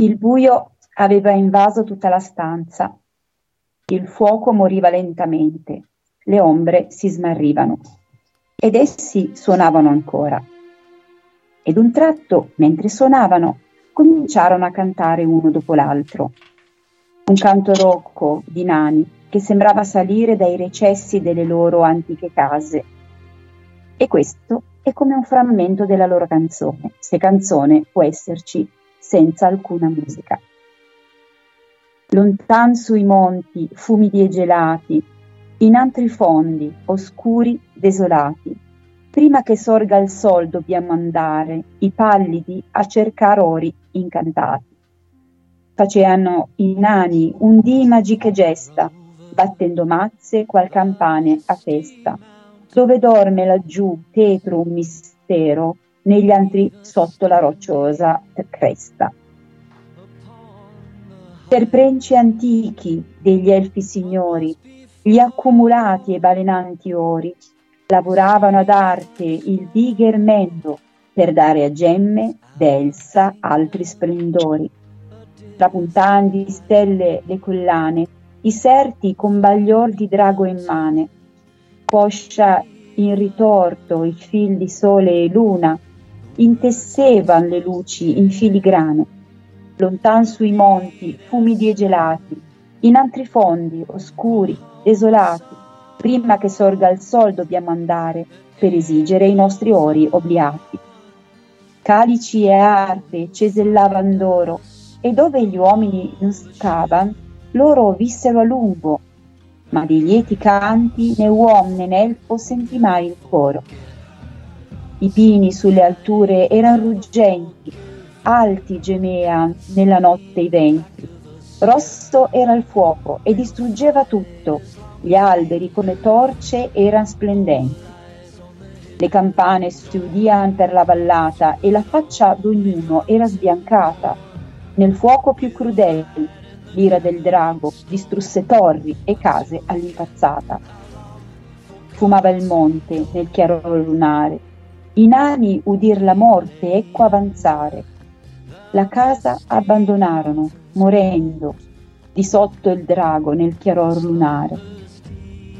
Il buio aveva invaso tutta la stanza. Il fuoco moriva lentamente, le ombre si smarrivano, ed essi suonavano ancora. Ed un tratto, mentre suonavano, cominciarono a cantare uno dopo l'altro. Un canto rocco di nani che sembrava salire dai recessi delle loro antiche case. E questo è come un frammento della loro canzone, se canzone può esserci senza alcuna musica. Lontan sui monti, fumidi e gelati, in antri fondi, oscuri, desolati. Prima che sorga il sol dobbiamo andare, i pallidi, a cercare ori incantati. Faceano i nani un dì magiche gesta, battendo mazze qual campane a festa, dove dorme laggiù tetro un mistero, negli antri sotto la rocciosa cresta. Serprenci antichi degli elfi signori, gli accumulati e balenanti ori, lavoravano ad arte il dì ghermendo, per dare a gemme d'Elsa altri splendori. Trapuntando di stelle le collane, i serti con baglior di drago in mane, poscia in ritorto i fil di sole e luna, intessevan le luci in filigrane. Lontan sui monti, fumidi e gelati, in antri fondi, oscuri, desolati, prima che sorga il sol dobbiamo andare, per esigere i nostri ori obliati. Calici e arpe cesellavan d'oro, e dove gli uomini non scavan, loro vissero a lungo, ma di lieti canti né uom né elfo sentì mai il coro. I pini sulle alture eran ruggenti, alti gemean nella notte i venti. Rosso era il fuoco e distruggeva tutto, gli alberi come torce eran splendenti. Le campane si udian per la vallata e la faccia d'ognuno era sbiancata. Nel fuoco più crudele, l'ira del drago distrusse torri e case all'impazzata. Fumava il monte nel chiaro lunare, i nani udir la morte ecco avanzare. La casa abbandonarono, morendo, di sotto il drago nel chiaror lunare.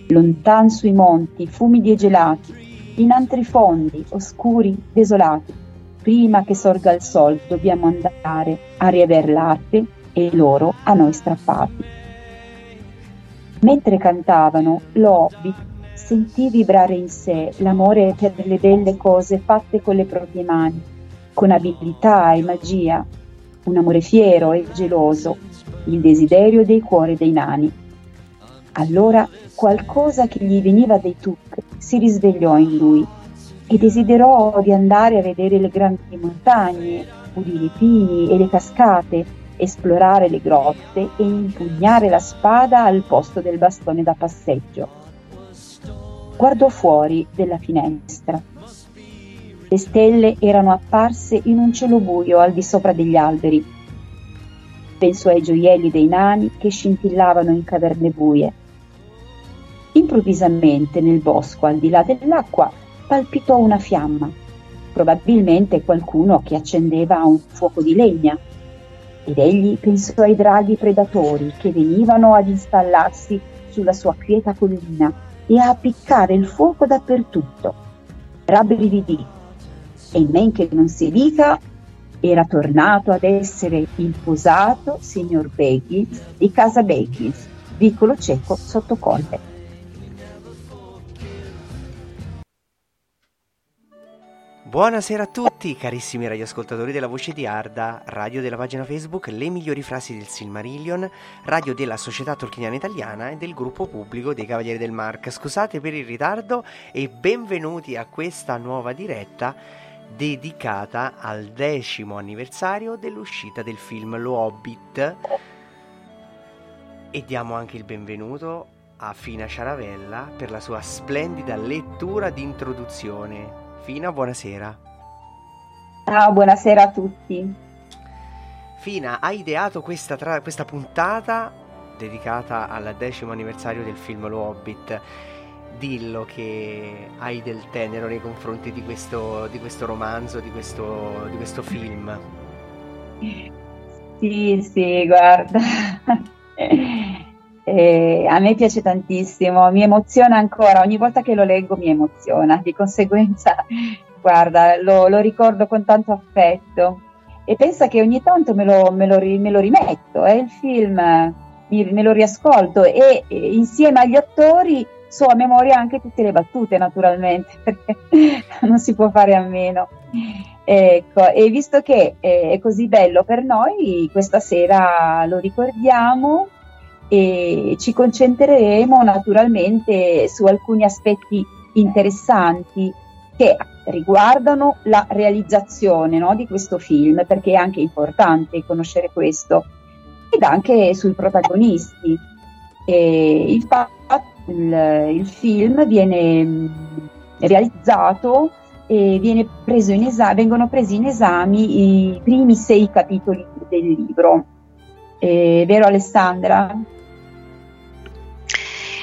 Lontan sui monti, fumidi e gelati, in antri fondi, oscuri, desolati. Prima che sorga il sol dobbiamo andare a riaver l'arte e loro a noi strappati. Mentre cantavano, l'Hobbit sentì vibrare in sé l'amore per le belle cose fatte con le proprie mani, con abilità e magia, un amore fiero e geloso, il desiderio dei cuori dei nani. Allora qualcosa che gli veniva dai Tuk si risvegliò in lui, e desiderò di andare a vedere le grandi montagne, udire i pini e le cascate, esplorare le grotte e impugnare la spada al posto del bastone da passeggio. Guardò fuori della finestra. Le stelle erano apparse in un cielo buio al di sopra degli alberi. Pensò ai gioielli dei nani che scintillavano in caverne buie. Improvvisamente nel bosco, al di là dell'acqua, palpitò una fiamma, probabilmente qualcuno che accendeva un fuoco di legna, ed egli pensò ai draghi predatori che venivano ad installarsi sulla sua quieta collina e a appiccare il fuoco dappertutto. Rabbrividì, e men che non si dica, era tornato ad essere il posato signor Baggins di casa Baggins, vicolo cieco sotto Colle. Buonasera a tutti carissimi radioascoltatori della Voce di Arda, radio della pagina Facebook Le Migliori Frasi del Silmarillion, radio della Società Tolkieniana Italiana e del gruppo pubblico dei Cavalieri del Mark. Scusate per il ritardo e benvenuti a questa nuova diretta dedicata al 10° anniversario dell'uscita del film Lo Hobbit. E diamo anche il benvenuto a Fina Ciaravella per la sua splendida lettura di introduzione. Fina, buonasera. Ciao, buonasera a tutti. Fina, hai ideato questa puntata dedicata al 10° anniversario del film Lo Hobbit. Dillo che hai del tenero nei confronti di questo romanzo, di questo film. Sì, guarda, a me piace tantissimo, mi emoziona ancora, ogni volta che lo leggo mi emoziona, di conseguenza, guarda, lo ricordo con tanto affetto e pensa che ogni tanto me lo rimetto, il film, me lo riascolto e insieme agli attori so a memoria anche tutte le battute naturalmente, perché non si può fare a meno. Ecco, e visto che è così bello per noi, questa sera lo ricordiamo e ci concentreremo naturalmente su alcuni aspetti interessanti che riguardano la realizzazione, no, di questo film, perché è anche importante conoscere questo, ed anche sui protagonisti. Infatti il film viene realizzato e vengono presi in esame i primi 6 capitoli del libro. È vero, Alessandra?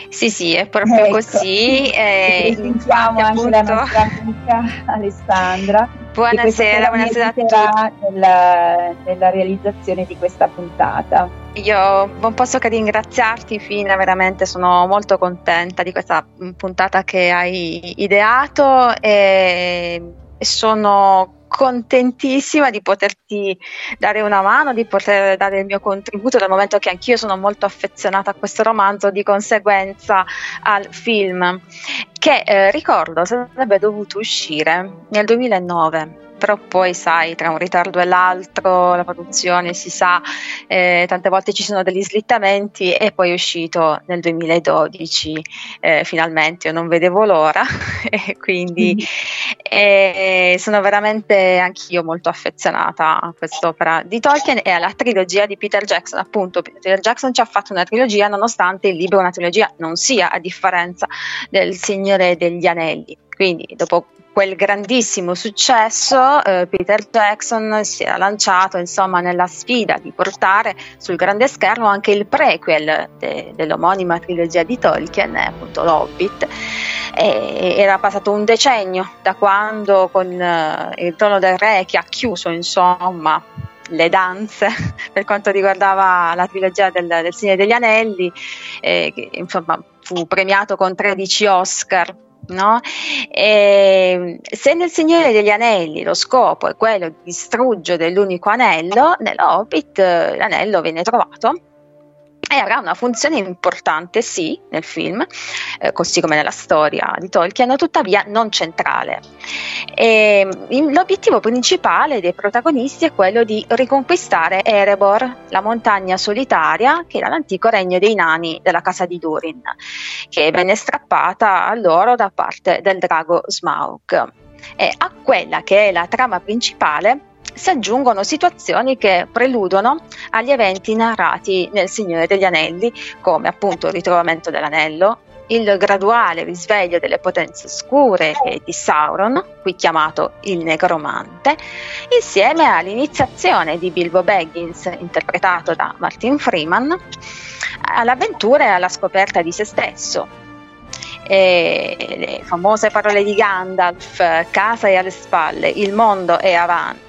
Sì, è proprio così. Sentiamo anche la nostra amica Alessandra. Buonasera a tutti. Nella realizzazione di questa puntata. Io non posso che ringraziarti, Fina, veramente sono molto contenta di questa puntata che hai ideato e sono contentissima di poterti dare una mano, di poter dare il mio contributo, dal momento che anch'io sono molto affezionata a questo romanzo, di conseguenza al film, che ricordo sarebbe dovuto uscire nel 2009. Però poi sai, tra un ritardo e l'altro la produzione, si sa, tante volte ci sono degli slittamenti e poi è uscito nel 2012 finalmente, io non vedevo l'ora e quindi sono veramente anch'io molto affezionata a quest'opera di Tolkien e alla trilogia di Peter Jackson. Appunto, Peter Jackson ci ha fatto una trilogia nonostante il libro una trilogia non sia, a differenza del Signore degli Anelli. Quindi dopo quel grandissimo successo, Peter Jackson si era lanciato insomma nella sfida di portare sul grande schermo anche il prequel dell'omonima trilogia di Tolkien, appunto l'Hobbit. Era passato un decennio da quando con il Trono del Re, che ha chiuso insomma le danze per quanto riguardava la trilogia del Signore degli Anelli, che insomma fu premiato con 13 Oscar. No? E se nel Signore degli Anelli lo scopo è quello di distruggere dell'unico anello, nell'Hobbit l'anello viene trovato e avrà una funzione importante sì nel film, così come nella storia di Tolkien, tuttavia non centrale. L'obiettivo principale dei protagonisti è quello di riconquistare Erebor, la montagna solitaria che era l'antico regno dei nani della casa di Durin, che venne strappata a loro da parte del drago Smaug. E a quella che è la trama principale si aggiungono situazioni che preludono agli eventi narrati nel Signore degli Anelli, come appunto il ritrovamento dell'anello, il graduale risveglio delle potenze oscure di Sauron, qui chiamato il Negromante, insieme all'iniziazione di Bilbo Baggins, interpretato da Martin Freeman, all'avventura e alla scoperta di se stesso. E le famose parole di Gandalf, casa è alle spalle, il mondo è avanti,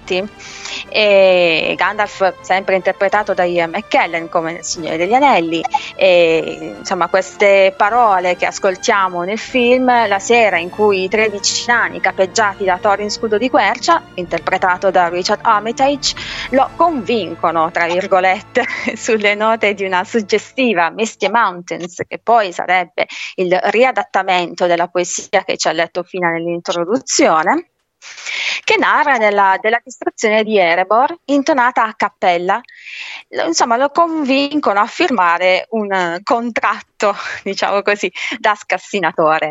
e Gandalf sempre interpretato da Ian McKellen come nel Signore degli Anelli. E insomma queste parole che ascoltiamo nel film la sera in cui i 13 nani capeggiati da Thorin Scudo di Quercia, interpretato da Richard Armitage, lo convincono, tra virgolette, sulle note di una suggestiva Misty Mountains, che poi sarebbe il riadattamento della poesia che ci ha letto Fina nell'introduzione, che narra della distruzione di Erebor intonata a cappella. Insomma lo convincono a firmare un contratto, diciamo così, da scassinatore,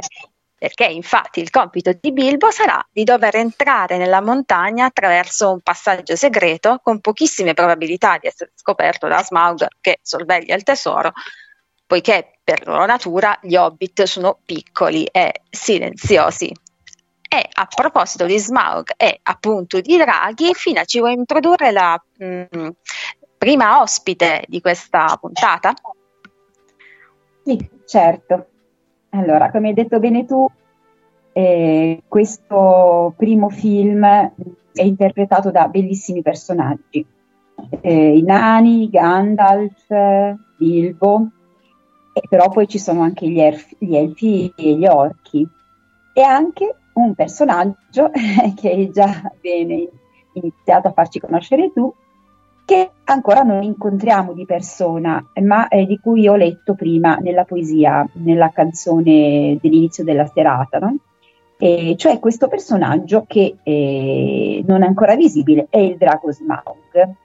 perché infatti il compito di Bilbo sarà di dover entrare nella montagna attraverso un passaggio segreto con pochissime probabilità di essere scoperto da Smaug che sorveglia il tesoro, poiché per loro natura gli hobbit sono piccoli e silenziosi. E a proposito di Smaug e appunto di draghi, Fina ci vuoi introdurre la prima ospite di questa puntata? Sì, certo. Allora, come hai detto bene tu, questo primo film è interpretato da bellissimi personaggi. i nani, Gandalf, Bilbo, e però poi ci sono anche gli elfi e gli orchi, e anche un personaggio che hai già bene iniziato a farci conoscere tu, che ancora non incontriamo di persona, ma di cui ho letto prima nella poesia, nella canzone dell'inizio della serata, no? Cioè questo personaggio che non è ancora visibile, è il drago Smaug.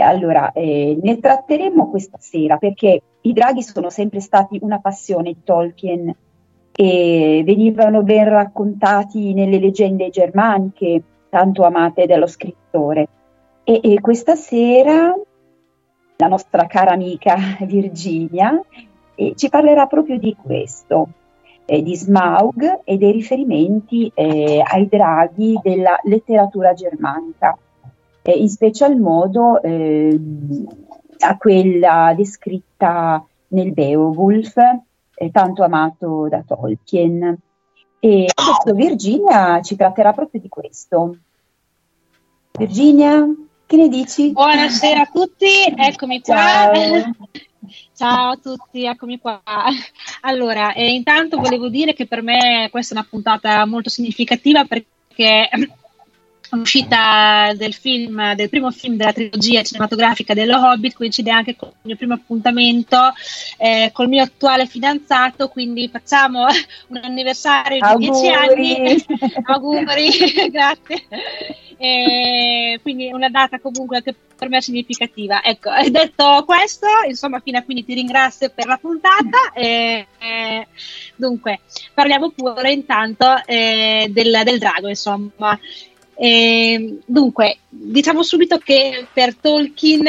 Allora, ne tratteremo questa sera, perché i draghi sono sempre stati una passione di Tolkien, e venivano ben raccontati nelle leggende germaniche, tanto amate dallo scrittore. E questa sera la nostra cara amica Virginia ci parlerà proprio di questo, di Smaug e dei riferimenti ai draghi della letteratura germanica, in special modo a quella descritta nel Beowulf, tanto amato da Tolkien. E adesso Virginia ci tratterà proprio di questo. Virginia, che ne dici? Buonasera a tutti, eccomi qua. Ciao, ciao a tutti, eccomi qua. Allora, intanto volevo dire che per me questa è una puntata molto significativa, perché l'uscita del primo film della trilogia cinematografica dello Hobbit coincide anche con il mio primo appuntamento col mio attuale fidanzato, quindi facciamo un anniversario di 10 anni. Auguri, grazie. Quindi è una data comunque che per me è significativa. Ecco, detto questo, insomma, fino a quindi ti ringrazio per la puntata. Dunque, parliamo pure intanto del drago, insomma. Dunque, diciamo subito che per Tolkien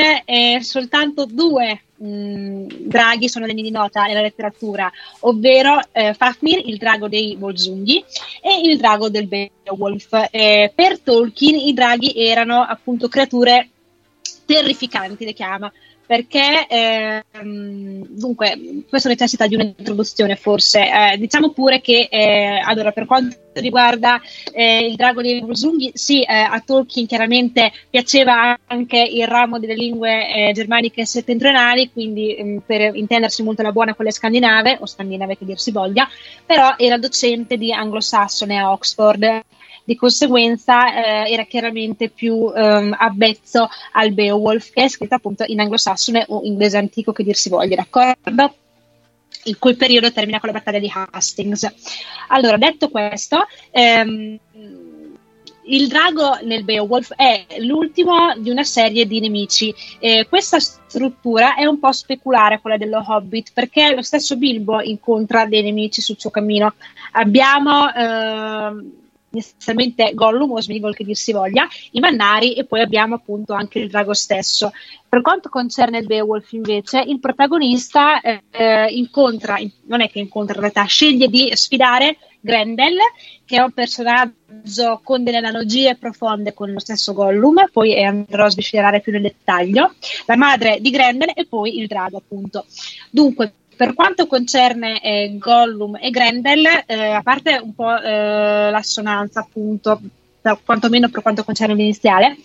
soltanto due draghi sono degni di nota nella letteratura, ovvero Fafnir, il drago dei Volsunghi, e il drago del Beowulf. Per Tolkien i draghi erano appunto creature terrificanti, le chiama, perché dunque questo necessita di un'introduzione forse. Diciamo pure che allora, per quanto riguarda il drago dei Volsunghi, sì, a Tolkien chiaramente piaceva anche il ramo delle lingue germaniche settentrionali, quindi per intendersi molto la buona con le scandinave, o scandinave che dir si voglia, però era docente di anglosassone a Oxford, di conseguenza era chiaramente più avvezzo al Beowulf, che è scritto appunto in anglosassone o inglese antico che dir si voglia, d'accordo? In quel periodo termina con la battaglia di Hastings. Allora, detto questo, il drago nel Beowulf è l'ultimo di una serie di nemici. Questa struttura è un po' speculare a quella dello Hobbit, perché lo stesso Bilbo incontra dei nemici sul suo cammino. Abbiamo necessariamente Gollum o Sméagol che dir si voglia, i mannari, e poi abbiamo appunto anche il drago stesso. Per quanto concerne il Beowulf invece, il protagonista sceglie di sfidare Grendel, che è un personaggio con delle analogie profonde con lo stesso Gollum, poi andrò a sviscerare più nel dettaglio, la madre di Grendel e poi il drago appunto. Dunque, per quanto concerne Gollum e Grendel, a parte un po' l'assonanza appunto, quantomeno per quanto concerne l'iniziale,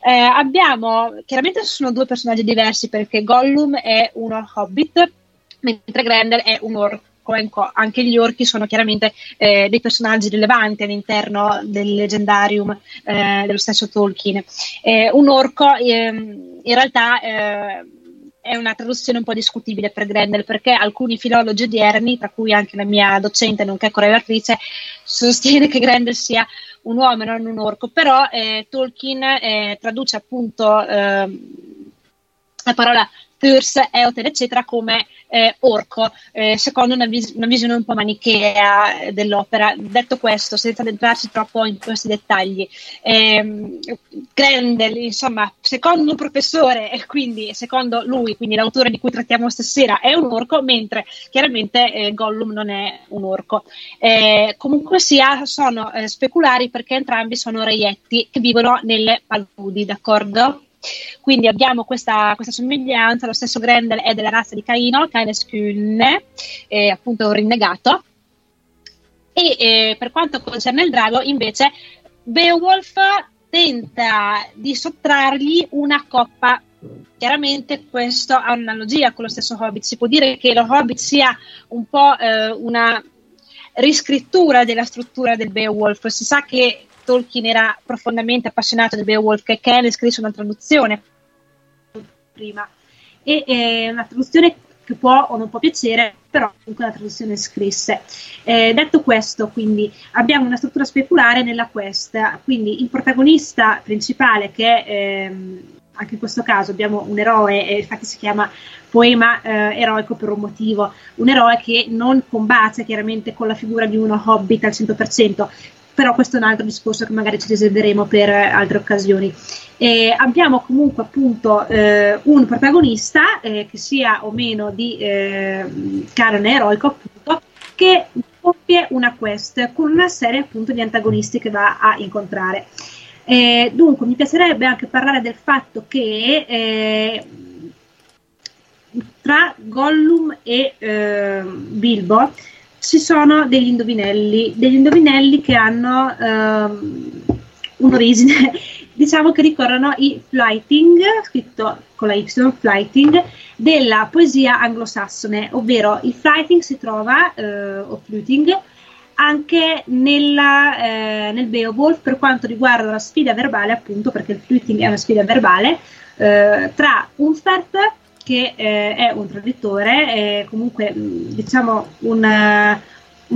abbiamo, chiaramente sono due personaggi diversi, perché Gollum è uno hobbit, mentre Grendel è un orco. Anche gli orchi sono chiaramente dei personaggi rilevanti all'interno del leggendarium dello stesso Tolkien. Un orco in realtà è una traduzione un po' discutibile per Grendel, perché alcuni filologi odierni, tra cui anche la mia docente nonché correlatrice, sostiene che Grendel sia un uomo e non un orco, però Tolkien traduce appunto la parola Thurs, Eoter, eccetera, come orco, secondo una visione un po' manichea dell'opera. Detto questo, senza addentrarci troppo in questi dettagli, Grendel, insomma, secondo un professore, e quindi secondo lui, quindi l'autore di cui trattiamo stasera, è un orco, mentre chiaramente Gollum non è un orco. Comunque sia, sono speculari, perché entrambi sono reietti che vivono nelle paludi, d'accordo? Quindi abbiamo questa somiglianza. Lo stesso Grendel è della razza di Caino, Caines Cynne, appunto un rinnegato. E per quanto concerne il drago invece, Beowulf tenta di sottrargli una coppa. Chiaramente questo ha un'analogia con lo stesso Hobbit, si può dire che lo Hobbit sia un po' una riscrittura della struttura del Beowulf. Si sa che Tolkien era profondamente appassionato del Beowulf, che ne scrisse una traduzione prima, e una traduzione che può o non può piacere, però comunque la traduzione scrisse. Detto questo, quindi abbiamo una struttura speculare nella quest, quindi il protagonista principale, che anche in questo caso abbiamo un eroe, infatti si chiama poema eroico per un motivo, un eroe che non combacia chiaramente con la figura di uno hobbit al 100%, però questo è un altro discorso che magari ci riserveremo per altre occasioni. Abbiamo comunque appunto un protagonista, che sia o meno di canone eroico appunto, che compie una quest con una serie appunto di antagonisti che va a incontrare. Dunque mi piacerebbe anche parlare del fatto che tra Gollum e Bilbo ci sono degli indovinelli che hanno un'origine, diciamo che ricorrono i flighting, scritto con la Y, flighting, della poesia anglosassone, ovvero il flighting si trova, o fluting, anche nel Beowulf per quanto riguarda la sfida verbale, appunto, perché il fluting è una sfida verbale, tra Umfert, che è un traditore, comunque diciamo una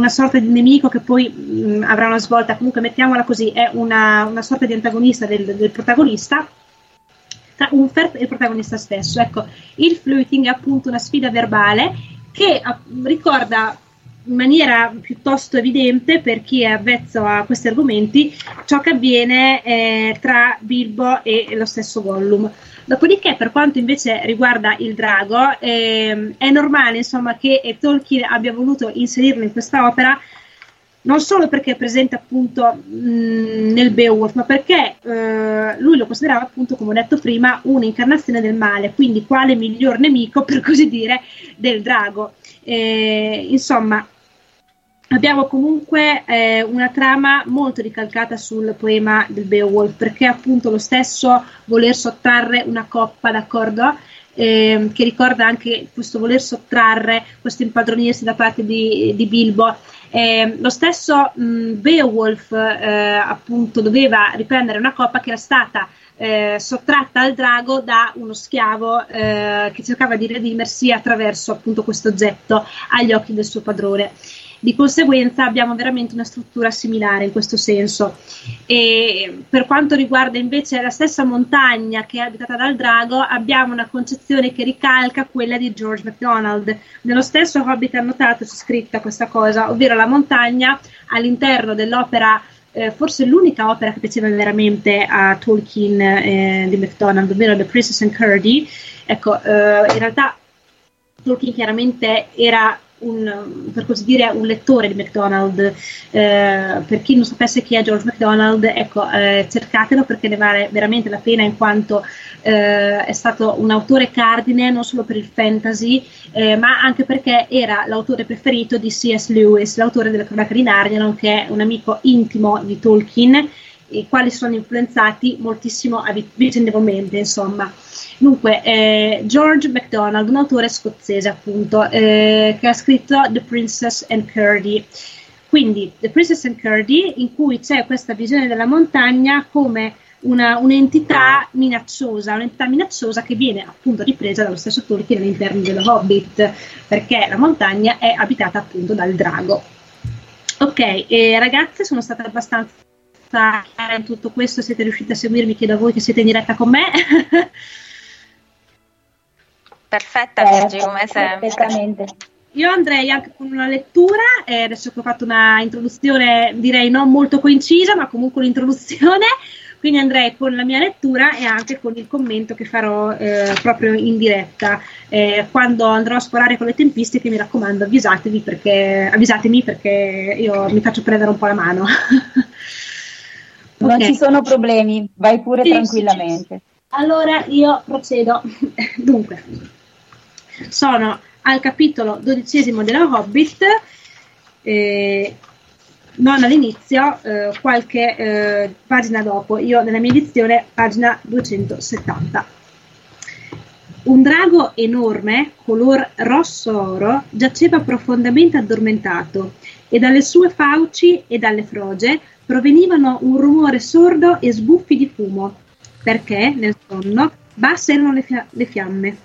sorta di nemico che poi avrà una svolta, comunque mettiamola così, è una sorta di antagonista del protagonista, tra Umfert e il protagonista stesso. Ecco, il fluting è appunto una sfida verbale che ricorda in maniera piuttosto evidente, per chi è avvezzo a questi argomenti, ciò che avviene tra Bilbo e lo stesso Gollum. Dopodiché, per quanto invece riguarda il drago, è normale insomma che Tolkien abbia voluto inserirlo in questa opera, non solo perché è presente appunto nel Beowulf, ma perché lui lo considerava appunto, come ho detto prima, un'incarnazione del male, quindi quale miglior nemico, per così dire, del drago. Insomma, abbiamo comunque una trama molto ricalcata sul poema del Beowulf, perché appunto lo stesso voler sottrarre una coppa, d'accordo, che ricorda anche questo voler sottrarre, questo impadronirsi da parte di Bilbo. Lo stesso Beowulf appunto doveva riprendere una coppa che era stata sottratta al drago da uno schiavo che cercava di redimersi attraverso appunto questo oggetto agli occhi del suo padrone. Di conseguenza abbiamo veramente una struttura similare in questo senso. E per quanto riguarda invece la stessa montagna che è abitata dal drago, abbiamo una concezione che ricalca quella di George MacDonald. Nello stesso Hobbit annotato c'è scritta questa cosa, ovvero la montagna all'interno dell'opera, forse l'unica opera che piaceva veramente a Tolkien di MacDonald, ovvero The Princess and Curdie. Ecco, in realtà Tolkien chiaramente era per così dire un lettore di MacDonald. Per chi non sapesse chi è George MacDonald, ecco, cercatelo, perché ne vale veramente la pena, in quanto è stato un autore cardine non solo per il fantasy, ma anche perché era l'autore preferito di C.S. Lewis, l'autore della Cronaca di Narnia, nonché un amico intimo di Tolkien, i quali sono influenzati moltissimo vicendevolmente, insomma. Dunque, George MacDonald, un autore scozzese appunto, che ha scritto The Princess and Curdie. Quindi, The Princess and Curdie, in cui c'è questa visione della montagna come un'entità minacciosa che viene appunto ripresa dallo stesso Tolkien all'interno dello Hobbit, perché la montagna è abitata appunto dal drago. Ok, ragazze, sono stata abbastanza in tutto questo, siete riusciti a seguirmi? Chiedo a voi che siete in diretta con me. Perfetta, Virgi, come sempre. Perfettamente. Io andrei anche con una lettura, adesso che ho fatto una introduzione direi non molto coincisa, ma comunque un'introduzione, quindi andrei con la mia lettura e anche con il commento che farò proprio in diretta, quando andrò a sforare con le tempistiche. Mi raccomando, avvisatemi perché io mi faccio prendere un po' la mano. Non okay. Ci sono problemi, vai pure tranquillamente. Sì. Allora io procedo. Dunque, sono al capitolo 12° dello Hobbit, non all'inizio, qualche pagina dopo, io nella mia edizione, pagina 270. Un drago enorme, color rosso-oro, giaceva profondamente addormentato e dalle sue fauci e dalle froge provenivano un rumore sordo e sbuffi di fumo, perché nel sonno basse erano le fiamme.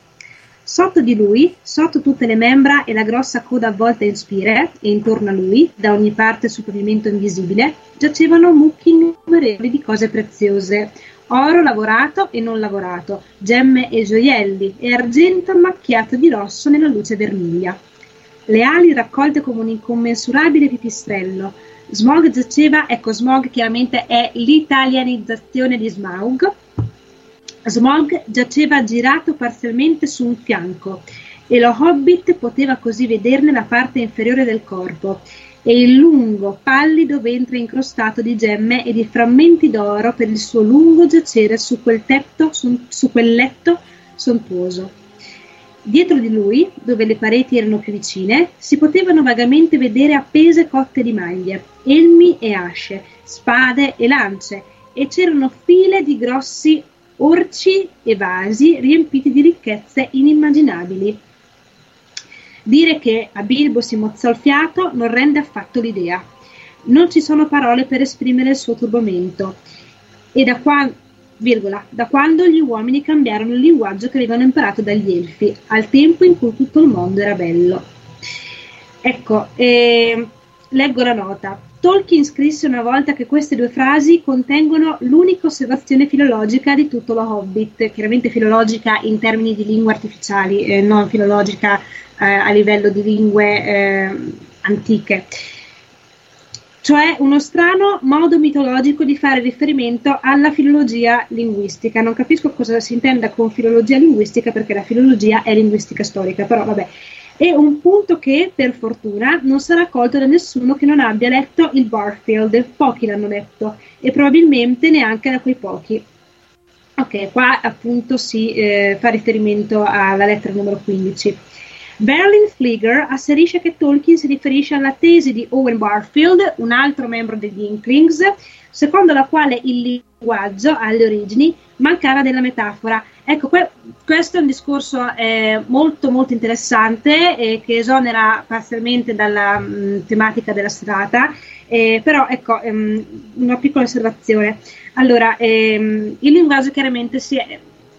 Sotto di lui, sotto tutte le membra e la grossa coda avvolta in spire, e intorno a lui, da ogni parte sul pavimento invisibile, giacevano mucchi innumerevoli di cose preziose, oro lavorato e non lavorato, gemme e gioielli e argento macchiato di rosso nella luce vermiglia. Le ali raccolte come un incommensurabile pipistrello. Smaug giaceva, ecco Smaug chiaramente è l'italianizzazione di Smaug. Smaug giaceva girato parzialmente su un fianco e lo Hobbit poteva così vederne la parte inferiore del corpo e il lungo, pallido ventre incrostato di gemme e di frammenti d'oro per il suo lungo giacere su quel tetto, su quel letto sontuoso. Dietro di lui, dove le pareti erano più vicine, si potevano vagamente vedere appese cotte di maglie, elmi e asce, spade e lance, e c'erano file di grossi orci e vasi riempiti di ricchezze inimmaginabili. Dire che a Bilbo si mozzò il fiato non rende affatto l'idea. Non ci sono parole per esprimere il suo turbamento. E da quando gli uomini cambiarono il linguaggio che avevano imparato dagli elfi, al tempo in cui tutto il mondo era bello. Ecco, leggo la nota. Tolkien scrisse una volta che queste due frasi contengono l'unica osservazione filologica di tutto lo Hobbit, chiaramente filologica in termini di lingue artificiali, non filologica a livello di lingue antiche. Cioè uno strano modo mitologico di fare riferimento alla filologia linguistica. Non capisco cosa si intenda con filologia linguistica, perché la filologia è linguistica storica, però vabbè. È un punto che, per fortuna, non sarà colto da nessuno che non abbia letto il Barfield, pochi l'hanno letto, e probabilmente neanche da quei pochi. Ok, qua appunto si fa riferimento alla lettera numero 15. Berlin Flieger asserisce che Tolkien si riferisce alla tesi di Owen Barfield, un altro membro degli Inklings, secondo la quale il linguaggio, alle origini, mancava della metafora. Ecco, questo è un discorso molto molto interessante che esonera parzialmente dalla tematica della serata, però ecco una piccola osservazione. Allora, il linguaggio chiaramente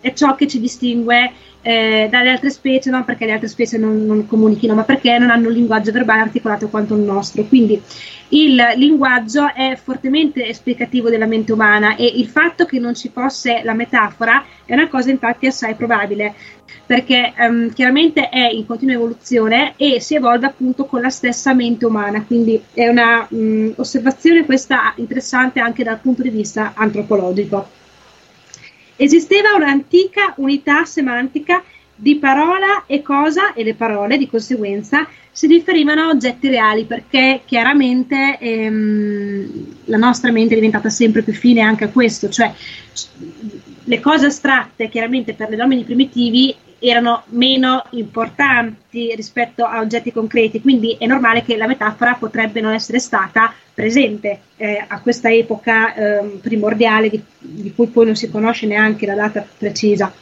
è ciò che ci distingue dalle altre specie, non perché le altre specie non comunichino, ma perché non hanno un linguaggio verbale articolato quanto il nostro. Quindi il linguaggio è fortemente esplicativo della mente umana e il fatto che non ci fosse la metafora è una cosa infatti assai probabile, perché chiaramente è in continua evoluzione e si evolve appunto con la stessa mente umana, quindi è una osservazione questa interessante anche dal punto di vista antropologico. Esisteva un'antica unità semantica di parola e cosa, e le parole di conseguenza si riferivano a oggetti reali, perché chiaramente la nostra mente è diventata sempre più fine anche a questo, cioè le cose astratte chiaramente per gli uomini primitivi erano meno importanti rispetto a oggetti concreti, quindi è normale che la metafora potrebbe non essere stata presente a questa epoca primordiale di cui poi non si conosce neanche la data precisa.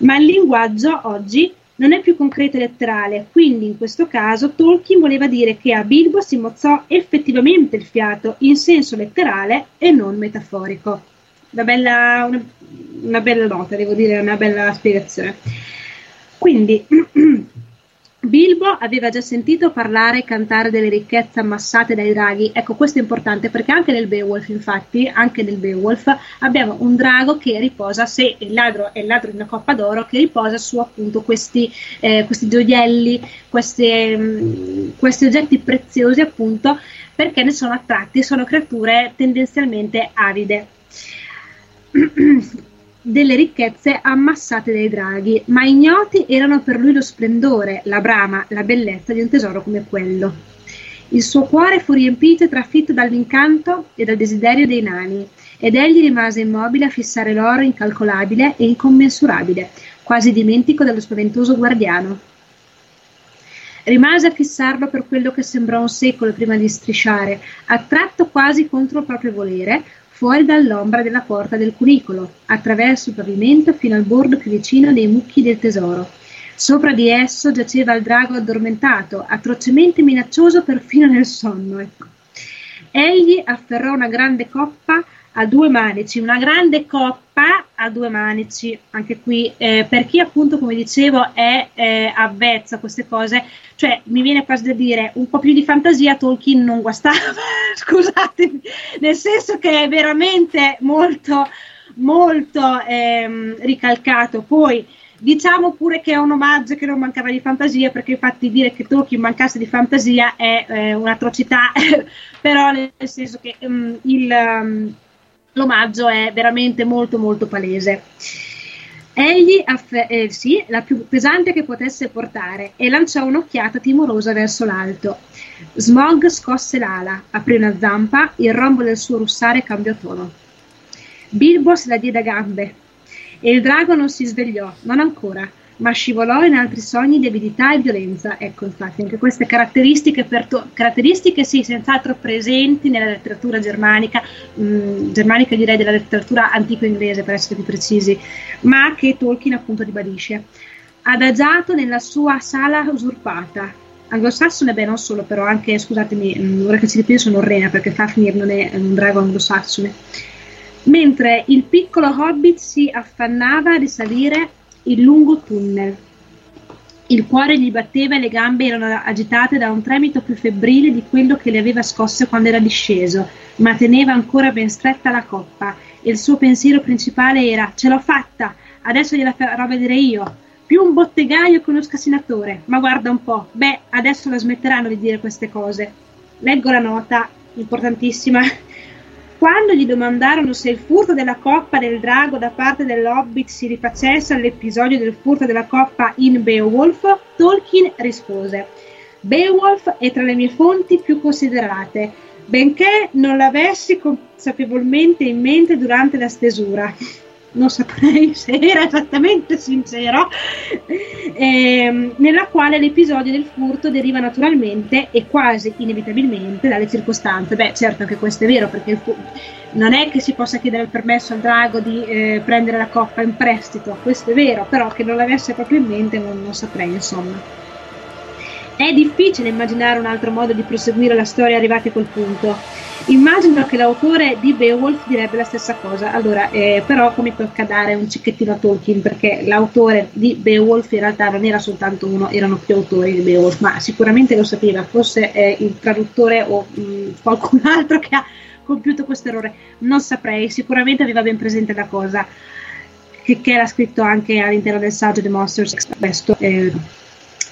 Ma il linguaggio oggi non è più concreto e letterale, quindi in questo caso Tolkien voleva dire che a Bilbo si mozzò effettivamente il fiato in senso letterale e non metaforico. Una bella nota, devo dire, una bella spiegazione. Quindi Bilbo aveva già sentito parlare e cantare delle ricchezze ammassate dai draghi. Ecco, questo è importante perché anche nel Beowulf, infatti, anche nel Beowulf abbiamo un drago che riposa, se il ladro è il ladro di una coppa d'oro, che riposa su appunto questi gioielli, questi oggetti preziosi appunto, perché ne sono attratti, sono creature tendenzialmente avide. Delle ricchezze ammassate dai draghi, ma ignoti erano per lui lo splendore, la brama, la bellezza di un tesoro come quello. Il suo cuore fu riempito e trafitto dall'incanto e dal desiderio dei nani, ed egli rimase immobile a fissare l'oro incalcolabile e incommensurabile, quasi dimentico dello spaventoso guardiano. Rimase a fissarlo per quello che sembrò un secolo prima di strisciare, attratto quasi contro il proprio volere, fuori dall'ombra della porta del cunicolo, attraverso il pavimento fino al bordo più vicino dei mucchi del tesoro. Sopra di esso giaceva il drago addormentato, atrocemente minaccioso perfino nel sonno. Ecco. Egli afferrò una grande coppa a due manici, anche qui, per chi appunto, come dicevo, è avvezzo a queste cose, cioè mi viene quasi da dire un po' più di fantasia Tolkien non guastava, scusatemi, nel senso che è veramente molto, molto ricalcato. Poi diciamo pure che è un omaggio che non mancava di fantasia, perché infatti dire che Tolkien mancasse di fantasia è un'atrocità, però nel senso che l'omaggio è veramente molto molto palese. Egli la più pesante che potesse portare e lanciò un'occhiata timorosa verso l'alto. Smaug scosse l'ala, aprì una zampa, il rombo del suo russare cambiò tono. Bilbo se la diede a gambe e il drago non si svegliò, non ancora, ma scivolò in altri sogni di avidità e violenza. Ecco, infatti, anche queste caratteristiche, caratteristiche sì, senz'altro presenti nella letteratura germanica, direi della letteratura antico inglese per essere più precisi, ma che Tolkien appunto ribadisce. Adagiato nella sua sala usurpata, anglosassone, beh, non solo, però anche, scusatemi, ora che ci ripeto sono rena, perché Fafnir non è un drago anglosassone, mentre il piccolo hobbit si affannava a risalire il lungo tunnel. Il cuore gli batteva e le gambe erano agitate da un tremito più febbrile di quello che le aveva scosse quando era disceso, ma teneva ancora ben stretta la coppa e il suo pensiero principale era: ce l'ho fatta, adesso gliela farò vedere io, più un bottegaio che uno scassinatore, ma guarda un po', beh, adesso la smetteranno di dire queste cose. Leggo la nota, importantissima. Quando gli domandarono se il furto della coppa del drago da parte dell'Hobbit si rifacesse all'episodio del furto della coppa in Beowulf, Tolkien rispose: Beowulf è tra le mie fonti più considerate, benché non l'avessi consapevolmente in mente durante la stesura. Non saprei se era esattamente sincero, nella quale l'episodio del furto deriva naturalmente e quasi inevitabilmente dalle circostanze. Beh, certo, anche questo è vero, perché non è che si possa chiedere il permesso al drago di prendere la coppa in prestito, questo è vero, però che non l'avesse proprio in mente non saprei, insomma. È difficile immaginare un altro modo di proseguire la storia arrivati a quel punto. Immagino che l'autore di Beowulf direbbe la stessa cosa. Allora, però mi tocca dare un cicchettino a Tolkien, perché l'autore di Beowulf in realtà non era soltanto uno, erano più autori di Beowulf, ma sicuramente lo sapeva, forse il traduttore o qualcun altro che ha compiuto questo errore, non saprei, sicuramente aveva ben presente la cosa, che era scritto anche all'interno del saggio di Monsters. Questo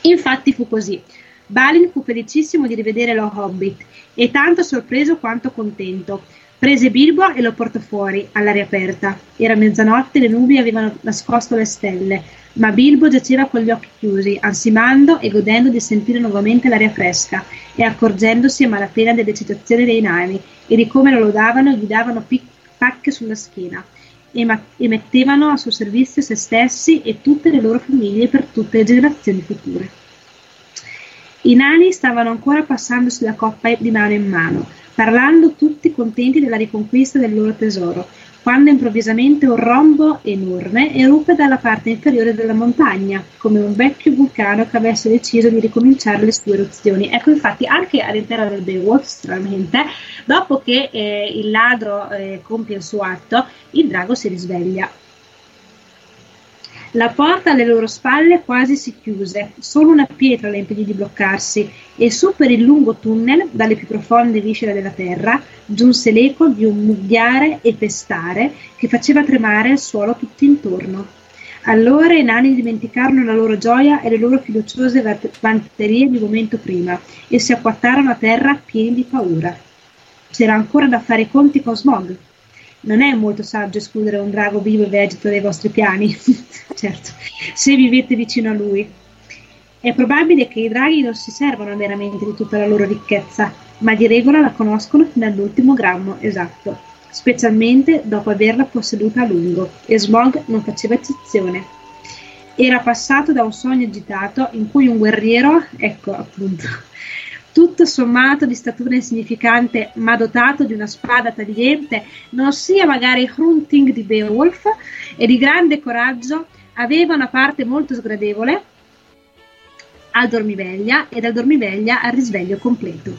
infatti fu così. Balin fu felicissimo di rivedere lo Hobbit e tanto sorpreso quanto contento. Prese Bilbo e lo portò fuori, all'aria aperta. Era mezzanotte e le nubi avevano nascosto le stelle, ma Bilbo giaceva con gli occhi chiusi, ansimando e godendo di sentire nuovamente l'aria fresca e accorgendosi a malapena dell'eccitazione dei nani e di come lo lodavano e gli davano pacche sulla schiena e mettevano a suo servizio se stessi e tutte le loro famiglie per tutte le generazioni future. I nani stavano ancora passando sulla coppa di mano in mano, parlando tutti contenti della riconquista del loro tesoro, quando improvvisamente un rombo enorme eruppe dalla parte inferiore della montagna, come un vecchio vulcano che avesse deciso di ricominciare le sue eruzioni. Ecco, infatti, anche all'interno del Beowulf, stranamente, dopo che il ladro compie il suo atto, il drago si risveglia. La porta alle loro spalle quasi si chiuse, solo una pietra le impedì di bloccarsi, e su per il lungo tunnel, dalle più profonde viscere della terra, giunse l'eco di un mugghiare e pestare che faceva tremare il suolo tutto intorno. Allora i nani dimenticarono la loro gioia e le loro fiduciose vanterie di momento prima e si acquattarono a terra pieni di paura. C'era ancora da fare i conti con Smaug. Non è molto saggio escludere un drago vivo e vegeto dai vostri piani, certo, se vivete vicino a lui. È probabile che i draghi non si servano veramente di tutta la loro ricchezza, ma di regola la conoscono fino all'ultimo grammo esatto, specialmente dopo averla posseduta a lungo, e Smaug non faceva eccezione. Era passato da un sogno agitato in cui un guerriero, ecco appunto, tutto sommato di statura insignificante ma dotato di una spada tagliente, non sia magari Hrunting di Beowulf, e di grande coraggio, aveva una parte molto sgradevole al dormiveglia e dal dormiveglia al risveglio completo.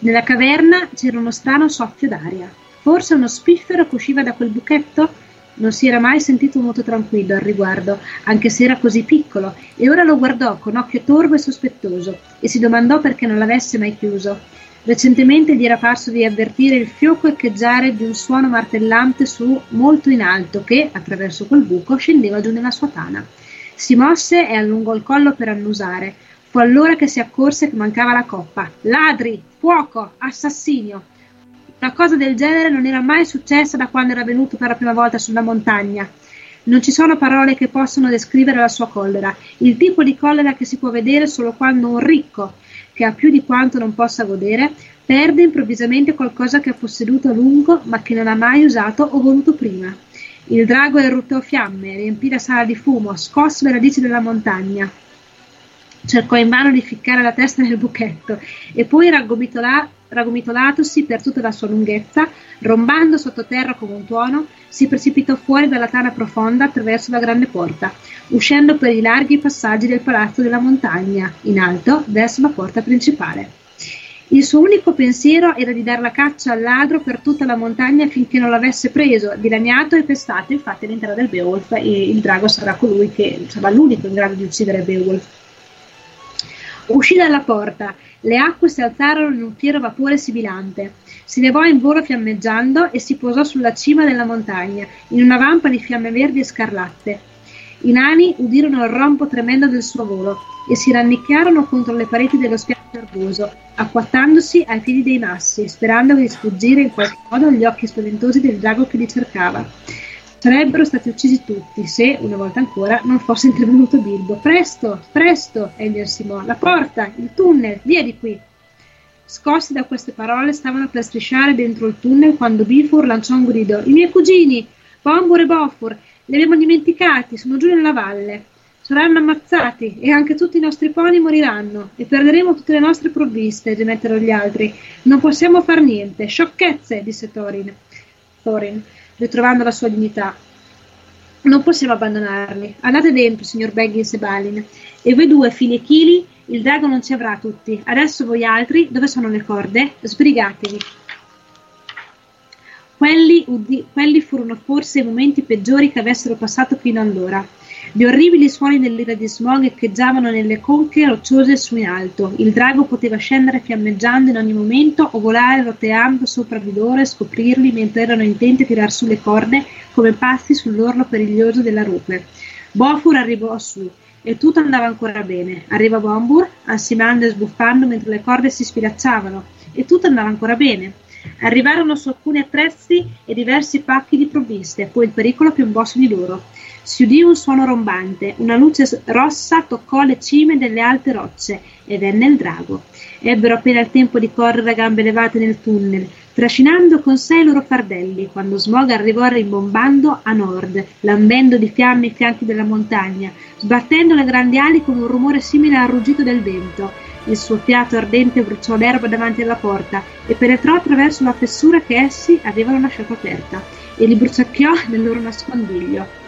Nella caverna c'era uno strano soffio d'aria, forse uno spiffero che usciva da quel buchetto? Non si era mai sentito molto tranquillo al riguardo, anche se era così piccolo, e ora lo guardò con occhio torvo e sospettoso, e si domandò perché non l'avesse mai chiuso. Recentemente gli era parso di avvertire il fioco echeggiare di un suono martellante su molto in alto che, attraverso quel buco, scendeva giù nella sua tana. Si mosse e allungò il collo per annusare. Fu allora che si accorse che mancava la coppa. Ladri! Fuoco! Assassinio! Una cosa del genere non era mai successa da quando era venuto per la prima volta sulla montagna. Non ci sono parole che possono descrivere la sua collera, il tipo di collera che si può vedere solo quando un ricco, che ha più di quanto non possa godere, perde improvvisamente qualcosa che ha posseduto a lungo ma che non ha mai usato o voluto prima. Il drago eruttò fiamme, riempì la sala di fumo, scosse le radici della montagna. Cercò invano di ficcare la testa nel buchetto e poi raggomitolatosi per tutta la sua lunghezza, rombando sottoterra come un tuono, si precipitò fuori dalla tana profonda attraverso la grande porta, uscendo per i larghi passaggi del palazzo della montagna, in alto, verso la porta principale. Il suo unico pensiero era di dar la caccia al ladro per tutta la montagna finché non l'avesse preso, dilaniato e pestato. Infatti all'interno del Beowulf il drago sarà colui che sarà l'unico in grado di uccidere Beowulf. Uscì dalla porta, le acque si alzarono in un fiero vapore sibilante, si levò in volo fiammeggiando e si posò sulla cima della montagna, in una vampa di fiamme verdi e scarlatte. I nani udirono il rompo tremendo del suo volo e si rannicchiarono contro le pareti dello spiazzo erboso, acquattandosi ai piedi dei massi, sperando di sfuggire in qualche modo agli occhi spaventosi del drago che li cercava. Sarebbero stati uccisi tutti se, una volta ancora, non fosse intervenuto Bilbo. Presto, presto, egli ansimò, la porta, il tunnel, via di qui. Scossi da queste parole stavano per strisciare dentro il tunnel quando Bifur lanciò un grido. I miei cugini, Bombur e Bofur, li abbiamo dimenticati, sono giù nella valle. Saranno ammazzati e anche tutti i nostri pony moriranno e perderemo tutte le nostre provviste, gemettero gli altri. Non possiamo far niente, sciocchezze, disse Thorin. Ritrovando la sua dignità. Non possiamo abbandonarli. Andate dentro, signor Baggins e Balin. E voi due, fili e chili, il drago non ci avrà tutti. Adesso voi altri, dove sono le corde? Sbrigatevi. Quelli furono forse i momenti peggiori che avessero passato fino allora. Gli orribili suoni dell'ira di Smaug echeggiavano nelle conche rocciose su in alto. Il drago poteva scendere fiammeggiando in ogni momento o volare roteando sopra di loro e scoprirli mentre erano intenti a tirar su le corde come pazzi sull'orlo periglioso della rupe. Bofur arrivò su e tutto andava ancora bene. Arriva Bombur, ansimando e sbuffando mentre le corde si sfilacciavano e tutto andava ancora bene. Arrivarono su alcuni attrezzi e diversi pacchi di provviste, poi il pericolo piombò su di loro. Si udì un suono rombante, una luce rossa toccò le cime delle alte rocce e venne il drago. Ebbero appena il tempo di correre a gambe levate nel tunnel, trascinando con sé i loro fardelli, quando Smaug arrivò rimbombando a nord, lambendo di fiamme i fianchi della montagna, sbattendo le grandi ali con un rumore simile al ruggito del vento. Il suo fiato ardente bruciò l'erba davanti alla porta e penetrò attraverso la fessura che essi avevano lasciato aperta e li bruciacchiò nel loro nascondiglio.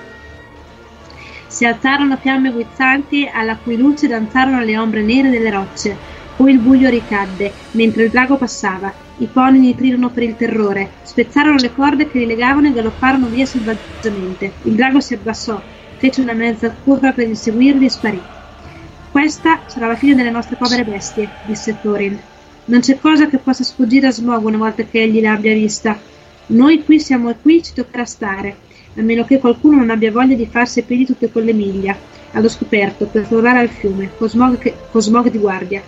Si alzarono fiamme guizzanti alla cui luce danzarono le ombre nere delle rocce. Poi il buio ricadde, mentre il drago passava. I pony nitrirono per il terrore, spezzarono le corde che li legavano e galopparono via selvaggiamente. Il drago si abbassò, fece una mezza curva per inseguirli e sparì. Questa sarà la fine delle nostre povere bestie, disse Thorin. Non c'è cosa che possa sfuggire a Smaug una volta che egli l'abbia vista. Noi qui siamo e qui ci toccherà stare. A meno che qualcuno non abbia voglia di farsi a piedi tutte quelle miglia, allo scoperto, per tornare al fiume, con Smaug di guardia.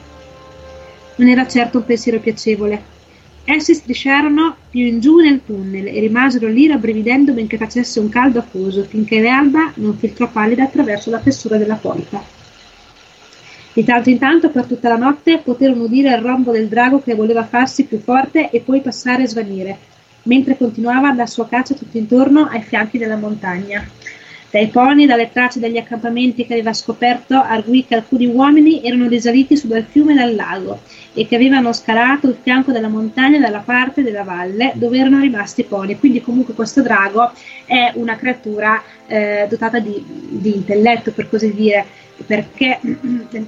Non era certo un pensiero piacevole. Essi strisciarono più in giù nel tunnel e rimasero lì rabbrividendo benché facesse un caldo afoso, finché l'alba non filtrò pallida attraverso la fessura della porta. Di tanto in tanto, per tutta la notte, poterono udire il rombo del drago che voleva farsi più forte e poi passare e svanire, mentre continuava la sua caccia tutto intorno ai fianchi della montagna. Dai pony, dalle tracce degli accampamenti che aveva scoperto, arguì che alcuni uomini erano risaliti su dal fiume e dal lago e che avevano scalato il fianco della montagna dalla parte della valle dove erano rimasti i pony. Quindi comunque questo drago è una creatura dotata di intelletto, per così dire, perché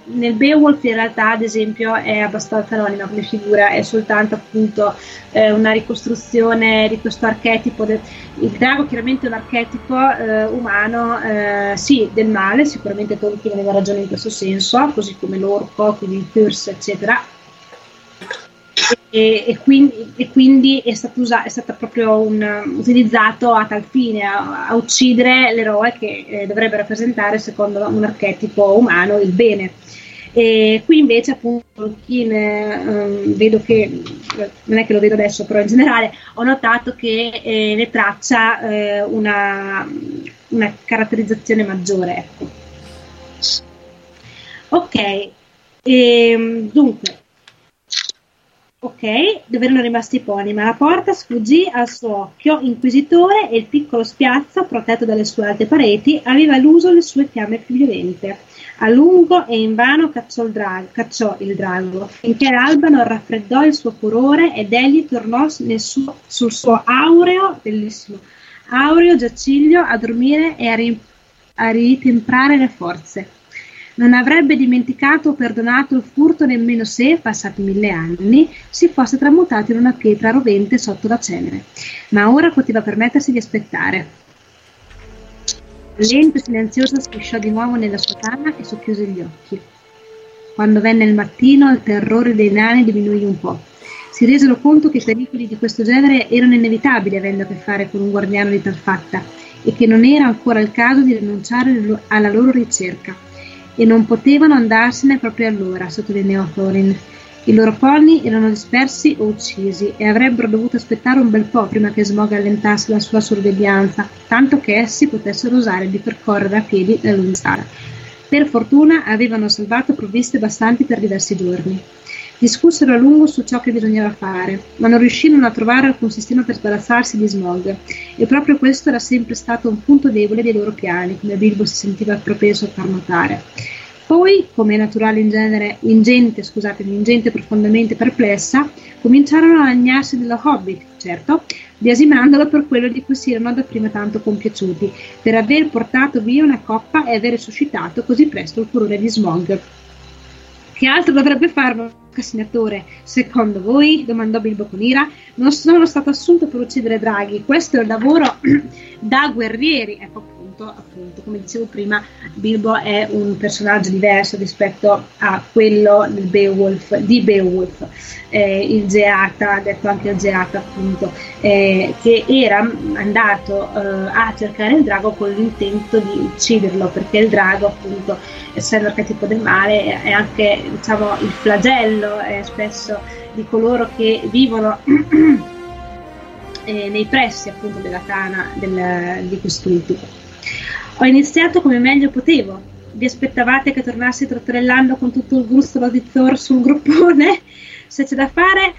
nel Beowulf in realtà, ad esempio, è abbastanza anonima come figura, è soltanto appunto una ricostruzione di questo archetipo il drago chiaramente è un archetipo umano, sì, del male, sicuramente Tolkien aveva ragione in questo senso, così come l'orco, quindi il curse, eccetera. E quindi è stato proprio utilizzato a tal fine, a uccidere l'eroe che dovrebbe rappresentare, secondo un archetipo umano, il bene. E qui invece appunto Tolkien, vedo che, non è che lo vedo adesso, però in generale ho notato che ne traccia una caratterizzazione maggiore, ecco. Ok, dunque. Ok, dove erano rimasti i pony, ma la porta sfuggì al suo occhio inquisitore e il piccolo spiazzo, protetto dalle sue alte pareti, aveva eluso le sue fiamme più violente. A lungo e invano cacciò il drago, finché l'alba non raffreddò il suo furore ed egli tornò sul suo aureo, bellissimo, aureo giaciglio a dormire e a ritemprare le forze. Non avrebbe dimenticato o perdonato il furto nemmeno se, passati 1000 anni, si fosse tramutato in una pietra rovente sotto la cenere. Ma ora poteva permettersi di aspettare. Lento e silenzioso strisciò di nuovo nella sua tana e socchiuse gli occhi. Quando venne il mattino, il terrore dei nani diminuì un po'. Si resero conto che i pericoli di questo genere erano inevitabili avendo a che fare con un guardiano di tal fatta e che non era ancora il caso di rinunciare alla loro ricerca. E non potevano andarsene proprio allora, sottolineò Thorin. I loro pony erano dispersi o uccisi e avrebbero dovuto aspettare un bel po' prima che Smaug allentasse la sua sorveglianza, tanto che essi potessero osare di percorrere a piedi la lunga strada. Per fortuna avevano salvato provviste bastanti per diversi giorni. Discussero a lungo su ciò che bisognava fare, ma non riuscirono a trovare alcun sistema per sbarazzarsi di Smaug, e proprio questo era sempre stato un punto debole dei loro piani, come Bilbo si sentiva propenso a far notare. Poi, come è naturale in gente profondamente perplessa, cominciarono a lagnarsi dello Hobbit, certo, biasimandolo per quello di cui si erano dapprima tanto compiaciuti, per aver portato via una coppa e aver suscitato così presto il furore di Smaug. Che altro dovrebbe farlo un cassinatore? Secondo voi? Domandò Bilbo con ira. Non sono stato assunto per uccidere draghi, questo è un lavoro da guerrieri. Ecco, appunto, come dicevo prima, Bilbo è un personaggio diverso rispetto a quello di Beowulf, il Geata, detto anche il Geata appunto, che era andato a cercare il drago con l'intento di ucciderlo, perché il drago appunto, essendo l'archetipo del male, è anche, diciamo, il flagello spesso di coloro che vivono nei pressi appunto della tana di quest'ultimo. Ho iniziato come meglio potevo. Vi aspettavate che tornassi trotterellando con tutto il brustolo di Thor sul gruppone? Se c'è da fare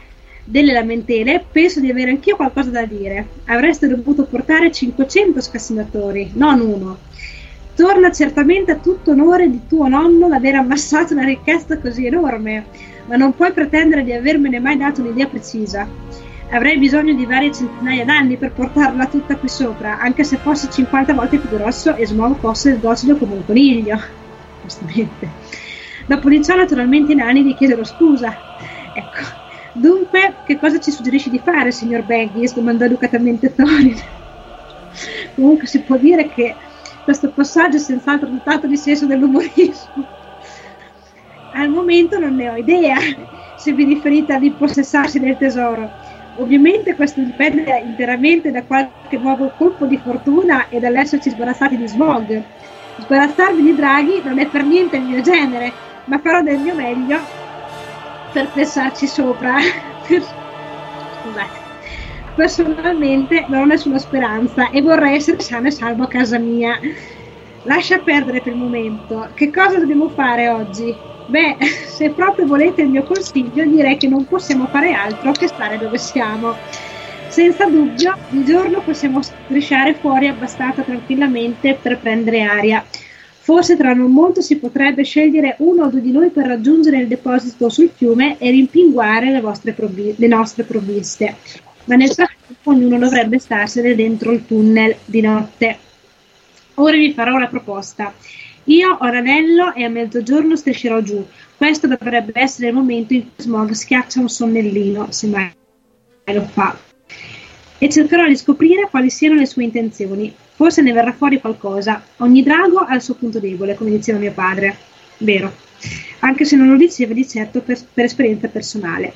delle lamentele, penso di avere anch'io qualcosa da dire. Avreste dovuto portare 500 scassinatori, non uno. Torna certamente a tutto onore di tuo nonno l'aver ammassato una ricchezza così enorme, ma non puoi pretendere di avermene mai dato un'idea precisa. Avrei bisogno di varie centinaia d'anni per portarla tutta qui sopra, anche se fosse 50 volte più grosso e Smaug fosse docido come un coniglio. Giustamente. Dopo di ciò, naturalmente, i nani gli chiesero scusa. Ecco. Dunque, che cosa ci suggerisci di fare, signor Baggins? Domandò educatamente Thorin. Comunque si può dire che questo passaggio è senz'altro dotato di senso dell'umorismo. Al momento non ne ho idea, se vi riferite all'impossessarsi del tesoro. Ovviamente questo dipende interamente da qualche nuovo colpo di fortuna e dall'esserci sbarazzati di Smaug. Sbarazzarmi di draghi non è per niente il mio genere, ma farò del mio meglio per pensarci sopra. Scusate. Personalmente non ho nessuna speranza e vorrei essere sano e salvo a casa mia. Lascia perdere per il momento. Che cosa dobbiamo fare oggi? Beh, se proprio volete il mio consiglio, direi che non possiamo fare altro che stare dove siamo. Senza dubbio, di giorno possiamo strisciare fuori abbastanza tranquillamente per prendere aria. Forse tra non molto si potrebbe scegliere uno o due di noi per raggiungere il deposito sul fiume e rimpinguare le nostre provviste. Ma nel frattempo ognuno dovrebbe starsene dentro il tunnel di notte. Ora vi farò una proposta. Io ho l'anello e a mezzogiorno striscerò giù. Questo dovrebbe essere il momento in cui Smaug schiaccia un sonnellino, se mai lo fa. E cercherò di scoprire quali siano le sue intenzioni. Forse ne verrà fuori qualcosa. Ogni drago ha il suo punto debole, come diceva mio padre. Vero. Anche se non lo diceva di certo per esperienza personale.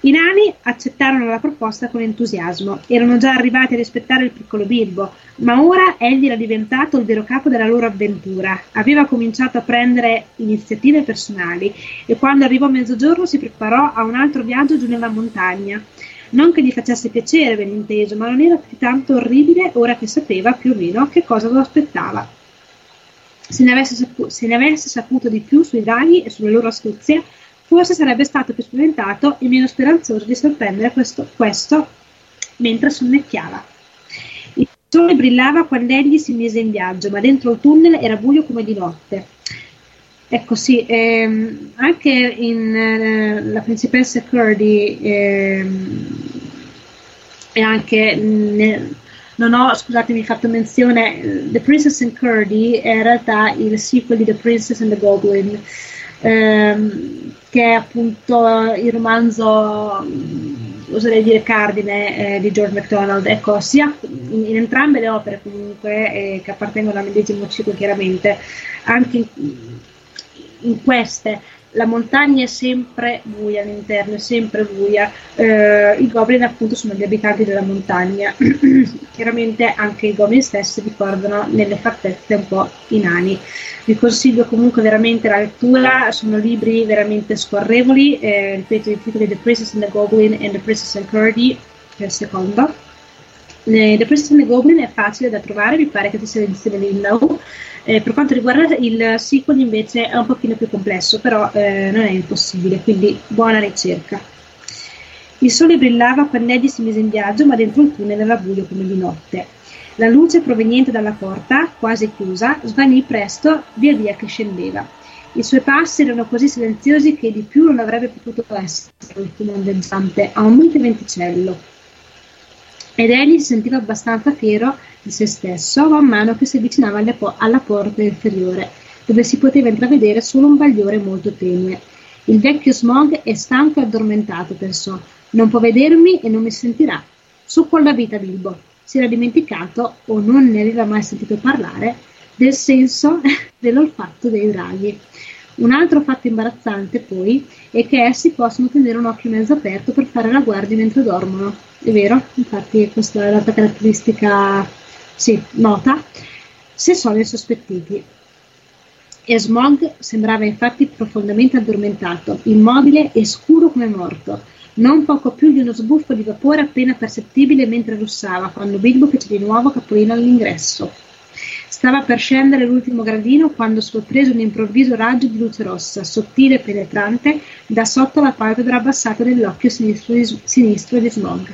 I nani accettarono la proposta con entusiasmo. Erano già arrivati a rispettare il piccolo Bilbo, ma ora egli era diventato il vero capo della loro avventura. Aveva cominciato a prendere iniziative personali e quando arrivò a mezzogiorno si preparò a un altro viaggio giù nella montagna. Non che gli facesse piacere, ben inteso, ma non era più tanto orribile ora che sapeva più o meno che cosa lo aspettava. Se ne avesse saputo di più sui draghi e sulle loro astuzie, forse sarebbe stato più spaventato e meno speranzoso di sorprendere questo mentre sonnecchiava. Il sole brillava quando egli si mise in viaggio, ma dentro il tunnel era buio come di notte. Ecco sì, anche in La Principessa Curdie e anche, non ho, scusatemi, fatto menzione, The Princess and Curdie è in realtà il sequel di The Princess and the Goblin, che è appunto il romanzo, oserei dire cardine, di George MacDonald. Ecco, sia in entrambe le opere comunque, che appartengono al medesimo ciclo chiaramente, anche in queste la montagna è sempre buia all'interno, è sempre buia, i goblin appunto sono gli abitanti della montagna. Chiaramente anche i goblin stessi ricordano nelle fattezze un po' i nani. Vi consiglio comunque veramente la lettura, sono libri veramente scorrevoli, ripeto i titoli The Princess and the Goblin e The Princess and Curdie, per secondo. The Princess and the Goblin è facile da trovare, mi pare che ci sia l'edizione di Now. Per quanto riguarda il sequel invece è un pochino più complesso, però non è impossibile, quindi buona ricerca. Il sole brillava quando Eddie si mise in viaggio, ma dentro il tunnel era buio come di notte. La luce proveniente dalla porta, quasi chiusa, svanì presto via via che scendeva. I suoi passi erano così silenziosi che di più non avrebbe potuto essere l'ultimo ondeggiante a un mite venticello. Ed egli si sentiva abbastanza fiero di se stesso man mano che si avvicinava alla porta inferiore, dove si poteva intravedere solo un bagliore molto tenue. Il vecchio Smaug è stanco e addormentato, pensò. Non può vedermi e non mi sentirà. Su con la vita, Bilbo. Si era dimenticato, o non ne aveva mai sentito parlare, del senso dell'olfatto dei draghi. Un altro fatto imbarazzante, poi, è che essi possono tenere un occhio mezzo aperto per fare la guardia mentre dormono. È vero, infatti questa è l'altra caratteristica, sì, nota, se sono insospettiti. E Smaug sembrava infatti profondamente addormentato, immobile e scuro come morto. Non poco più di uno sbuffo di vapore appena percettibile mentre russava, quando Bilbo fece di nuovo capolino all'ingresso. Stava per scendere l'ultimo gradino quando sorprese un improvviso raggio di luce rossa, sottile e penetrante, da sotto la palpebra abbassata dell'occhio sinistro di Smaug.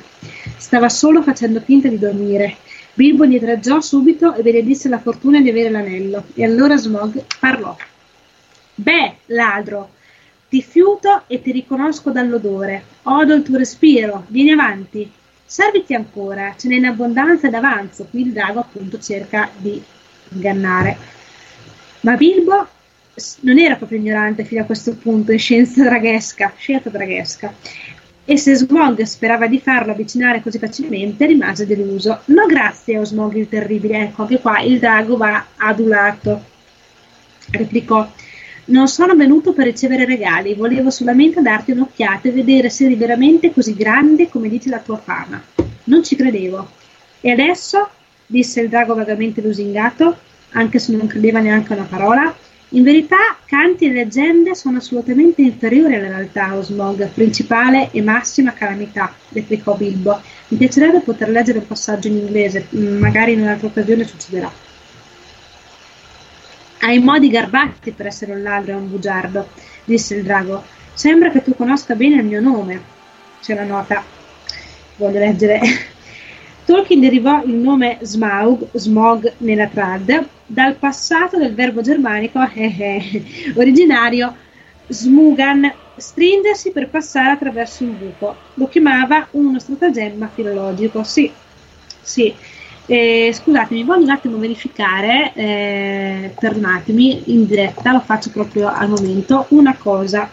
Stava solo facendo finta di dormire. Bilbo indietreggiò subito e benedisse la fortuna di avere l'anello. E allora Smaug parlò. «Beh, ladro, ti fiuto e ti riconosco dall'odore. Odo il tuo respiro. Vieni avanti. Serviti ancora. Ce n'è in abbondanza ed avanzo». Qui il drago appunto cerca di ingannare. Ma Bilbo non era proprio ignorante fino a questo punto in scienza draghesca, e se Smaug sperava di farlo avvicinare così facilmente rimase deluso. No grazie, o Smaug il terribile. Ecco, anche qua il drago va adulato. Replicò: non sono venuto per ricevere regali, volevo solamente darti un'occhiata e vedere se eri veramente così grande come dice la tua fama. Non ci credevo. E adesso, disse il drago vagamente lusingato, anche se non credeva neanche una parola, in verità canti e leggende sono assolutamente inferiori alla realtà, o Smaug, principale e massima calamità, replicò Bilbo. Mi piacerebbe poter leggere il passaggio in inglese, magari in un'altra occasione succederà. Hai modi garbati per essere un ladro e un bugiardo, disse il drago. Sembra che tu conosca bene il mio nome. C'è la nota. voglio leggere. Tolkien derivò il nome Smaug nella trad, dal passato del verbo germanico originario smugan, stringersi per passare attraverso un buco. Lo chiamava uno stratagemma filologico. Sì. Scusatemi, voglio un attimo verificare, tornatemi in diretta, lo faccio proprio al momento, una cosa.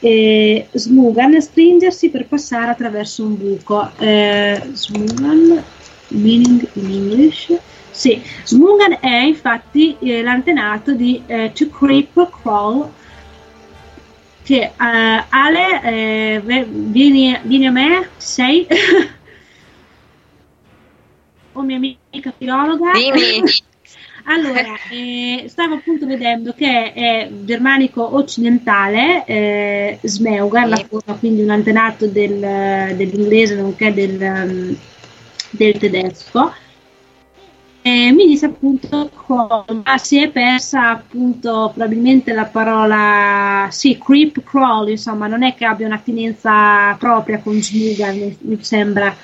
Smugan, stringersi per passare attraverso un buco. Smugan, meaning in English. Sì, smugan è infatti l'antenato di to creep, crawl, che Ale, vieni a me, ci sei? O mia amica filologa. Allora, stavo appunto vedendo che è germanico occidentale, smeugar, la forma, quindi un antenato dell'inglese nonché del tedesco. Mi dice appunto si è persa appunto probabilmente la parola, sì, creep, crawl, insomma, non è che abbia un'attinenza propria con smugan, mi sembra.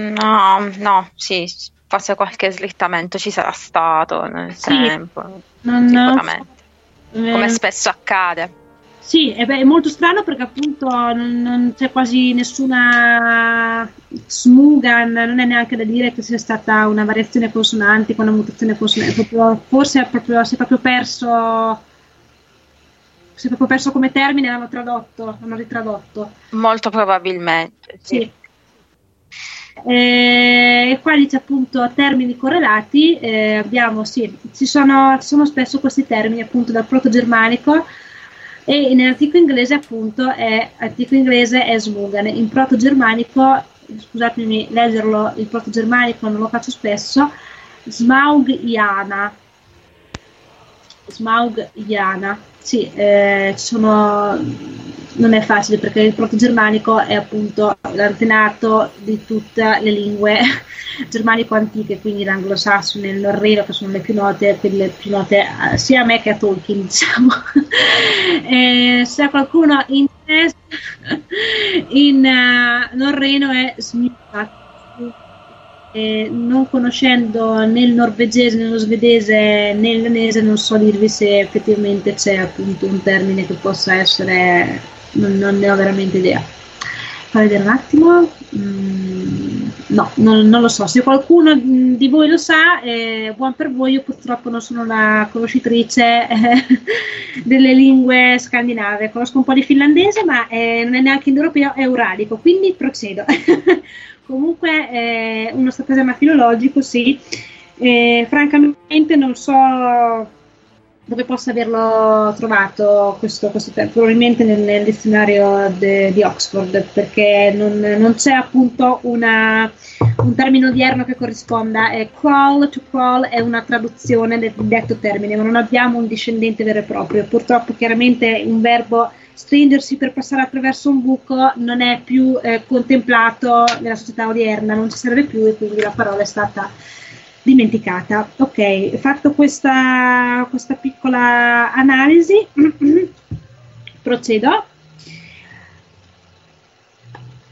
No, sì, forse qualche slittamento ci sarà stato nel tempo, sicuramente, come spesso accade. Sì, è molto strano perché appunto non c'è quasi nessuna smugan, non è neanche da dire che sia stata una variazione consonantica, una mutazione consonantica, si è proprio perso come termine, l'hanno ritradotto. Molto probabilmente, sì. E qua dice appunto termini correlati, abbiamo, sì, ci sono spesso questi termini appunto dal proto-germanico, e nell'antico inglese è smugan. In proto-germanico, scusatemi, leggerlo il proto-germanico non lo faccio spesso, Smaug Iana. Sì, non è facile perché il proto-germanico è appunto l'antenato di tutte le lingue germanico antiche, quindi l'anglosassone e il norreno, che sono le più note, sia a me che a Tolkien, diciamo. Se ha qualcuno in test, in norreno è Smivat. Non conoscendo né il norvegese, né lo svedese, né il danese, non so dirvi se effettivamente c'è appunto un termine che possa essere... Non ne ho veramente idea. Fa vedere un attimo. No, non lo so. Se qualcuno di voi lo sa, buon per voi. Io purtroppo non sono la conoscitrice delle lingue scandinave. Conosco un po' di finlandese, ma non è neanche indoeuropeo, è uralico. Quindi procedo. Comunque, uno stratagemma filologico, sì. Francamente non so dove possa averlo trovato questo probabilmente nel dizionario di Oxford, perché non c'è appunto un termine odierno che corrisponda. Crawl, to crawl è una traduzione del detto termine, ma non abbiamo un discendente vero e proprio. Purtroppo chiaramente un verbo stringersi per passare attraverso un buco non è più contemplato nella società odierna, non ci serve più, e quindi la parola è stata dimenticata. Ok, fatto questa piccola analisi, procedo.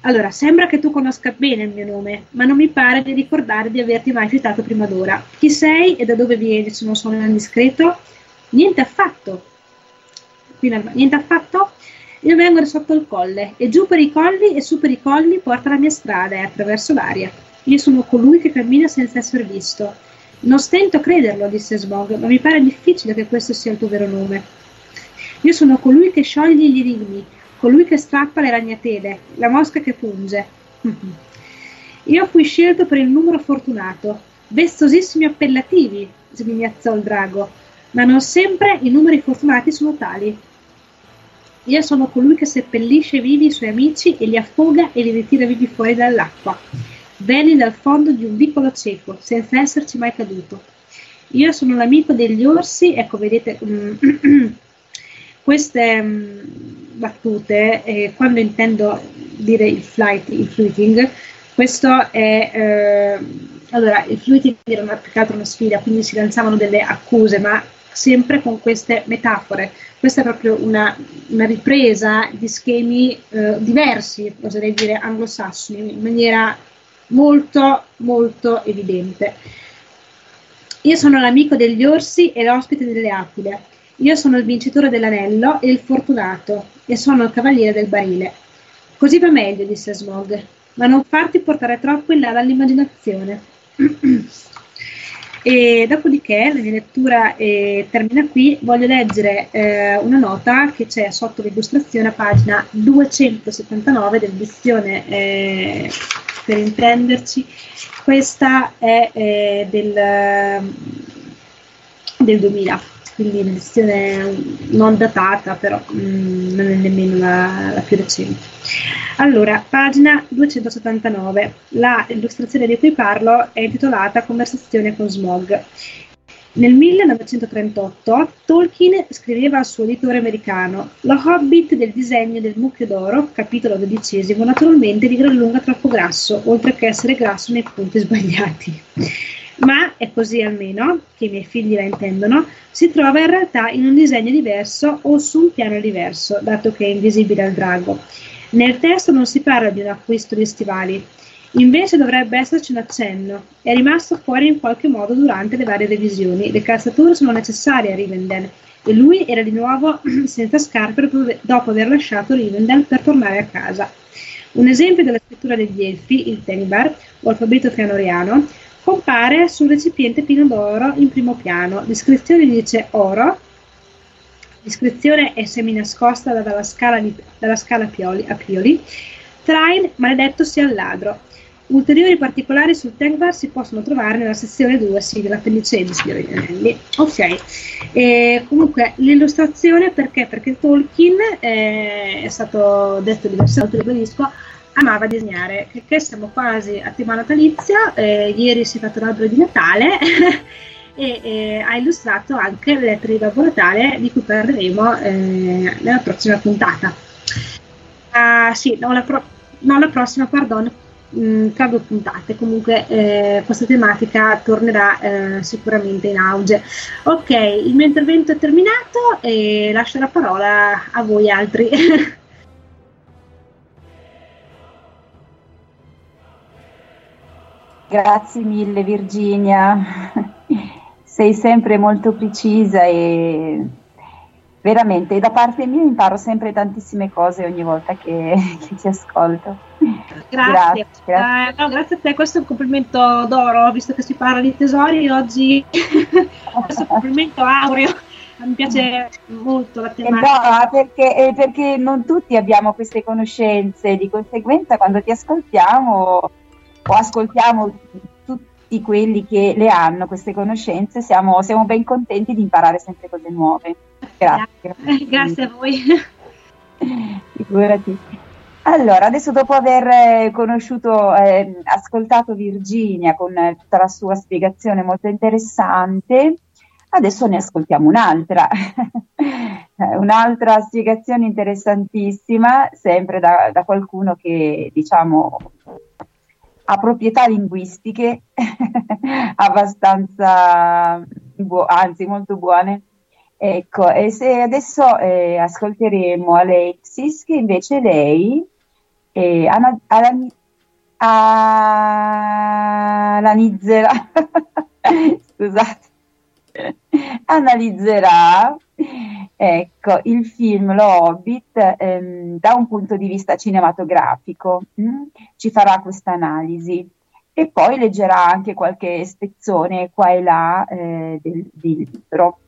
Allora, sembra che tu conosca bene il mio nome, ma non mi pare di ricordare di averti mai citato prima d'ora. Chi sei e da dove vieni, se non sono indiscreto? Niente affatto? Io vengo da sotto il colle, e giù per i colli e su per i colli porta la mia strada, e attraverso l'aria. Io sono colui che cammina senza essere visto. Non stento a crederlo, disse Smaug, ma mi pare difficile che questo sia il tuo vero nome. Io sono colui che scioglie gli enigmi, colui che strappa le ragnatele, la mosca che punge. Io fui scelto per il numero fortunato. Vestosissimi appellativi, sghignazzò il drago, ma non sempre i numeri fortunati sono tali. Io sono colui che seppellisce vivi i suoi amici e li affoga e li ritira vivi fuori dall'acqua. Veni dal fondo di un vicolo cieco, senza esserci mai caduto. Io sono l'amico degli orsi. Ecco, vedete, queste battute, quando intendo dire il fluting, questo è... allora, il fluting era più che altro una sfida, quindi si lanciavano delle accuse, ma sempre con queste metafore. questa è proprio una ripresa di schemi diversi, oserei dire anglosassoni, in maniera molto molto evidente. Io sono l'amico degli orsi e l'ospite delle aquile, io sono il vincitore dell'anello e il fortunato, e sono il cavaliere del barile. Così va meglio, disse Smaug, ma non farti portare troppo in là dall'immaginazione. E dopodiché la mia lettura termina qui. Voglio leggere una nota che c'è sotto l'illustrazione a pagina 279 dell'edizione, per intenderci. Questa è del 2000, quindi un'edizione non datata, però non è nemmeno la più recente. Allora, pagina 279, la illustrazione di cui parlo è intitolata Conversazione con Smaug. Nel 1938 Tolkien scriveva al suo editore americano: Lo Hobbit del disegno del Mucchio d'Oro, capitolo 12, naturalmente di gran lunga troppo grasso, oltre che essere grasso nei punti sbagliati. Ma, è così almeno, che i miei figli la intendono, si trova in realtà in un disegno diverso o su un piano diverso, dato che è invisibile al drago. Nel testo non si parla di un acquisto di stivali, invece dovrebbe esserci un accenno, è rimasto fuori in qualche modo durante le varie revisioni, le calzature sono necessarie a Rivendell, e lui era di nuovo senza scarpe dopo aver lasciato Rivendell per tornare a casa. Un esempio della scrittura degli elfi, il Tenibar, o alfabeto fëanoriano, compare sul recipiente pieno d'oro in primo piano. L'iscrizione dice oro, l'iscrizione è seminascosta dalla scala a pioli. Train, maledetto sia il ladro. Ulteriori particolari sul Tengvar si possono trovare nella sezione 2, sì, dell'appendice di Signore degli Anelli. Ok, comunque l'illustrazione perché? Perché Tolkien, è stato detto diverse volte, ribadisco, amava disegnare, che siamo quasi a tema natalizia, ieri si è fatto l'albero di Natale e ha illustrato anche le lettere di Babbo Natale, di cui parleremo nella prossima puntata. Ah, sì, la prossima, pardon, tra due puntate. Comunque questa tematica tornerà sicuramente in auge. Ok, il mio intervento è terminato e lascio la parola a voi altri. Grazie mille Virginia, sei sempre molto precisa e veramente da parte mia imparo sempre tantissime cose ogni volta che ti ascolto. Grazie. No, grazie a te, questo è un complimento d'oro, visto che si parla di tesori oggi, questo è un complimento aureo. Mi piace molto la tematica. No, perché non tutti abbiamo queste conoscenze, di conseguenza quando ti ascoltiamo... o ascoltiamo tutti quelli che le hanno queste conoscenze, siamo ben contenti di imparare sempre cose nuove. Grazie a voi. Figurati. Allora, adesso dopo aver ascoltato Virginia con tutta la sua spiegazione molto interessante, adesso ne ascoltiamo un'altra, un'altra spiegazione interessantissima, sempre da qualcuno che, diciamo, ha proprietà linguistiche abbastanza molto buone. Ecco, e se adesso ascolteremo Alexis, che invece lei analizzerà, ecco, il film Lo Hobbit da un punto di vista cinematografico, ci farà questa analisi e poi leggerà anche qualche spezzone qua e là del libro.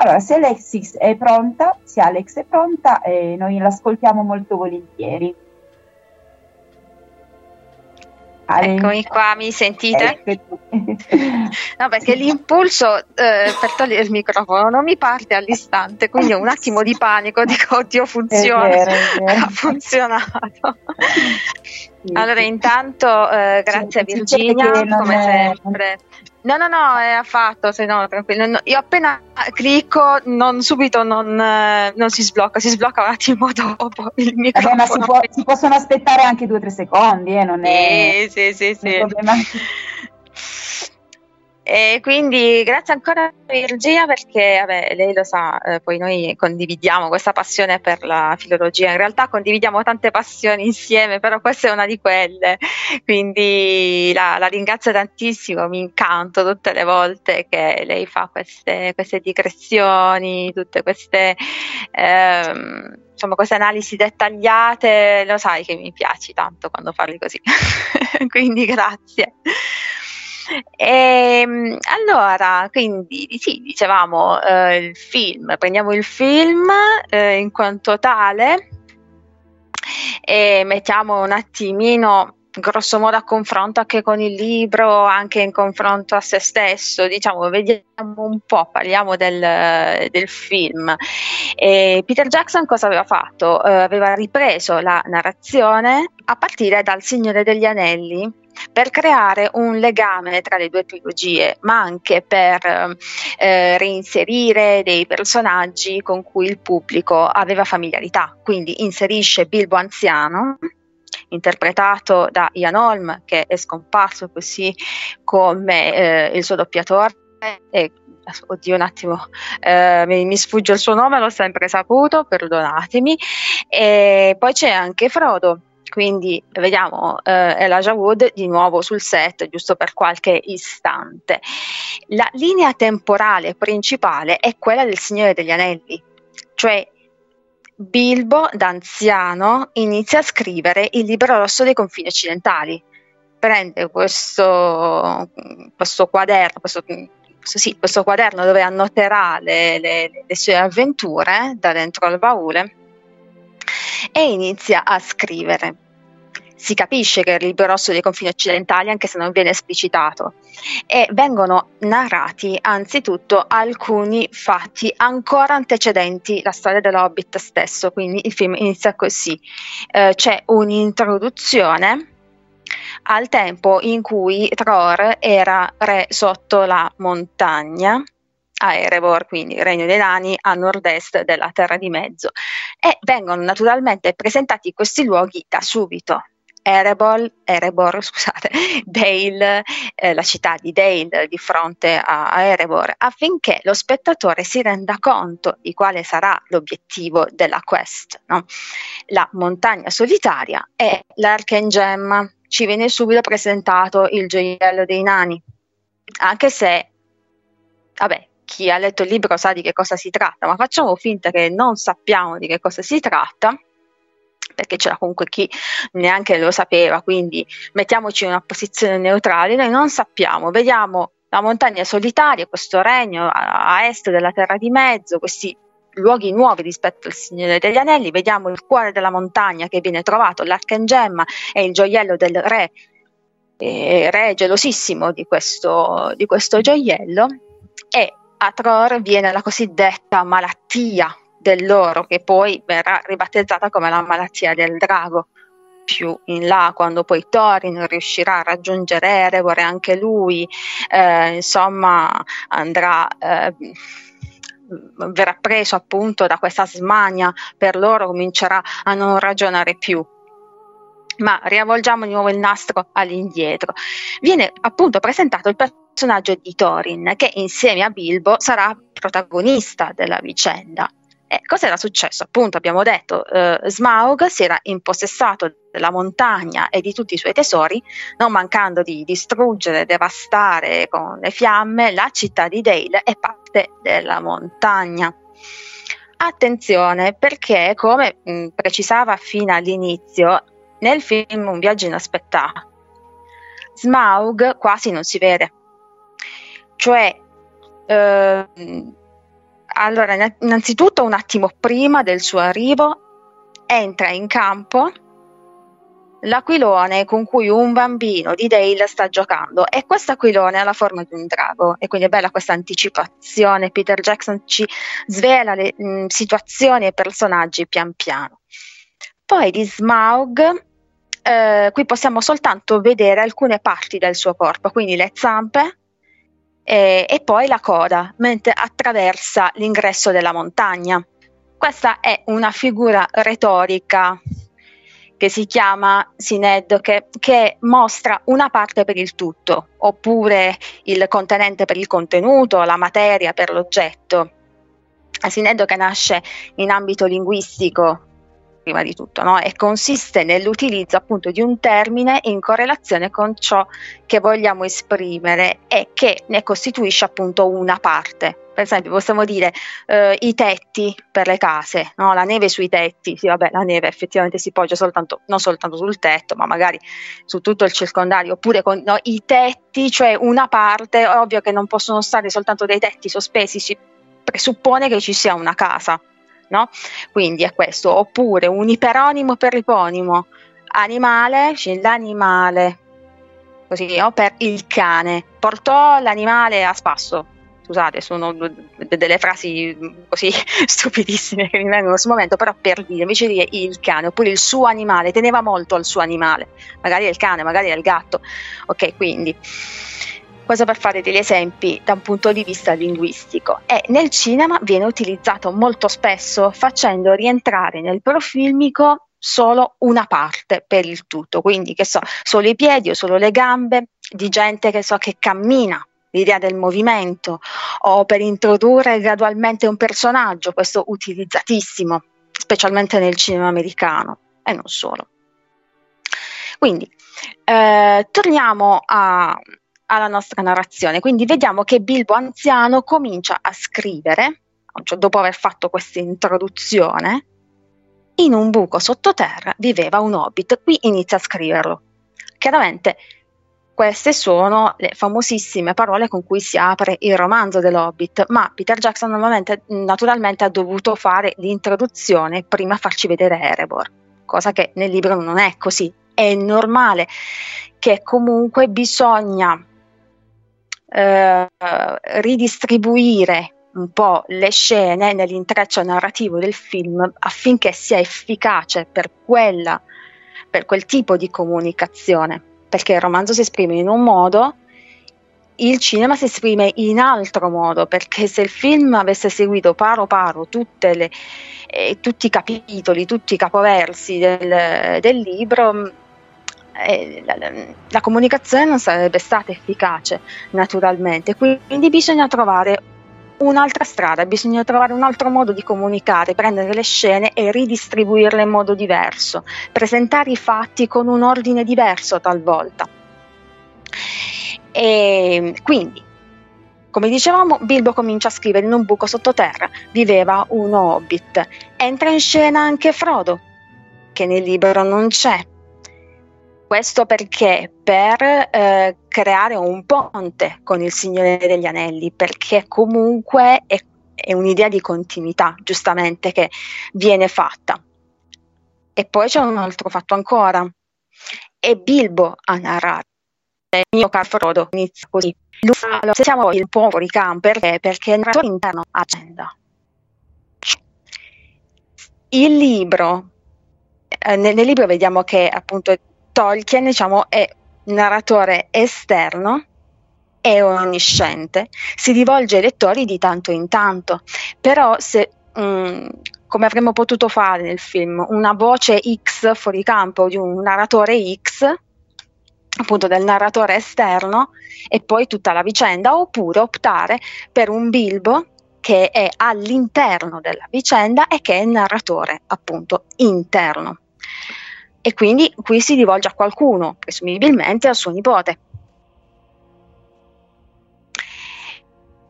Allora, se Alex è pronta, noi l'ascoltiamo molto volentieri. Eccomi qua, mi sentite? No, perché l'impulso per togliere il microfono non mi parte all'istante, quindi ho un attimo di panico, dico oddio funziona, è vero. Ha funzionato. Sì. Allora intanto grazie a Virginia, come sempre. No, affatto, se no tranquillo. No, io appena clicco non si sblocca un attimo dopo il microfono. Vabbè, ma si possono aspettare anche 2 o 3 secondi, non è sì. E quindi grazie ancora a Virginia, perché vabbè, lei lo sa, poi noi condividiamo questa passione per la filologia, in realtà condividiamo tante passioni insieme, però questa è una di quelle, quindi la ringrazio tantissimo, mi incanto tutte le volte che lei fa queste digressioni, tutte queste queste analisi dettagliate, lo sai che mi piace tanto quando parli così, quindi grazie. Allora, quindi sì, dicevamo il film, prendiamo il film in quanto tale e mettiamo un attimino grosso modo a confronto anche con il libro, anche in confronto a se stesso, diciamo, vediamo un po', parliamo del film. Peter Jackson cosa aveva fatto? Aveva ripreso la narrazione a partire dal Signore degli Anelli, per creare un legame tra le due trilogie, ma anche per reinserire dei personaggi con cui il pubblico aveva familiarità. Quindi inserisce Bilbo anziano, interpretato da Ian Holm, che è scomparso, così come il suo doppiatore, oddio un attimo, mi sfugge il suo nome, l'ho sempre saputo, perdonatemi. E poi c'è anche Frodo, quindi vediamo Elijah Wood di nuovo sul set, giusto per qualche istante. La linea temporale principale è quella del Signore degli Anelli, cioè Bilbo da anziano inizia a scrivere il Libro Rosso dei Confini Occidentali, prende questo quaderno dove annoterà le sue avventure da dentro al baule e inizia a scrivere. Si capisce che è il Libro Rosso dei Confini Occidentali, anche se non viene esplicitato, e vengono narrati anzitutto alcuni fatti ancora antecedenti la storia dell'Hobbit stesso, quindi il film inizia così. C'è un'introduzione al tempo in cui Tror era re sotto la montagna, a Erebor, quindi Regno dei Nani, a nord-est della Terra di Mezzo, e vengono naturalmente presentati questi luoghi da subito. Erebor, Dale, la città di Dale di fronte a Erebor, affinché lo spettatore si renda conto di quale sarà l'obiettivo della quest, no? La montagna solitaria è l'archengemma, ci viene subito presentato il gioiello dei nani, anche se, vabbè, chi ha letto il libro sa di che cosa si tratta, ma facciamo finta che non sappiamo di che cosa si tratta, perché c'era comunque chi neanche lo sapeva, quindi mettiamoci in una posizione neutrale, noi non sappiamo, vediamo la montagna solitaria, questo regno a est della Terra di Mezzo, questi luoghi nuovi rispetto al Signore degli Anelli, vediamo il cuore della montagna che viene trovato, l'archengemma è il gioiello del re gelosissimo di questo gioiello, e a Tror viene la cosiddetta malattia dell'oro, che poi verrà ribattezzata come la malattia del drago, più in là quando poi Thorin riuscirà a raggiungere Erebor, anche lui verrà preso appunto da questa smania per l'oro, comincerà a non ragionare più. Ma riavvolgiamo di nuovo il nastro all'indietro, viene appunto presentato il personaggio di Thorin, che insieme a Bilbo sarà protagonista della vicenda. Cosa era successo? Appunto abbiamo detto, Smaug si era impossessato della montagna e di tutti i suoi tesori, non mancando di distruggere e devastare con le fiamme la città di Dale e parte della montagna. Attenzione, perché come precisava fino all'inizio, nel film Un viaggio inaspettato, Smaug quasi non si vede, cioè allora innanzitutto un attimo prima del suo arrivo entra in campo l'aquilone con cui un bambino di Dale sta giocando, e questo aquilone ha la forma di un drago, e quindi è bella questa anticipazione, Peter Jackson ci svela le situazioni e personaggi pian piano. Poi di Smaug qui possiamo soltanto vedere alcune parti del suo corpo, quindi le zampe e poi la coda, mentre attraversa l'ingresso della montagna. Questa è una figura retorica che si chiama Sineddoche, che mostra una parte per il tutto, oppure il contenente per il contenuto, la materia per l'oggetto. Sineddoche nasce in ambito linguistico, prima di tutto, no? E consiste nell'utilizzo appunto di un termine in correlazione con ciò che vogliamo esprimere e che ne costituisce appunto una parte. Per esempio possiamo dire i tetti per le case, no? La neve sui tetti, sì vabbè la neve effettivamente si poggia soltanto, non soltanto sul tetto ma magari su tutto il circondario, oppure con, no, i tetti, cioè una parte, ovvio che non possono stare soltanto dei tetti sospesi, si presuppone che ci sia una casa, no? Quindi è questo, oppure un iperonimo per iponimo, animale, cioè l'animale, così, no? Per il cane, portò l'animale a spasso. Scusate, sono delle frasi così stupidissime che mi vengono in questo momento, però per dire, invece di dire il cane, oppure il suo animale, teneva molto al suo animale, magari è il cane, magari è il gatto. Ok, quindi questo per fare degli esempi da un punto di vista linguistico. E nel cinema viene utilizzato molto spesso facendo rientrare nel profilmico solo una parte per il tutto, quindi che so, solo i piedi o solo le gambe di gente che so che cammina, l'idea del movimento, o per introdurre gradualmente un personaggio, questo utilizzatissimo, specialmente nel cinema americano, e non solo. Quindi, torniamo alla nostra narrazione, quindi vediamo che Bilbo anziano comincia a scrivere, cioè dopo aver fatto questa introduzione, in un buco sottoterra viveva un hobbit, qui inizia a scriverlo, chiaramente. Queste sono le famosissime parole con cui si apre il romanzo dell'Hobbit, ma Peter Jackson naturalmente ha dovuto fare l'introduzione prima farci vedere Erebor, cosa che nel libro non è così. È normale che comunque bisogna ridistribuire un po' le scene nell'intreccio narrativo del film affinché sia efficace per quel tipo di comunicazione. Perché il romanzo si esprime in un modo, il cinema si esprime in altro modo, perché se il film avesse seguito paro paro tutti i capitoli, tutti i capoversi del libro, la comunicazione non sarebbe stata efficace naturalmente, quindi bisogna trovare un'altra strada, bisogna trovare un altro modo di comunicare, prendere le scene e ridistribuirle in modo diverso, presentare i fatti con un ordine diverso talvolta. E quindi, come dicevamo, Bilbo comincia a scrivere: in un buco sottoterra viveva un hobbit. Entra in scena anche Frodo, che nel libro non c'è. Questo perché? Per creare un ponte con il Signore degli Anelli, perché comunque è un'idea di continuità, giustamente, che viene fatta. E poi c'è un altro fatto ancora. È Bilbo a narrare. Il mio caro Frodo inizia così. Allora, se siamo il povero Rican, perché il narratore interno accenda. Il libro, nel libro vediamo che appunto Tolkien, diciamo, è un narratore esterno, è onnisciente, si rivolge ai lettori di tanto in tanto, però se, come avremmo potuto fare nel film, una voce X fuori campo di un narratore X, appunto del narratore esterno, e poi tutta la vicenda, oppure optare per un Bilbo che è all'interno della vicenda e che è il narratore appunto interno. E quindi qui si rivolge a qualcuno, presumibilmente a suo nipote.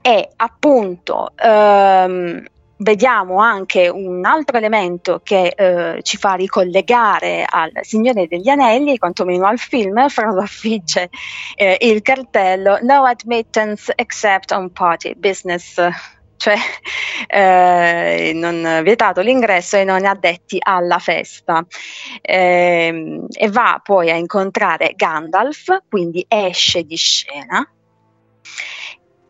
E appunto vediamo anche un altro elemento che ci fa ricollegare al Signore degli Anelli, quantomeno al film. Frodo affigge il cartello "No admittance except on party business", cioè non vietato l'ingresso ai non addetti alla festa, e va poi a incontrare Gandalf, quindi esce di scena,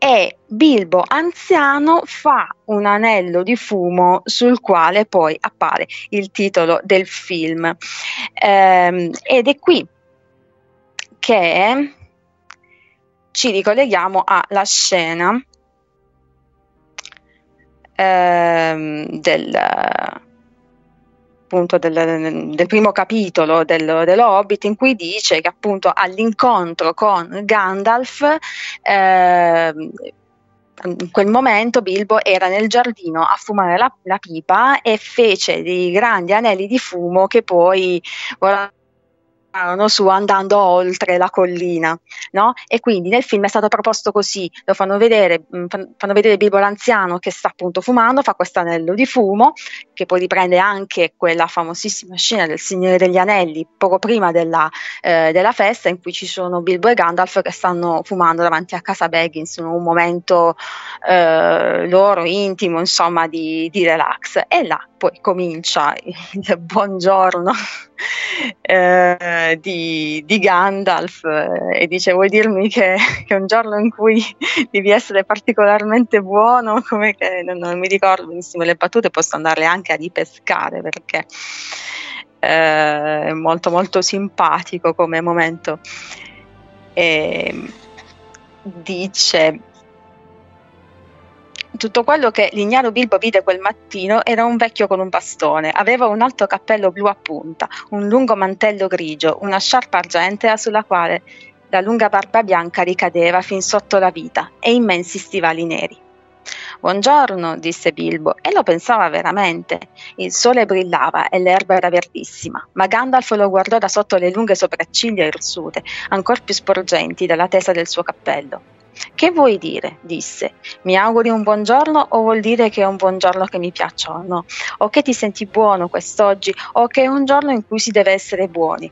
e Bilbo anziano fa un anello di fumo sul quale poi appare il titolo del film, ed è qui che ci ricolleghiamo alla scena appunto del primo capitolo dell'Hobbit, in cui dice che appunto all'incontro con Gandalf, in quel momento Bilbo era nel giardino a fumare la pipa e fece dei grandi anelli di fumo che poi volarono su andando oltre la collina, no? E quindi nel film è stato proposto così, lo fanno vedere Bilbo l'anziano che sta appunto fumando, fa questo anello di fumo che poi riprende anche quella famosissima scena del Signore degli Anelli poco prima della festa, in cui ci sono Bilbo e Gandalf che stanno fumando davanti a casa Baggins, un momento loro intimo, insomma, di relax, e là poi comincia il buongiorno di Gandalf e dice: vuoi dirmi che un giorno in cui devi essere particolarmente buono, come che non mi ricordo benissimo le battute, posso andarle anche a ripescare perché è molto molto simpatico come momento. E dice: tutto quello che l'ignaro Bilbo vide quel mattino era un vecchio con un bastone, aveva un alto cappello blu a punta, un lungo mantello grigio, una sciarpa argentea sulla quale la lunga barba bianca ricadeva fin sotto la vita, e immensi stivali neri. «Buongiorno», disse Bilbo, e lo pensava veramente. Il sole brillava e l'erba era verdissima, ma Gandalf lo guardò da sotto le lunghe sopracciglia irsute, ancor più sporgenti dalla tesa del suo cappello. «Che vuoi dire?» disse. «Mi auguri un buongiorno, o vuol dire che è un buongiorno che mi piaccia o no? O che ti senti buono quest'oggi, o che è un giorno in cui si deve essere buoni?»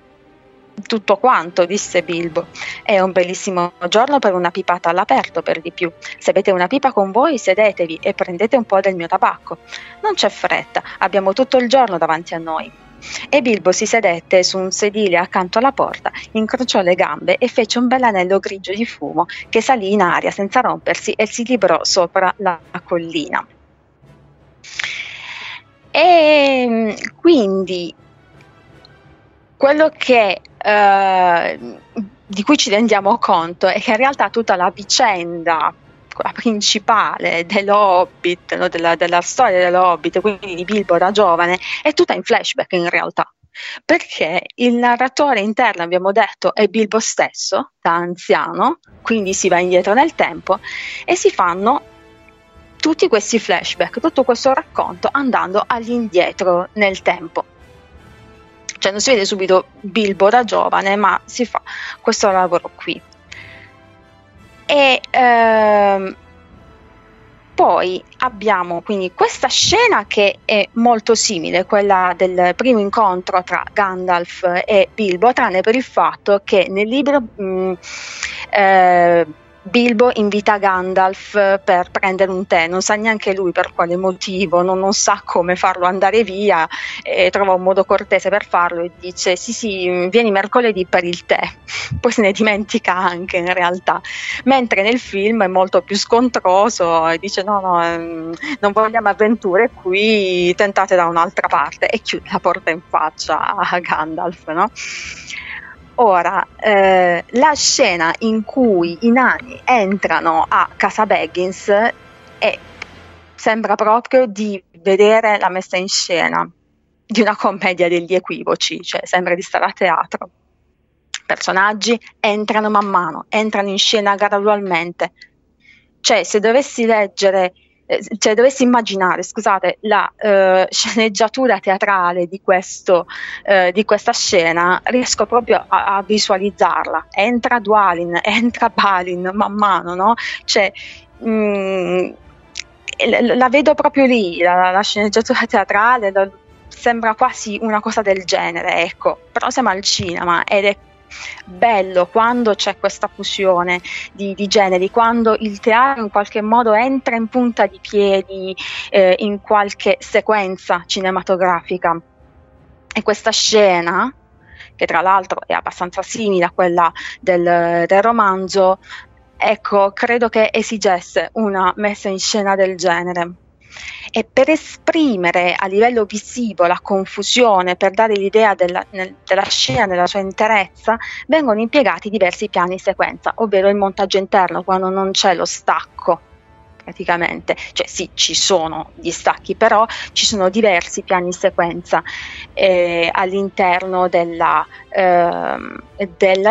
«Tutto quanto», disse Bilbo. «È un bellissimo giorno per una pipata all'aperto, per di più. Se avete una pipa con voi, sedetevi e prendete un po' del mio tabacco. Non c'è fretta, abbiamo tutto il giorno davanti a noi». E Bilbo si sedette su un sedile accanto alla porta, incrociò le gambe e fece un bel anello grigio di fumo che salì in aria senza rompersi e si librò sopra la collina. E quindi quello che di cui ci rendiamo conto è che in realtà tutta la vicenda principale dell'Hobbit, no? della storia dell'Hobbit, quindi di Bilbo da giovane, è tutta in flashback in realtà, perché il narratore interno, abbiamo detto, è Bilbo stesso da anziano, quindi si va indietro nel tempo e si fanno tutti questi flashback, tutto questo racconto andando all'indietro nel tempo. Cioè non si vede subito Bilbo da giovane, ma si fa questo lavoro qui. E poi abbiamo quindi questa scena che è molto simile, quella del primo incontro tra Gandalf e Bilbo, tranne per il fatto che nel libro Bilbo invita Gandalf per prendere un tè, non sa neanche lui per quale motivo, non sa come farlo andare via, e trova un modo cortese per farlo e dice sì, vieni mercoledì per il tè, poi se ne dimentica anche in realtà, mentre nel film è molto più scontroso e dice no, non vogliamo avventure qui, tentate da un'altra parte, e chiude la porta in faccia a Gandalf, no? Ora, la scena in cui i nani entrano a casa Baggins sembra proprio di vedere la messa in scena di una commedia degli equivoci, cioè sembra di stare a teatro. Personaggi entrano man mano, entrano in scena gradualmente. Cioè, se dovessi immaginare, scusate, la sceneggiatura teatrale di questa scena, riesco proprio a visualizzarla. Entra Dwalin, entra Balin man mano, no? Cioè, la vedo proprio lì, la sceneggiatura teatrale, sembra quasi una cosa del genere, ecco. Però siamo al cinema ed è bello quando c'è questa fusione di generi, quando il teatro in qualche modo entra in punta di piedi in qualche sequenza cinematografica. E questa scena, che tra l'altro è abbastanza simile a quella del romanzo, ecco, credo che esigesse una messa in scena del genere. E per esprimere a livello visivo la confusione, per dare l'idea della scena nella sua interezza, vengono impiegati diversi piani sequenza, ovvero il montaggio interno, quando non c'è lo stacco praticamente, cioè sì, ci sono gli stacchi, però ci sono diversi piani sequenza all'interno della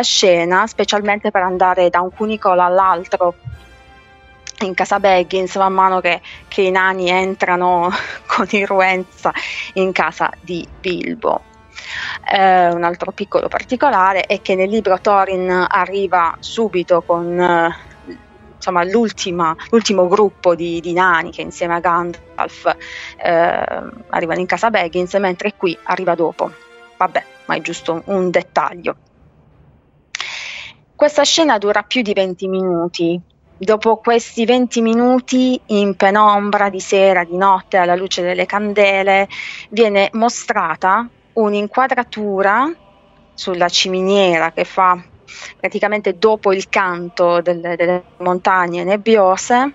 scena, specialmente per andare da un cunicolo all'altro in casa Baggins man mano che i nani entrano con irruenza in casa di Bilbo. Un altro piccolo particolare è che nel libro Thorin arriva subito con insomma, l'ultimo gruppo di nani che insieme a Gandalf arrivano in casa Baggins, mentre qui arriva dopo. Vabbè, ma è giusto un dettaglio. Questa scena dura più di 20 minuti. Dopo questi 20 minuti in penombra, di sera, di notte, alla luce delle candele, viene mostrata un'inquadratura sulla ciminiera che fa praticamente dopo il canto delle montagne nebbiose,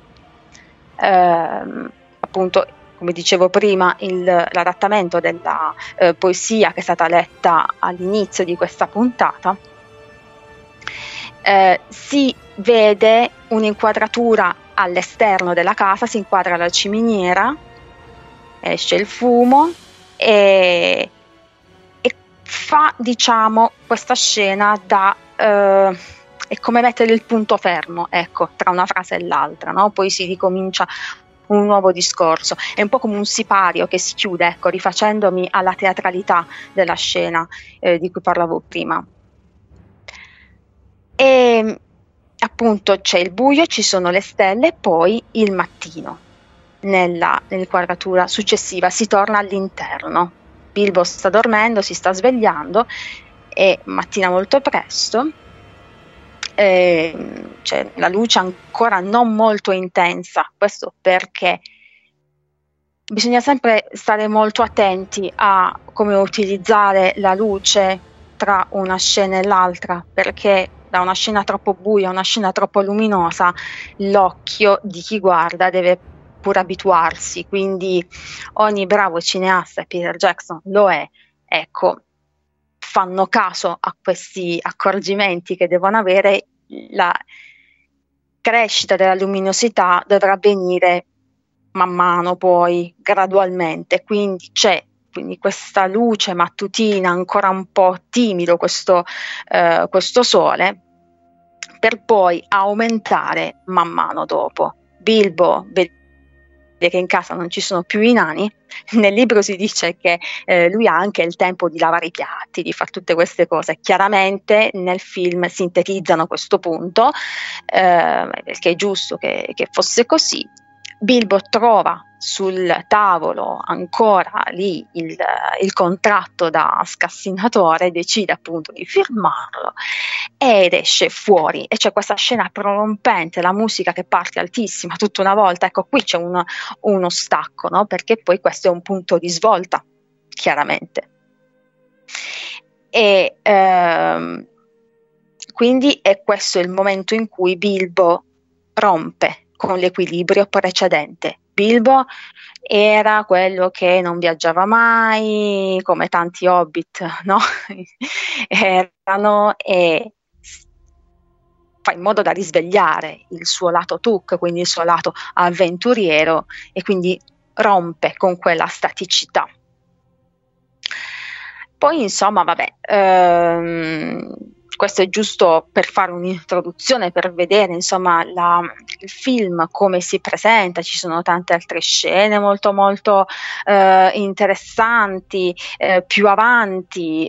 appunto come dicevo prima l'adattamento della poesia che è stata letta all'inizio di questa puntata, si vede un'inquadratura all'esterno della casa, si inquadra la ciminiera, esce il fumo e fa, diciamo, questa scena da è come mettere il punto fermo, ecco, tra una frase e l'altra, no? Poi si ricomincia un nuovo discorso, è un po' come un sipario che si chiude, ecco, rifacendomi alla teatralità della scena di cui parlavo prima. E appunto c'è il buio, ci sono le stelle e poi il mattino. Nell'inquadratura successiva si torna all'interno. Bilbo sta dormendo, si sta svegliando, è mattina molto presto, c'è la luce ancora non molto intensa, questo perché bisogna sempre stare molto attenti a come utilizzare la luce tra una scena e l'altra, perché da una scena troppo buia a una scena troppo luminosa l'occhio di chi guarda deve pur abituarsi, quindi ogni bravo cineasta, Peter Jackson lo è, ecco, fanno caso a questi accorgimenti che devono avere. La crescita della luminosità dovrà avvenire man mano, poi gradualmente, quindi c'è questa luce mattutina ancora un po' timido, questo sole, per poi aumentare man mano dopo. Bilbo che in casa non ci sono più i nani, nel libro si dice che lui ha anche il tempo di lavare i piatti, di fare tutte queste cose. Chiaramente nel film sintetizzano questo punto, perché è giusto che fosse così. Bilbo trova sul tavolo ancora lì il contratto da scassinatore, decide appunto di firmarlo ed esce fuori, e c'è questa scena prorompente, la musica che parte altissima tutta una volta. Ecco, qui c'è uno stacco, no? Perché poi questo è un punto di svolta, chiaramente, e quindi è questo il momento in cui Bilbo rompe con l'equilibrio precedente. Bilbo era quello che non viaggiava mai, come tanti hobbit, no? E fa in modo da risvegliare il suo lato Tuk, quindi il suo lato avventuriero, e quindi rompe con quella staticità. Poi insomma, vabbè, questo è giusto per fare un'introduzione, per vedere insomma il film come si presenta. Ci sono tante altre scene molto molto interessanti più avanti,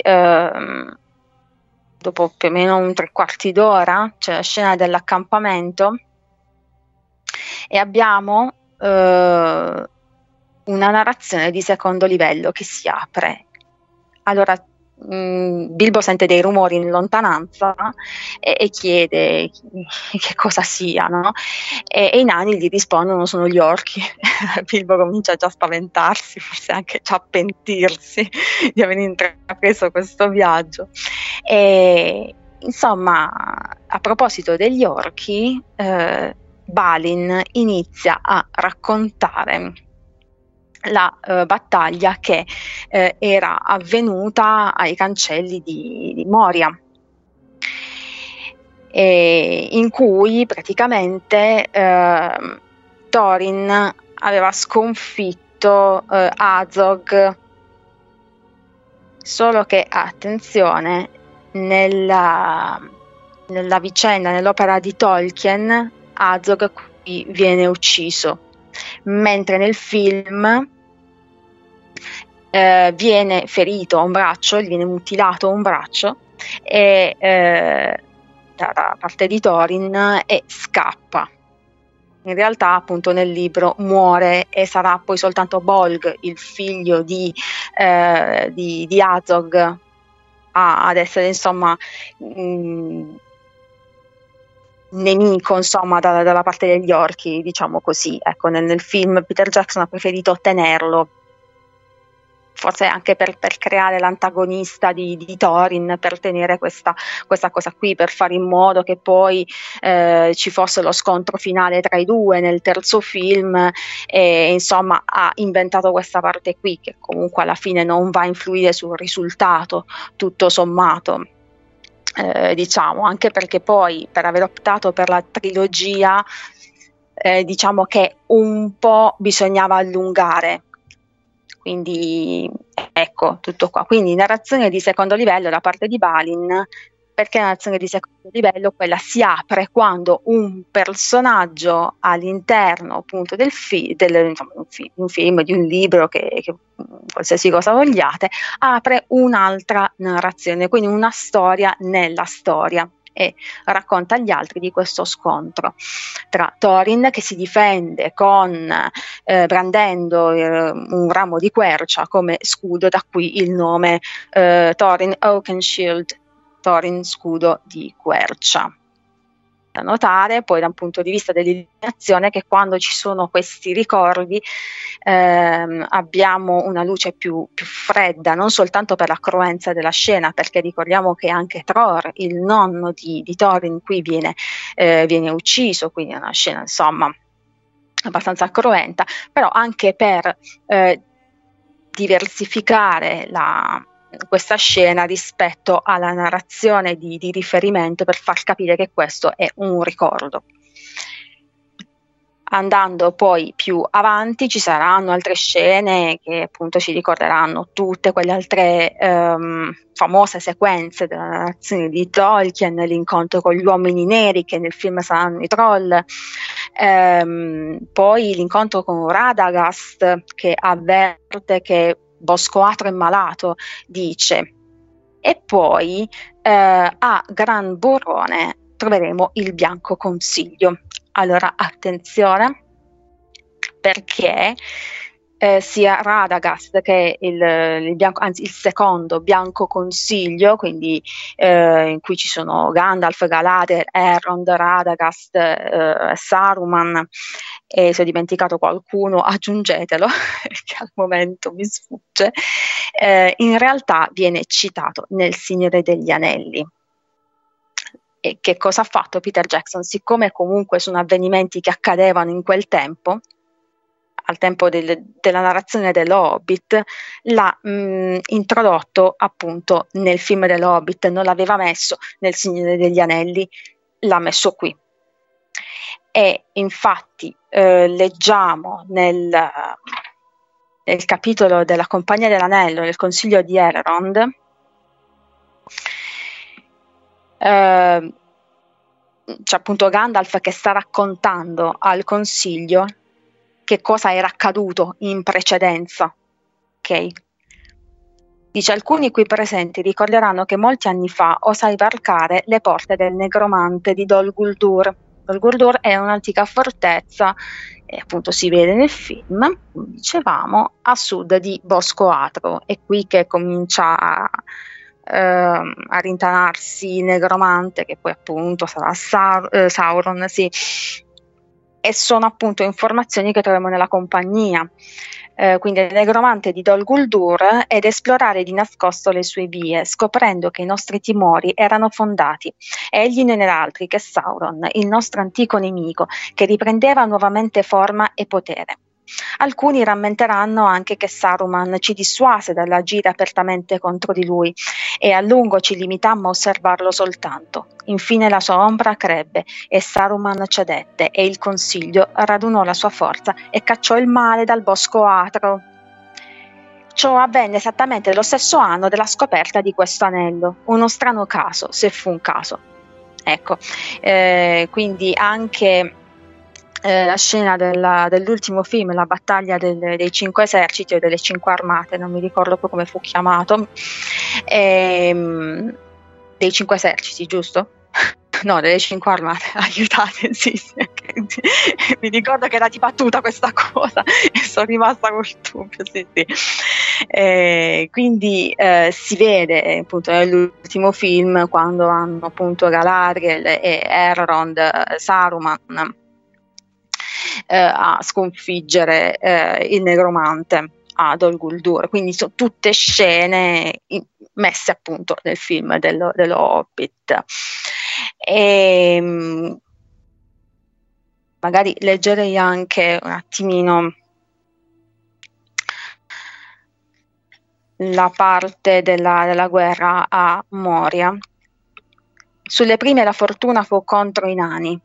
dopo più o meno un 3/4 d'ora c'è la scena dell'accampamento e abbiamo una narrazione di secondo livello che si apre. Allora, Bilbo sente dei rumori in lontananza e chiede che cosa sia, no? E i nani gli rispondono: sono gli orchi. Bilbo comincia già a spaventarsi, forse anche già a pentirsi di aver intrapreso questo viaggio. E insomma, a proposito degli orchi, Balin inizia a raccontare la battaglia che era avvenuta ai cancelli di Moria, in cui praticamente Thorin aveva sconfitto Azog, solo che attenzione, nella vicenda, nell'opera di Tolkien, Azog qui viene ucciso, mentre nel film viene ferito a un braccio, gli viene mutilato un braccio e da parte di Thorin, e scappa. In realtà, appunto, nel libro muore e sarà poi soltanto Bolg, il figlio di Azog, ad essere, insomma, nemico, insomma, dalla parte degli orchi, diciamo così. Ecco, nel film Peter Jackson ha preferito tenerlo, forse anche per creare l'antagonista di Thorin, per tenere questa cosa qui, per fare in modo che poi ci fosse lo scontro finale tra i due nel terzo film, e insomma ha inventato questa parte qui che comunque alla fine non va a influire sul risultato, tutto sommato, diciamo, anche perché poi, per aver optato per la trilogia, diciamo che un po' bisognava allungare. Quindi ecco, tutto qua. Quindi narrazione di secondo livello da parte di Balin. Perché narrazione di secondo livello? Quella si apre quando un personaggio all'interno, appunto, di un film, di un libro, che qualsiasi cosa vogliate, apre un'altra narrazione, quindi una storia nella storia, e racconta agli altri di questo scontro tra Thorin, che si difende brandendo un ramo di quercia come scudo, da qui il nome Thorin Oakenshield, Thorin Scudo di Quercia. Da notare poi, da un punto di vista dell'illuminazione, che quando ci sono questi ricordi abbiamo una luce più fredda, non soltanto per la cruenza della scena, perché ricordiamo che anche Tror, il nonno di Thorin, qui viene ucciso, quindi è una scena, insomma, abbastanza cruenta, però anche per diversificare questa scena rispetto alla narrazione di riferimento, per far capire che questo è un ricordo. Andando poi più avanti ci saranno altre scene che appunto ci ricorderanno tutte quelle altre famose sequenze della narrazione di Tolkien, l'incontro con gli uomini neri, che nel film saranno i troll, poi l'incontro con Radagast, che avverte che Bosco Atro è malato, dice, e poi a Gran Burrone troveremo il Bianco Consiglio. Allora attenzione, perché sia Radagast che il secondo Bianco Consiglio, quindi in cui ci sono Gandalf, Galadriel, Elrond, Radagast, Saruman, e se ho dimenticato qualcuno aggiungetelo, che al momento mi sfugge, in realtà viene citato nel Signore degli Anelli. E che cosa ha fatto Peter Jackson? Siccome comunque sono avvenimenti che accadevano in quel tempo, al tempo della narrazione dell'Hobbit, l'ha introdotto appunto nel film dell'Hobbit, non l'aveva messo nel Signore degli Anelli, l'ha messo qui. E infatti leggiamo nel capitolo della Compagnia dell'Anello, nel Consiglio di Elrond, c'è appunto Gandalf che sta raccontando al Consiglio che cosa era accaduto in precedenza, ok? Dice: alcuni qui presenti ricorderanno che molti anni fa osai varcare le porte del negromante di Dol Guldur. Dol Guldur è un'antica fortezza, e appunto si vede nel film, come dicevamo, a sud di Bosco Atro. È qui che comincia a rintanarsi il negromante, che poi appunto sarà Sauron, sì. E sono appunto informazioni che troviamo nella Compagnia, quindi il negromante di Dol Guldur, ed esplorare di nascosto le sue vie, scoprendo che i nostri timori erano fondati. Egli non era altri che Sauron, il nostro antico nemico, che riprendeva nuovamente forma e potere. Alcuni rammenteranno anche che Saruman ci dissuase dall'agire apertamente contro di lui e a lungo ci limitammo a osservarlo soltanto. Infine la sua ombra crebbe e Saruman cedette e il Consiglio radunò la sua forza e cacciò il male dal Bosco Atro. Ciò avvenne esattamente lo stesso anno della scoperta di questo anello, uno strano caso, se fu un caso. Ecco, quindi anche la scena dell'ultimo film, la battaglia dei 5 eserciti o delle 5 armate, non mi ricordo più come fu chiamato, dei 5 eserciti, giusto? No, delle 5 armate, aiutate, sì. Mi ricordo che era dibattuta questa cosa e sono rimasta col dubbio, sì. Quindi si vede appunto nell'ultimo film, quando hanno appunto Galadriel e Elrond, Saruman, a sconfiggere il negromante ad Dol Guldur. Quindi sono tutte scene messe appunto nel film dello Hobbit. E magari leggerei anche un attimino la parte della guerra a Moria. Sulle prime la fortuna fu contro i nani,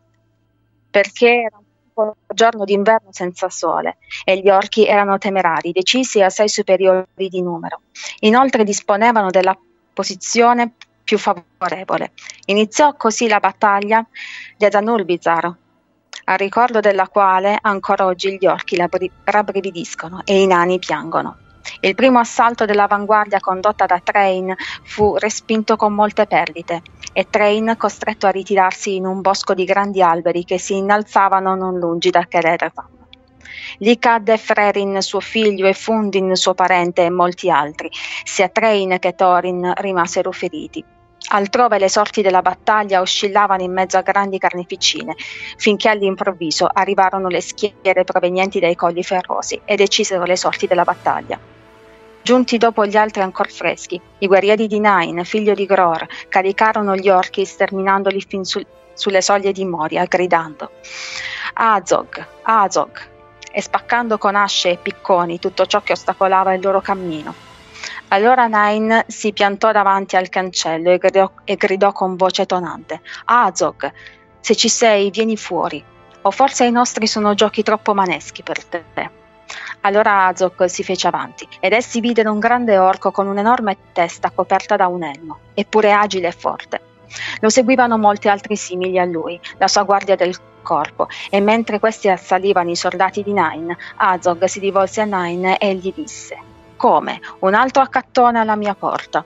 perché era un giorno d'inverno senza sole e gli orchi erano temerari, decisi e assai superiori di numero. Inoltre disponevano della posizione più favorevole. Iniziò così la battaglia di Adanulbizar, a ricordo della quale ancora oggi gli orchi rabbrividiscono e i nani piangono. Il primo assalto dell'avanguardia condotta da Thrain fu respinto con molte perdite e Thrain costretto a ritirarsi in un bosco di grandi alberi che si innalzavano non lungi da Kerethan. Lì cadde Frerin suo figlio e Fundin suo parente e molti altri, sia Thrain che Thorin rimasero feriti. Altrove le sorti della battaglia oscillavano in mezzo a grandi carneficine, finché all'improvviso arrivarono le schiere provenienti dai colli ferrosi e decisero le sorti della battaglia. Giunti dopo gli altri ancor freschi, i guerrieri di Nain, figlio di Gror, caricarono gli orchi sterminandoli fin sulle soglie di Moria, gridando «Azog! Azog!» e spaccando con asce e picconi tutto ciò che ostacolava il loro cammino. Allora Nain si piantò davanti al cancello e gridò con voce tonante: «Azog, se ci sei, vieni fuori, o forse i nostri sono giochi troppo maneschi per te». Allora Azog si fece avanti, ed essi videro un grande orco con un'enorme testa coperta da un elmo, eppure agile e forte. Lo seguivano molti altri simili a lui, la sua guardia del corpo, e mentre questi assalivano i soldati di Nain, Azog si rivolse a Nain e gli disse: «Come? Un altro accattona alla mia porta.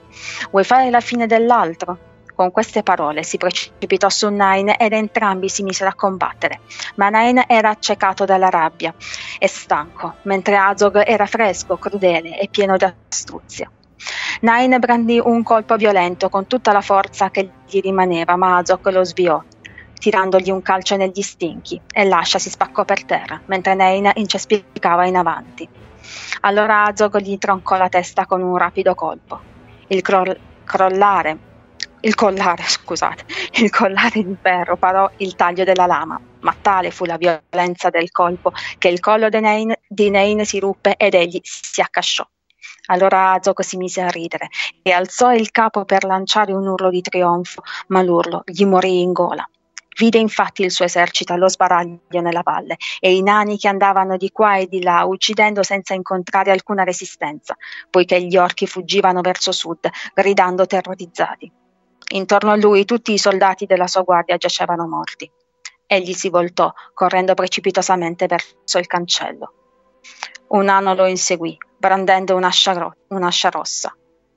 Vuoi fare la fine dell'altro?» Con queste parole si precipitò su Nain ed entrambi si misero a combattere. Ma Nain era accecato dalla rabbia e stanco, mentre Azog era fresco, crudele e pieno di astuzia. Nain brandì un colpo violento con tutta la forza che gli rimaneva, ma Azog lo sviò, tirandogli un calcio negli stinchi, e l'ascia si spaccò per terra, mentre Nain incespicava in avanti. Allora Azog gli troncò la testa con un rapido colpo. Il collare di ferro parò il taglio della lama, ma tale fu la violenza del colpo che il collo di Nain si ruppe ed egli si accasciò. Allora Azog si mise a ridere e alzò il capo per lanciare un urlo di trionfo, ma l'urlo gli morì in gola. Vide infatti il suo esercito allo sbaraglio nella valle e i nani che andavano di qua e di là uccidendo senza incontrare alcuna resistenza, poiché gli orchi fuggivano verso sud gridando terrorizzati. Intorno a lui tutti i soldati della sua guardia giacevano morti. Egli si voltò correndo precipitosamente verso il cancello. Un nano lo inseguì brandendo un'ascia rossa.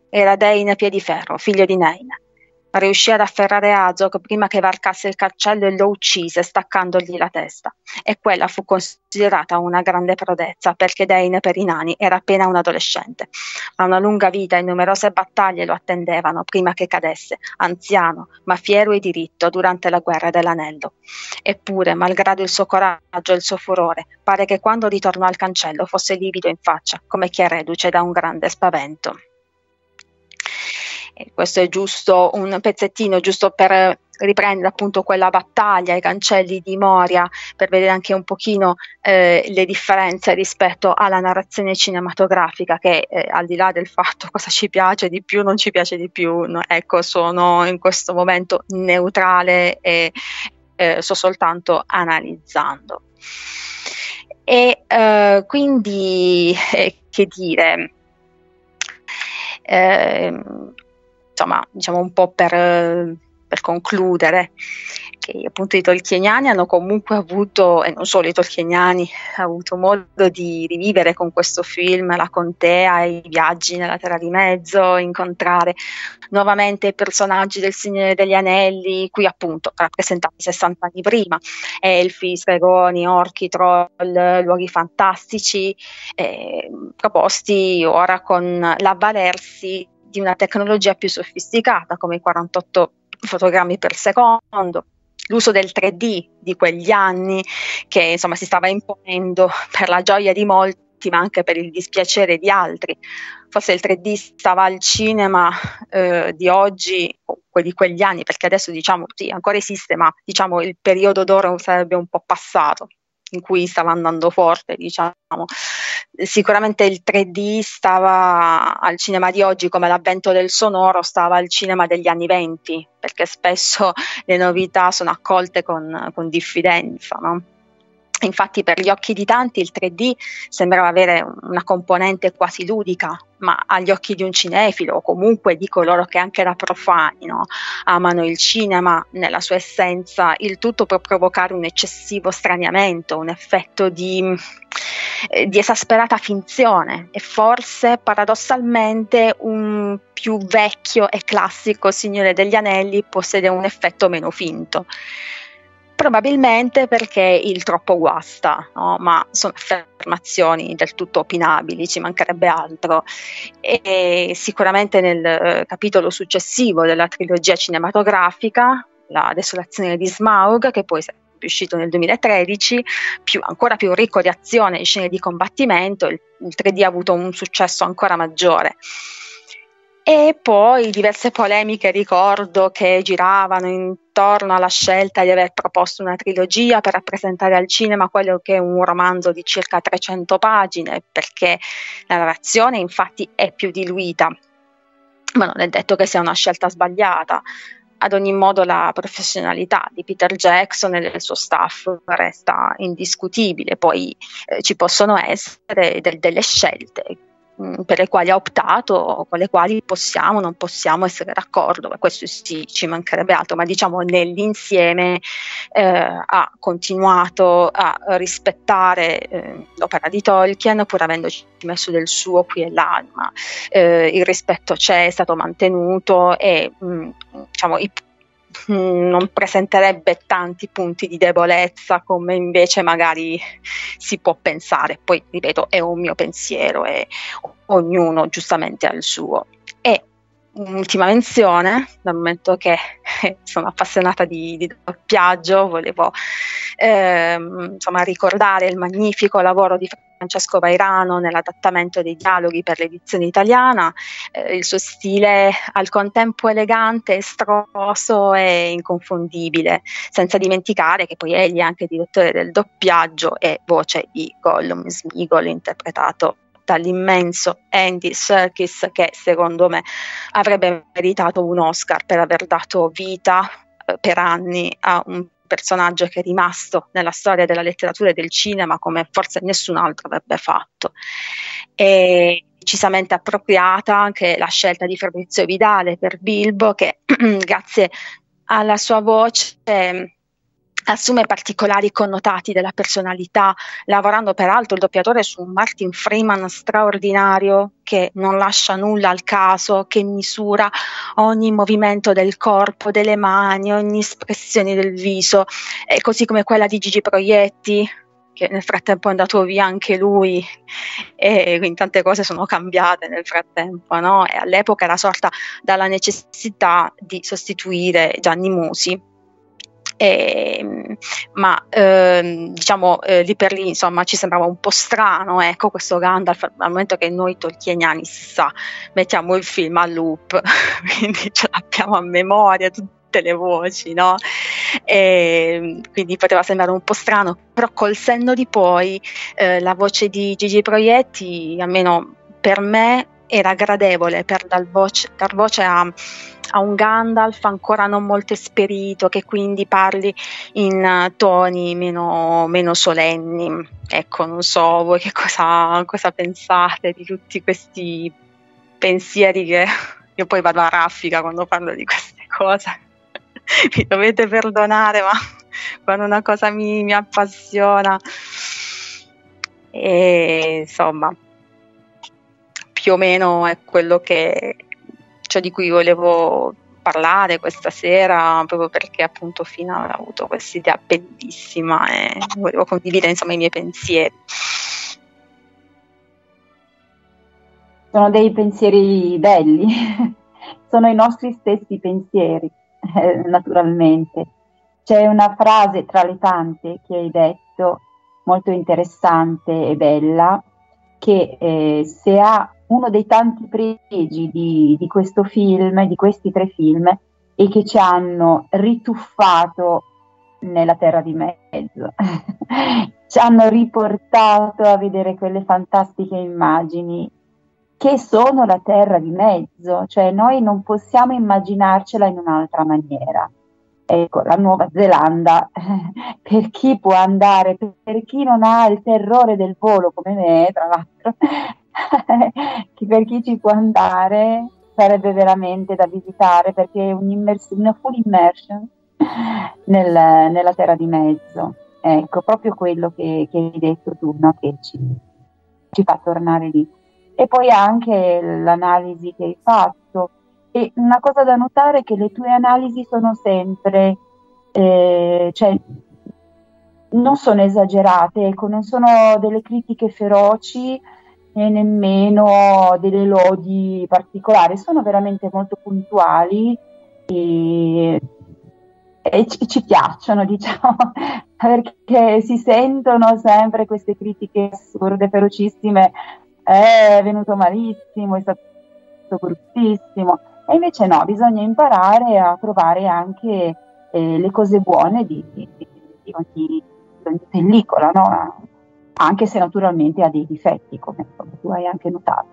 Era Dein Piediferro, figlio di Nain. Riuscì ad afferrare Azog prima che varcasse il cancello e lo uccise staccandogli la testa, e quella fu considerata una grande prodezza perché Dein per i nani era appena un adolescente, ma una lunga vita e numerose battaglie lo attendevano prima che cadesse, anziano ma fiero e diritto, durante la guerra dell'anello. Eppure, malgrado il suo coraggio e il suo furore, pare che quando ritornò al cancello fosse livido in faccia come chi è reduce da un grande spavento. E questo è giusto un pezzettino, giusto per riprende appunto quella battaglia ai cancelli di Moria, per vedere anche un pochino le differenze rispetto alla narrazione cinematografica, che al di là del fatto cosa ci piace di più, non ci piace di più, no, ecco, sono in questo momento neutrale e sto soltanto analizzando. E quindi che dire, insomma, diciamo un po' per concludere, che appunto i tolkieniani hanno comunque avuto, e non solo i tolkieniani, hanno avuto modo di rivivere con questo film la contea e i viaggi nella Terra di Mezzo, incontrare nuovamente i personaggi del Signore degli Anelli, qui appunto rappresentati 60 anni prima, elfi, stregoni, orchi, troll, luoghi fantastici, proposti ora con l'avvalersi di una tecnologia più sofisticata come i 48 fotogrammi per secondo, l'uso del 3D di quegli anni che insomma si stava imponendo per la gioia di molti ma anche per il dispiacere di altri. Forse il 3D stava al cinema di oggi o di quegli anni, perché adesso diciamo sì, ancora esiste, ma diciamo il periodo d'oro sarebbe un po' passato, in cui stava andando forte, diciamo. Sicuramente il 3D stava al cinema di oggi come l'avvento del sonoro stava al cinema degli anni 20, perché spesso le novità sono accolte con diffidenza, no? Infatti per gli occhi di tanti il 3D sembrava avere una componente quasi ludica, ma agli occhi di un cinefilo o comunque di coloro che anche da profani, no, amano il cinema nella sua essenza, il tutto può provocare un eccessivo straniamento, un effetto di esasperata finzione e forse paradossalmente un più vecchio e classico Signore degli Anelli possiede un effetto meno finto. Probabilmente perché il troppo guasta, no? Ma sono affermazioni del tutto opinabili, ci mancherebbe altro. E sicuramente nel capitolo successivo della trilogia cinematografica, La desolazione di Smaug, che poi sarebbe uscito nel 2013, ancora più ricco di azione e scene di combattimento, il 3D ha avuto un successo ancora maggiore. E poi diverse polemiche, ricordo, che giravano intorno alla scelta di aver proposto una trilogia per rappresentare al cinema quello che è un romanzo di circa 300 pagine, perché la narrazione infatti è più diluita, ma non è detto che sia una scelta sbagliata. Ad ogni modo la professionalità di Peter Jackson e del suo staff resta indiscutibile, poi ci possono essere delle scelte per le quali ha optato, con le quali possiamo o non possiamo essere d'accordo, ma questo sì, ci mancherebbe altro, ma diciamo nell'insieme ha continuato a rispettare l'opera di Tolkien, pur avendoci messo del suo qui e là, ma il rispetto c'è, è stato mantenuto e diciamo non presenterebbe tanti punti di debolezza come invece magari si può pensare. Poi ripeto, è un mio pensiero e ognuno giustamente ha il suo. E un'ultima menzione, dal momento che sono appassionata di doppiaggio, volevo insomma ricordare il magnifico lavoro di Francesco Vairano nell'adattamento dei dialoghi per l'edizione italiana. Il suo stile al contempo elegante, estroso e inconfondibile, senza dimenticare che poi egli è anche direttore del doppiaggio e voce di Gollum Smeagol, interpretato dall'immenso Andy Serkis, che secondo me avrebbe meritato un Oscar per aver dato vita per anni a un personaggio che è rimasto nella storia della letteratura e del cinema come forse nessun altro avrebbe fatto. È decisamente appropriata anche la scelta di Fabrizio Vidale per Bilbo, che grazie alla sua voce assume particolari connotati della personalità, lavorando peraltro il doppiatore su un Martin Freeman straordinario che non lascia nulla al caso, che misura ogni movimento del corpo, delle mani, ogni espressione del viso, così come quella di Gigi Proietti, che nel frattempo è andato via anche lui, e quindi tante cose sono cambiate nel frattempo, no? E all'epoca era sorta dalla necessità di sostituire Gianni Musi. Diciamo lì per lì insomma ci sembrava un po' strano, ecco, questo Gandalf, al momento che noi tolkieniani, si sa, mettiamo il film a loop quindi ce l'abbiamo a memoria, tutte le voci, no? E quindi poteva sembrare un po' strano, però col senno di poi la voce di Gigi Proietti, almeno per me, era gradevole per dar voce a un Gandalf ancora non molto esperito, che quindi parli in toni meno solenni. Ecco, non so voi che cosa pensate di tutti questi pensieri che io poi vado a raffica quando parlo di queste cose. Mi dovete perdonare, ma quando una cosa mi appassiona, e insomma più o meno è quello che, cioè, di cui volevo parlare questa sera, proprio perché appunto Fina aveva avuto questa idea bellissima e volevo condividere, insomma, i miei pensieri. Sono dei pensieri belli, sono i nostri stessi pensieri, naturalmente. C'è una frase tra le tante che hai detto, molto interessante e bella, che se ha uno dei tanti pregi di questo film, di questi tre film, e che ci hanno rituffato nella Terra di Mezzo, ci hanno riportato a vedere quelle fantastiche immagini che sono la Terra di Mezzo, cioè noi non possiamo immaginarcela in un'altra maniera. Ecco, la Nuova Zelanda, per chi può andare, per chi non ha il terrore del volo come me, tra l'altro, per chi ci può andare, sarebbe veramente da visitare, perché è una full immersion nella Terra di Mezzo. Ecco, proprio quello che hai detto tu, no? Che ci fa tornare lì. E poi anche l'analisi che hai fatto. E una cosa da notare è che le tue analisi sono sempre, cioè, non sono esagerate, ecco, non sono delle critiche feroci e nemmeno delle lodi particolari, sono veramente molto puntuali e ci piacciono, diciamo, perché si sentono sempre queste critiche assurde, ferocissime, è venuto malissimo, è stato bruttissimo. E invece no, bisogna imparare a trovare anche le cose buone di ogni pellicola, no? Anche se naturalmente ha dei difetti, come tu hai anche notato.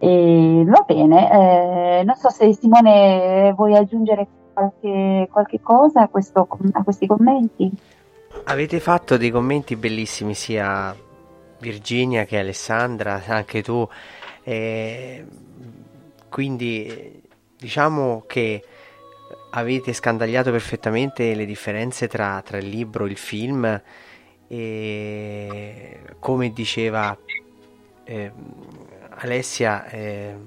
E, va bene, non so se Simone vuoi aggiungere qualche cosa a questi commenti. Avete fatto dei commenti bellissimi sia Virginia che Alessandra, anche tu. Quindi diciamo che avete scandagliato perfettamente le differenze tra il libro e il film, e come diceva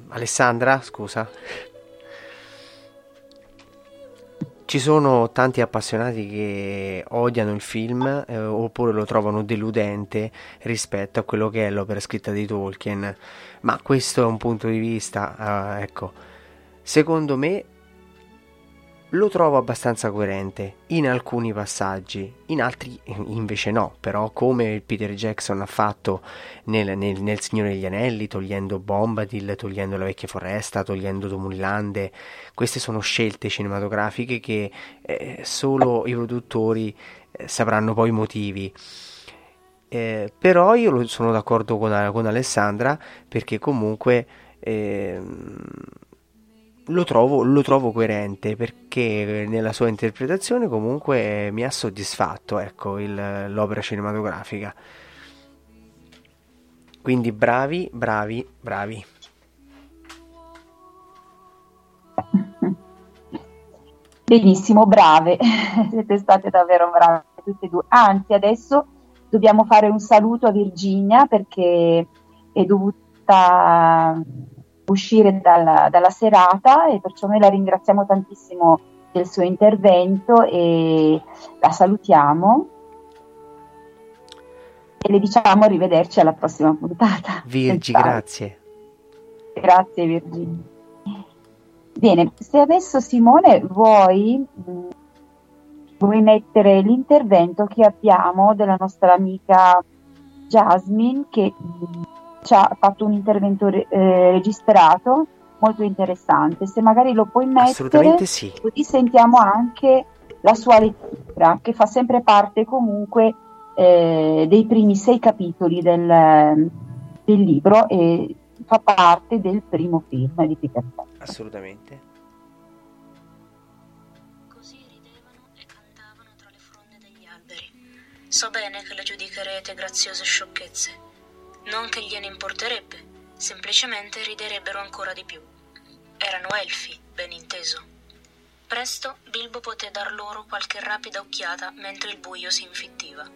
Alessandra, scusa, ci sono tanti appassionati che odiano il film oppure lo trovano deludente rispetto a quello che è l'opera scritta di Tolkien, ma questo è un punto di vista, ecco. Secondo me lo trovo abbastanza coerente in alcuni passaggi, in altri invece no, però come Peter Jackson ha fatto nel Signore degli Anelli, togliendo Bombadil, togliendo La Vecchia Foresta, togliendo Tomulande. Queste sono scelte cinematografiche che solo i produttori sapranno poi i motivi. Però io sono d'accordo con Alessandra, perché comunque lo trovo coerente, perché nella sua interpretazione comunque mi ha soddisfatto, ecco, l'opera cinematografica. Quindi bravi, bravi, bravi. Benissimo, brave, siete state davvero brave tutte e due. Anzi, adesso dobbiamo fare un saluto a Virginia, perché è dovuta uscire dalla serata, e perciò noi la ringraziamo tantissimo del suo intervento e la salutiamo e le diciamo arrivederci alla prossima puntata. Virgi, grazie. Grazie Virginia. Bene, se adesso Simone vuoi mettere l'intervento che abbiamo della nostra amica Jasmine, che ci ha fatto un intervento registrato molto interessante. Se magari lo puoi mettere, assolutamente sì. Così sentiamo anche la sua lettura, che fa sempre parte comunque dei primi 6 capitoli del libro e fa parte del primo film di Peter Jackson. Assolutamente. So bene che le giudicherete graziose sciocchezze, non che gliene importerebbe, semplicemente riderebbero ancora di più. Erano elfi, ben inteso. Presto Bilbo poté dar loro qualche rapida occhiata mentre il buio si infittiva.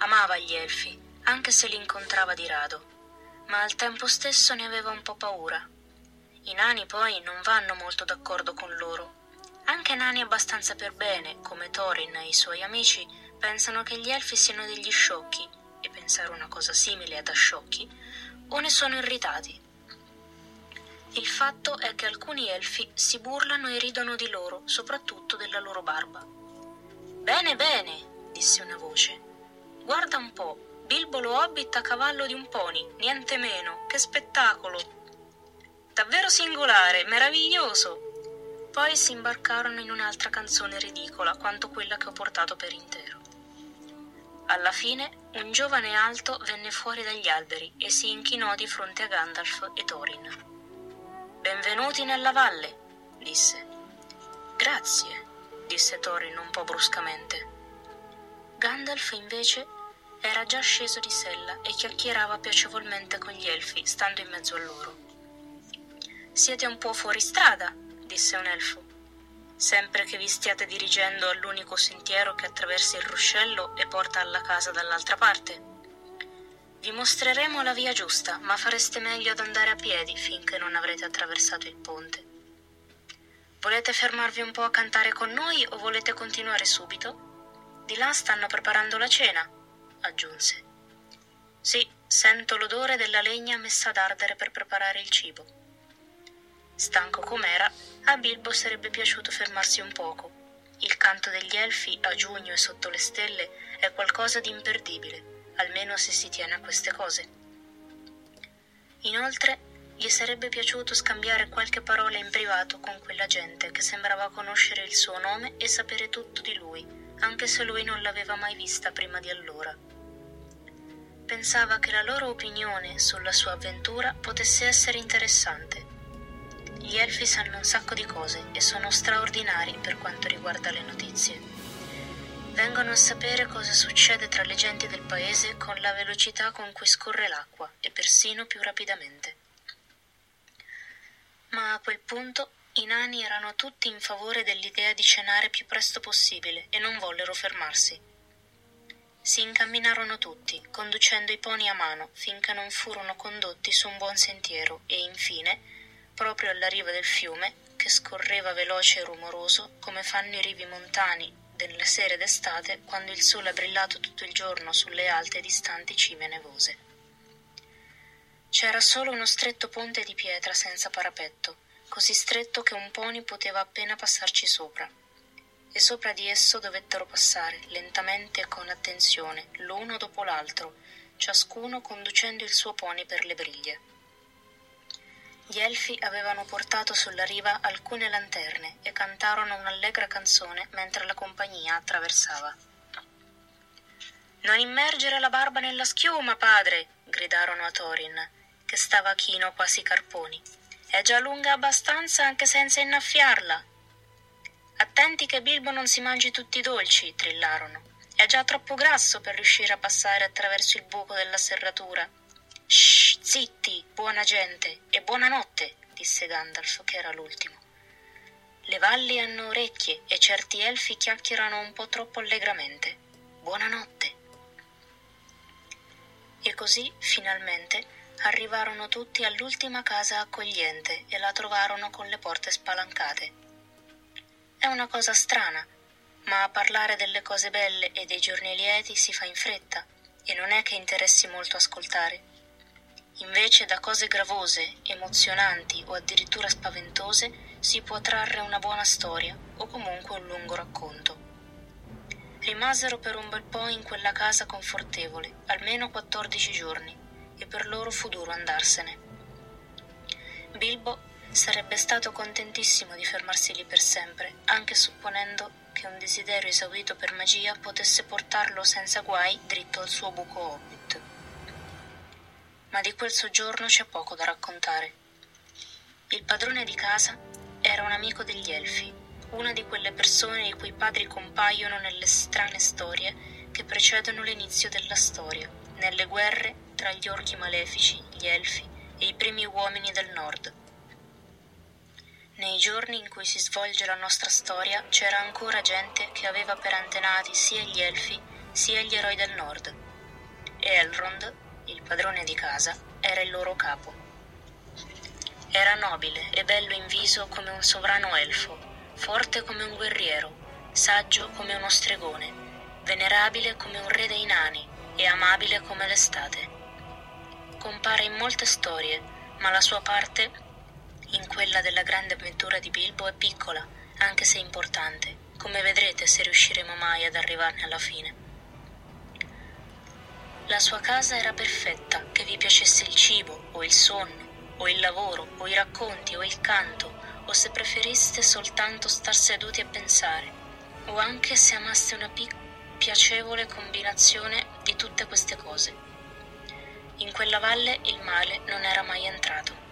Amava gli elfi, anche se li incontrava di rado, ma al tempo stesso ne aveva un po' paura. I nani poi non vanno molto d'accordo con loro. Anche nani abbastanza per bene, come Thorin e i suoi amici, pensano che gli elfi siano degli sciocchi, e pensare una cosa simile ad a sciocchi, o ne sono irritati. Il fatto è che alcuni elfi si burlano e ridono di loro, soprattutto della loro barba. «Bene, bene!» disse una voce. «Guarda un po', Bilbo lo Hobbit a cavallo di un pony, niente meno, che spettacolo! Davvero singolare, meraviglioso!» Poi si imbarcarono in un'altra canzone ridicola quanto quella che ho portato per intero. Alla fine un giovane alto venne fuori dagli alberi e si inchinò di fronte a Gandalf e Thorin. «Benvenuti nella valle», disse. «Grazie», disse Thorin un po' bruscamente. Gandalf invece era già sceso di sella e chiacchierava piacevolmente con gli elfi stando in mezzo a loro. «Siete un po' fuori strada», disse un elfo, «sempre che vi stiate dirigendo all'unico sentiero che attraversa il ruscello e porta alla casa dall'altra parte. Vi mostreremo la via giusta, ma fareste meglio ad andare a piedi finché non avrete attraversato il ponte. Volete fermarvi un po' a cantare con noi o volete continuare subito? Di là stanno preparando la cena», aggiunse. «Sì, sento l'odore della legna messa ad ardere per preparare il cibo». Stanco com'era, a Bilbo sarebbe piaciuto fermarsi un poco. Il canto degli elfi a giugno e sotto le stelle è qualcosa di imperdibile, almeno se si tiene a queste cose. Inoltre, gli sarebbe piaciuto scambiare qualche parola in privato con quella gente che sembrava conoscere il suo nome e sapere tutto di lui, anche se lui non l'aveva mai vista prima di allora. Pensava che la loro opinione sulla sua avventura potesse essere interessante. Gli elfi sanno un sacco di cose e sono straordinari per quanto riguarda le notizie. Vengono a sapere cosa succede tra le genti del paese con la velocità con cui scorre l'acqua e persino più rapidamente. Ma a quel punto i nani erano tutti in favore dell'idea di cenare più presto possibile e non vollero fermarsi. Si incamminarono tutti, conducendo i pony a mano finché non furono condotti su un buon sentiero e infine proprio alla riva del fiume, che scorreva veloce e rumoroso, come fanno i rivi montani nelle sere d'estate quando il sole ha brillato tutto il giorno sulle alte e distanti cime nevose. C'era solo uno stretto ponte di pietra senza parapetto, così stretto che un pony poteva appena passarci sopra, e sopra di esso dovettero passare, lentamente e con attenzione, l'uno dopo l'altro, ciascuno conducendo il suo pony per le briglie. Gli elfi avevano portato sulla riva alcune lanterne e cantarono un'allegra canzone mentre la compagnia attraversava. «Non immergere la barba nella schiuma, padre!» gridarono a Thorin, che stava chino quasi carponi. «È già lunga abbastanza anche senza innaffiarla!» «Attenti che Bilbo non si mangi tutti i dolci!» trillarono. «È già troppo grasso per riuscire a passare attraverso il buco della serratura!» «Shh, zitti, buona gente, e buonanotte», disse Gandalf, che era l'ultimo. «Le valli hanno orecchie e certi elfi chiacchierano un po' troppo allegramente. Buonanotte». E così, finalmente, arrivarono tutti all'ultima casa accogliente e la trovarono con le porte spalancate. È una cosa strana, ma a parlare delle cose belle e dei giorni lieti si fa in fretta, e non è che interessi molto ascoltare. Invece da cose gravose, emozionanti o addirittura spaventose si può trarre una buona storia o comunque un lungo racconto. Rimasero per un bel po' in quella casa confortevole, almeno 14 giorni, e per loro fu duro andarsene. Bilbo Sarebbe stato contentissimo di fermarsi lì per sempre, anche supponendo che un desiderio esaurito per magia potesse portarlo senza guai dritto al suo buco Hobbit. Ma di quel soggiorno c'è poco da raccontare. Il padrone di casa era un amico degli elfi, una di quelle persone i cui padri compaiono nelle strane storie che precedono l'inizio della storia, nelle guerre tra gli orchi malefici, gli elfi e i primi uomini del nord. Nei giorni in cui si svolge la nostra storia c'era ancora gente che aveva per antenati sia gli elfi sia gli eroi del nord. E Elrond, il padrone di casa, era il loro capo. Era nobile e bello in viso come un sovrano elfo, forte come un guerriero, saggio come uno stregone, venerabile come un re dei nani e amabile come l'estate. Compare in molte storie, ma la sua parte in quella della grande avventura di Bilbo è piccola, anche se importante, come vedrete se riusciremo mai ad arrivarne alla fine. La sua casa era perfetta, che vi piacesse il cibo, o il sonno, o il lavoro, o i racconti, o il canto, o se preferiste soltanto star seduti a pensare, o anche se amaste una piacevole combinazione di tutte queste cose. In quella valle il male non era mai entrato.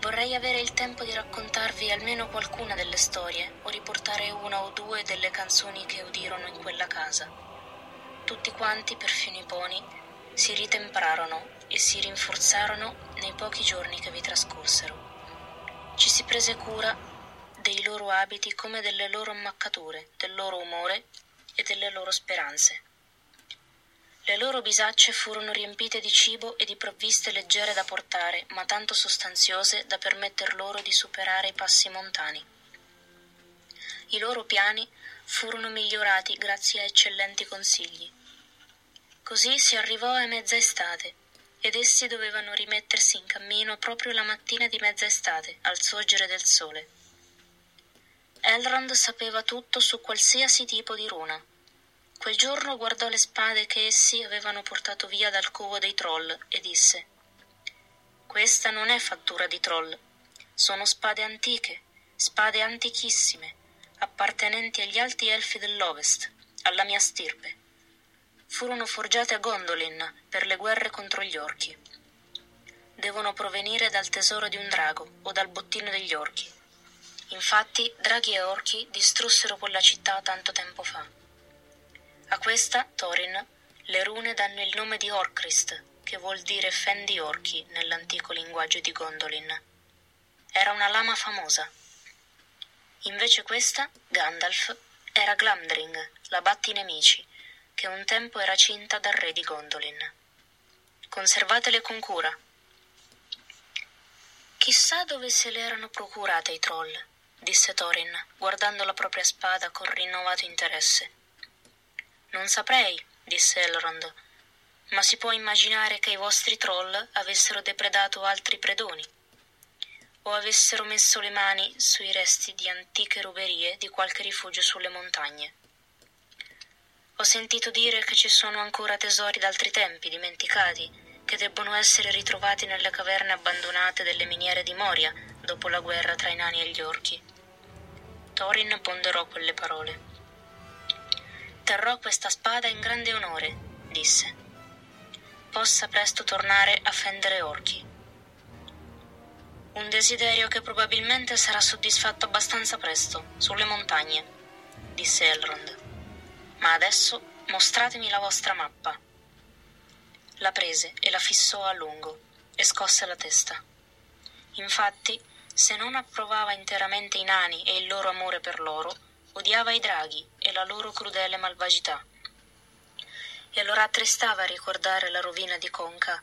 Vorrei avere il tempo di raccontarvi almeno qualcuna delle storie o riportare una o due delle canzoni che udirono in quella casa. Tutti quanti, perfino i poni, si ritemprarono e si rinforzarono nei pochi giorni che vi trascorsero. Ci si prese cura dei loro abiti come delle loro ammaccature, del loro umore e delle loro speranze. Le loro bisacce furono riempite di cibo e di provviste leggere da portare, ma tanto sostanziose da permetter loro di superare i passi montani. I loro piani furono migliorati grazie a eccellenti consigli. Così si arrivò a mezza estate, ed essi dovevano rimettersi in cammino proprio la mattina di mezza estate, al sorgere del sole. Elrond sapeva tutto su qualsiasi tipo di runa. Quel giorno guardò le spade che essi avevano portato via dal covo dei troll e disse: «Questa non è fattura di troll, sono spade antiche, spade antichissime, appartenenti agli alti elfi dell'Ovest, alla mia stirpe. Furono forgiate a Gondolin per le guerre contro gli orchi. Devono provenire dal tesoro di un drago o dal bottino degli orchi. Infatti, draghi e orchi distrussero quella città tanto tempo fa». A questa, Thorin, le rune danno il nome di Orcrist, che vuol dire fen di orchi nell'antico linguaggio di Gondolin. Era una lama famosa. Invece questa, Gandalf, era Glamdring, la battinemici, che un tempo era cinta dal re di Gondolin. Conservatele con cura. Chissà dove se le erano procurate i troll, disse Thorin, guardando la propria spada con rinnovato interesse. «Non saprei», disse Elrond, «ma si può immaginare che i vostri troll avessero depredato altri predoni o avessero messo le mani sui resti di antiche ruberie di qualche rifugio sulle montagne. Ho sentito dire che ci sono ancora tesori d'altri tempi dimenticati che debbono essere ritrovati nelle caverne abbandonate delle miniere di Moria dopo la guerra tra i nani e gli orchi». Thorin ponderò quelle parole. «Terrò questa spada in grande onore», disse. «Possa presto tornare a fendere orchi. Un desiderio che probabilmente sarà soddisfatto abbastanza presto, sulle montagne», disse Elrond. «Ma adesso mostratemi la vostra mappa». La prese e la fissò a lungo e scosse la testa. Infatti, se non approvava interamente i nani e il loro amore per loro, odiava i draghi e la loro crudele malvagità. E allora attristava ricordare la rovina di Conca,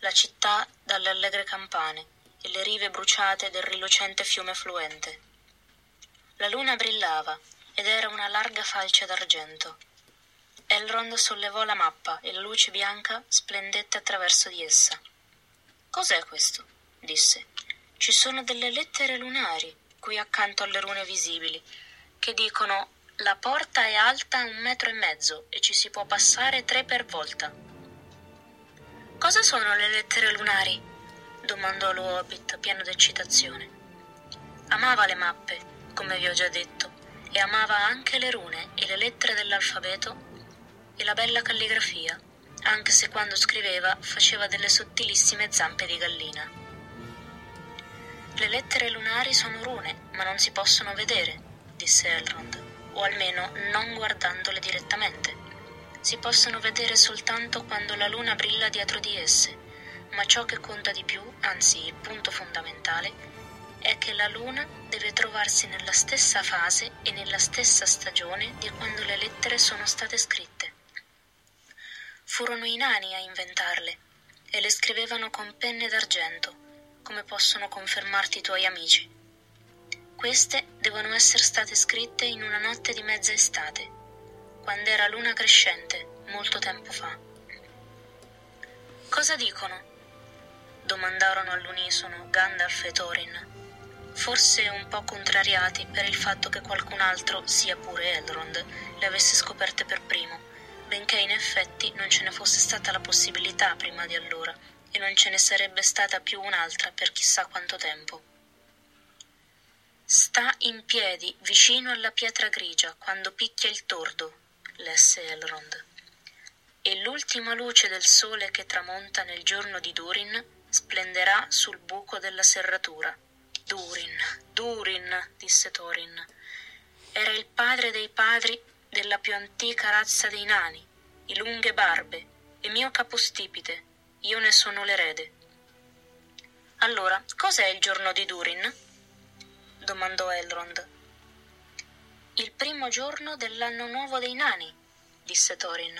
la città dalle allegre campane e le rive bruciate del rilucente fiume fluente. La luna brillava ed era una larga falce d'argento. Elrond sollevò la mappa e la luce bianca splendette attraverso di essa. «Cos'è questo?» disse. «Ci sono delle lettere lunari qui accanto alle rune visibili, che dicono: la porta è alta 1,5 metri e ci si può passare 3 per volta. Cosa sono le lettere lunari? domandò lo Hobbit, pieno d'eccitazione. Amava le mappe, come vi ho già detto, e amava anche le rune e le lettere dell'alfabeto e la bella calligrafia, anche se quando scriveva faceva delle sottilissime zampe di gallina. Le lettere lunari sono rune, ma non si possono vedere, disse Elrond, o almeno non guardandole direttamente. Si possono vedere soltanto quando la luna brilla dietro di esse, ma ciò che conta di più, anzi il punto fondamentale, è che la luna deve trovarsi nella stessa fase e nella stessa stagione di quando le lettere sono state scritte. Furono i nani a inventarle e le scrivevano con penne d'argento, come possono confermarti i tuoi amici. Queste devono essere state scritte in una notte di mezza estate, quando era luna crescente, molto tempo fa. Cosa dicono? Domandarono all'unisono Gandalf e Thorin, forse un po' contrariati per il fatto che qualcun altro, sia pure Elrond, le avesse scoperte per primo, benché in effetti non ce ne fosse stata la possibilità prima di allora e non ce ne sarebbe stata più un'altra per chissà quanto tempo. «Sta in piedi vicino alla pietra grigia quando picchia il tordo», lesse Elrond, «e l'ultima luce del sole che tramonta nel giorno di Durin splenderà sul buco della serratura». Durin, disse Thorin. Era il padre dei padri della più antica razza dei nani, i lunghe barbe, e mio capostipite. Io ne sono l'erede. Allora, cos'è il giorno di Durin? Domandò Elrond. Il primo giorno dell'anno nuovo dei nani, disse Thorin.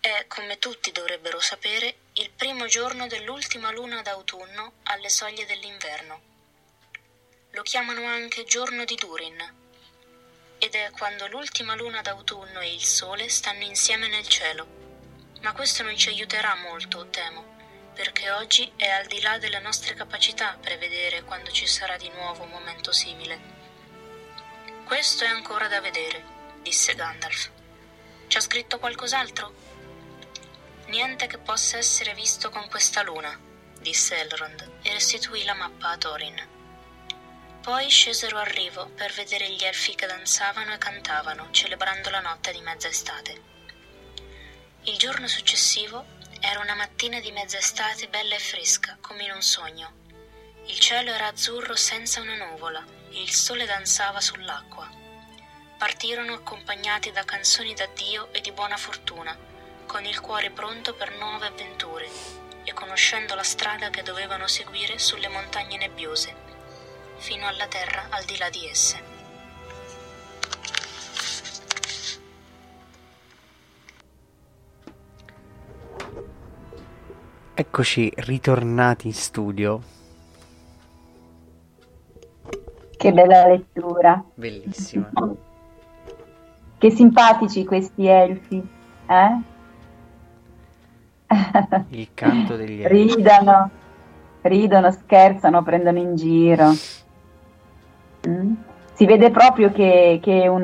È, come tutti dovrebbero sapere, il primo giorno dell'ultima luna d'autunno alle soglie dell'inverno. Lo chiamano anche giorno di Durin, ed è quando l'ultima luna d'autunno e il sole stanno insieme nel cielo. Ma questo non ci aiuterà molto, temo, perché oggi è al di là delle nostre capacità prevedere quando ci sarà di nuovo un momento simile. Questo è ancora da vedere, disse Gandalf. C'è scritto qualcos'altro? Niente che possa essere visto con questa luna, disse Elrond e restituì la mappa a Thorin. Poi scesero al rivo per vedere gli elfi che danzavano e cantavano, celebrando la notte di mezza estate. Il giorno successivo era una mattina di mezza estate bella e fresca, come in un sogno. Il cielo era azzurro senza una nuvola e il sole danzava sull'acqua. Partirono accompagnati da canzoni d'addio e di buona fortuna, con il cuore pronto per nuove avventure e conoscendo la strada che dovevano seguire sulle montagne nebbiose, fino alla terra al di là di esse. Eccoci ritornati in studio. Che bella lettura. Bellissima. Che simpatici questi elfi, eh? Il canto degli elfi. Ridono, scherzano, prendono in giro. Si vede proprio che è un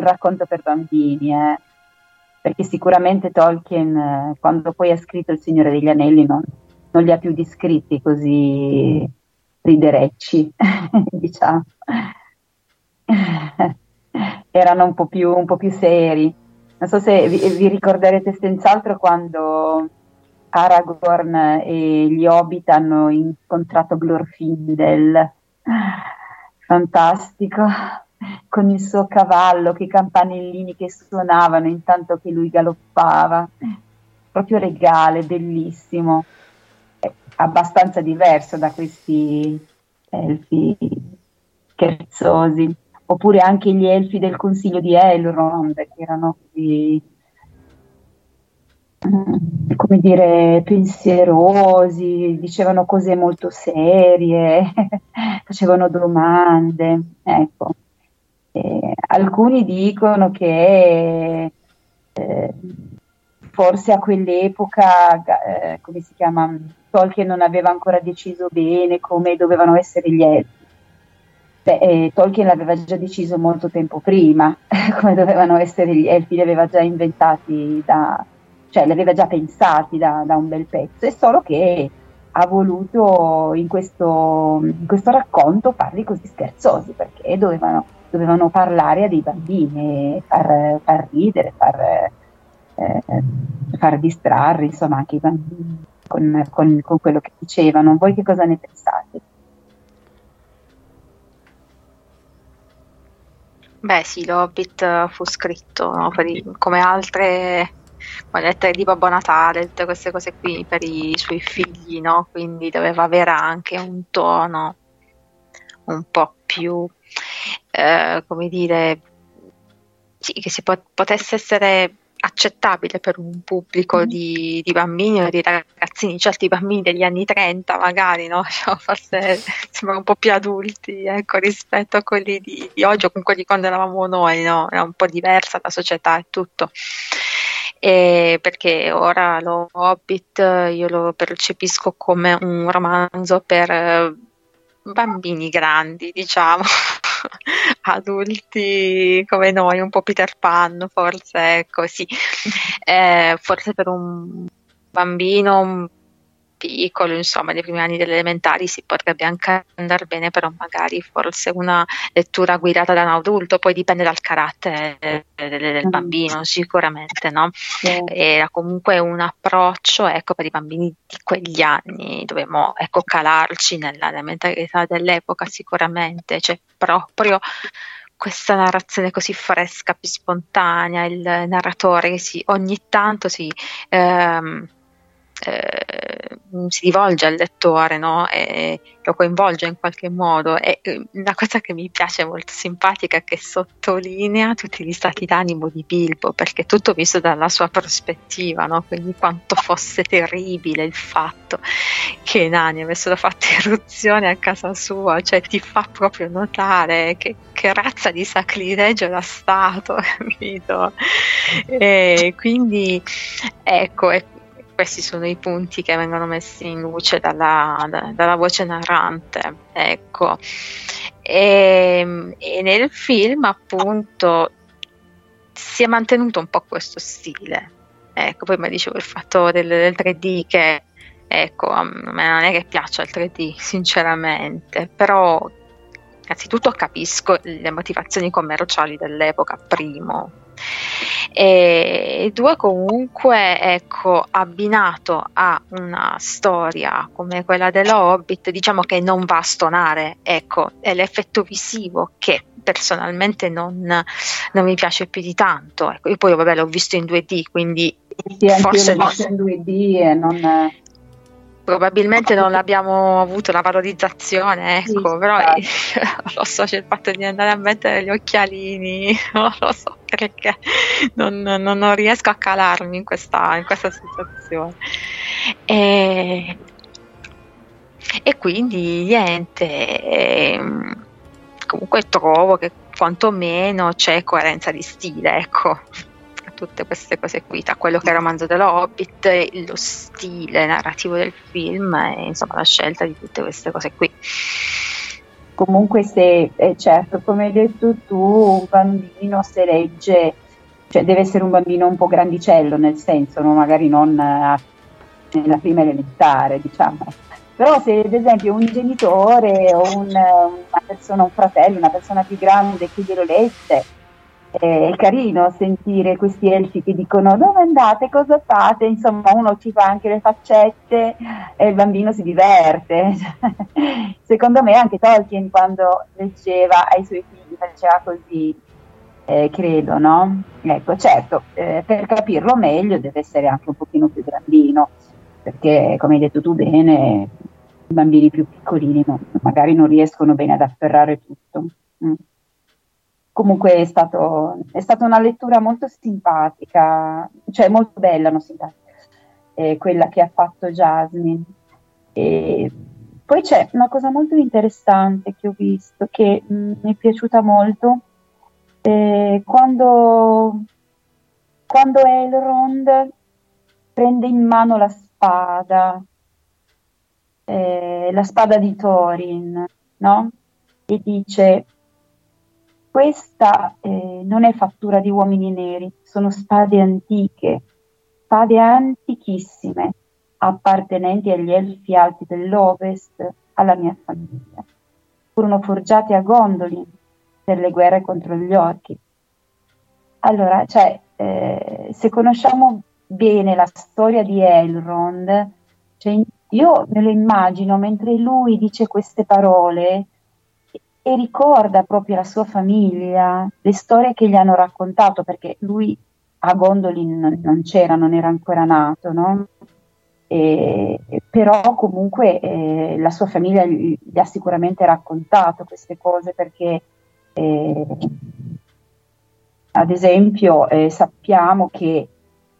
racconto per bambini, perché sicuramente Tolkien, quando poi ha scritto Il Signore degli Anelli, non li ha più descritti così riderecci, diciamo. Erano un po' più seri. Non so se vi ricorderete senz'altro quando Aragorn e gli Hobbit hanno incontrato Glorfindel, fantastico, con il suo cavallo, che campanellini che suonavano intanto che lui galoppava, proprio regale, bellissimo, abbastanza diverso da questi elfi scherzosi. Oppure anche gli elfi del consiglio di Elrond, che erano così, come dire, pensierosi, dicevano cose molto serie, facevano domande, ecco. Alcuni dicono che forse a quell'epoca, come si chiama, Tolkien non aveva ancora deciso bene come dovevano essere gli elfi. Tolkien l'aveva già deciso molto tempo prima come dovevano essere gli elfi, li aveva già inventati da... cioè li aveva già pensati da un bel pezzo, è solo che ha voluto in questo racconto farli così scherzosi, perché dovevano parlare a dei bambini, far ridere, far distrarre, insomma, anche i bambini con quello che dicevano. Voi che cosa ne pensate? Beh sì, l'Hobbit fu scritto, no? Come altre lettere di Babbo Natale, tutte queste cose qui, per i suoi figli, no? Quindi doveva avere anche un tono un po' più, come dire, sì, che si potesse essere accettabile per un pubblico di bambini o di ragazzini, certi bambini degli anni 30 magari, no? Cioè, forse sembra un po' più adulti, ecco, rispetto a quelli di oggi o con quelli quando eravamo noi, no? Era un po' diversa la società e tutto. E perché ora lo Hobbit io lo percepisco come un romanzo per bambini grandi, diciamo, adulti come noi, un po' Peter Pan forse, ecco, sì, forse per un bambino piccolo, insomma, nei primi anni delle elementari si potrebbe anche andare bene, però magari forse una lettura guidata da un adulto, poi dipende dal carattere del bambino sicuramente, no? Era comunque un approccio, ecco, per i bambini di quegli anni, dovevamo, ecco, calarci nella mentalità dell'epoca sicuramente, cioè proprio questa narrazione così fresca, più spontanea, il narratore che ogni tanto si rivolge al lettore, no? E lo coinvolge in qualche modo. E una cosa che mi piace molto simpatica è che sottolinea tutti gli stati d'animo di Bilbo, perché è tutto visto dalla sua prospettiva, no? Quindi quanto fosse terribile il fatto che i nani avessero fatto irruzione a casa sua, cioè ti fa proprio notare che razza di sacrilegio era stato, capito? E quindi ecco, questi sono i punti che vengono messi in luce dalla voce narrante, ecco. E nel film, appunto, si è mantenuto un po' questo stile, ecco. Poi mi dicevo il fatto del 3D, che, ecco, a me non è che piaccia il 3D sinceramente, però innanzitutto capisco le motivazioni commerciali dell'epoca, primo, e due, comunque, ecco, abbinato a una storia come quella della Hobbit, diciamo che non va a stonare, ecco, è l'effetto visivo che personalmente non mi piace più di tanto, ecco. Io poi, vabbè, l'ho visto in 2D, quindi sì, forse l'ho visto in 2D e non... probabilmente non abbiamo avuto la valorizzazione, ecco, sì, però lo so, c'è il fatto di andare a mettere gli occhialini, non lo so perché non riesco a calarmi in questa situazione, e quindi niente, comunque trovo che quantomeno c'è coerenza di stile, ecco, tutte queste cose qui, da quello che è il romanzo della Hobbit, lo stile narrativo del film e, insomma, la scelta di tutte queste cose qui. Comunque, se certo, come hai detto tu, un bambino, se legge, cioè deve essere un bambino un po' grandicello, nel senso, no? Magari non nella prima elementare, diciamo, però se ad esempio un genitore o una persona, un fratello, una persona più grande che glielo legge, è carino sentire questi elfi che dicono dove andate, cosa fate, insomma, uno ci fa anche le faccette e il bambino si diverte. Secondo me anche Tolkien, quando leggeva ai suoi figli, faceva così, credo, no? Ecco, certo, per capirlo meglio deve essere anche un pochino più grandino, perché, come hai detto tu bene, i bambini più piccolini magari non riescono bene ad afferrare tutto. Comunque è stata una lettura molto simpatica, cioè molto bella, non simpatica, quella che ha fatto Jasmine. E poi c'è una cosa molto interessante che ho visto, che mi è piaciuta molto, quando Elrond prende in mano la spada di Thorin, no? E dice... Questa non è fattura di uomini neri, sono spade antiche, spade antichissime, appartenenti agli elfi alti dell'Ovest, alla mia famiglia. Furono forgiati a Gondolin per le guerre contro gli orchi. Allora, se conosciamo bene la storia di Elrond, io me lo immagino mentre lui dice queste parole e ricorda proprio la sua famiglia, le storie che gli hanno raccontato, perché lui a Gondolin non c'era, non era ancora nato, no? Però comunque la sua famiglia gli ha sicuramente raccontato queste cose, perché ad esempio sappiamo che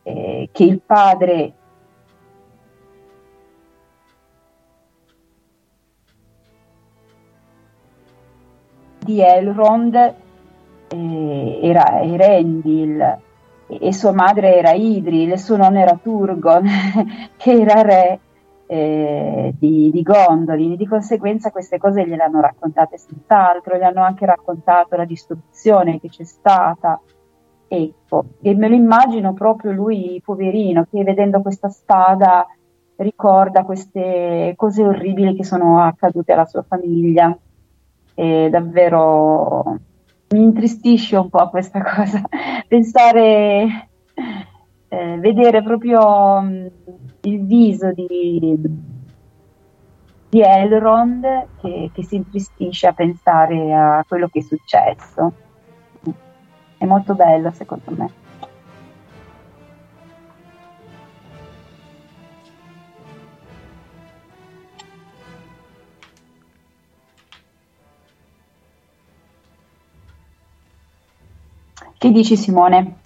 il padre di Elrond era Erendil, e sua madre era Idril, e suo nonno era Turgon, che era re di Gondolin. Di conseguenza queste cose gliel'hanno raccontate senz'altro, gli hanno anche raccontato la distruzione che c'è stata. Ecco, e me lo immagino proprio lui, poverino, che vedendo questa spada ricorda queste cose orribili che sono accadute alla sua famiglia. E davvero mi intristisce un po' questa cosa, pensare, vedere proprio il viso di Elrond che si intristisce a pensare a quello che è successo. È molto bello, secondo me. Che dici, Simone?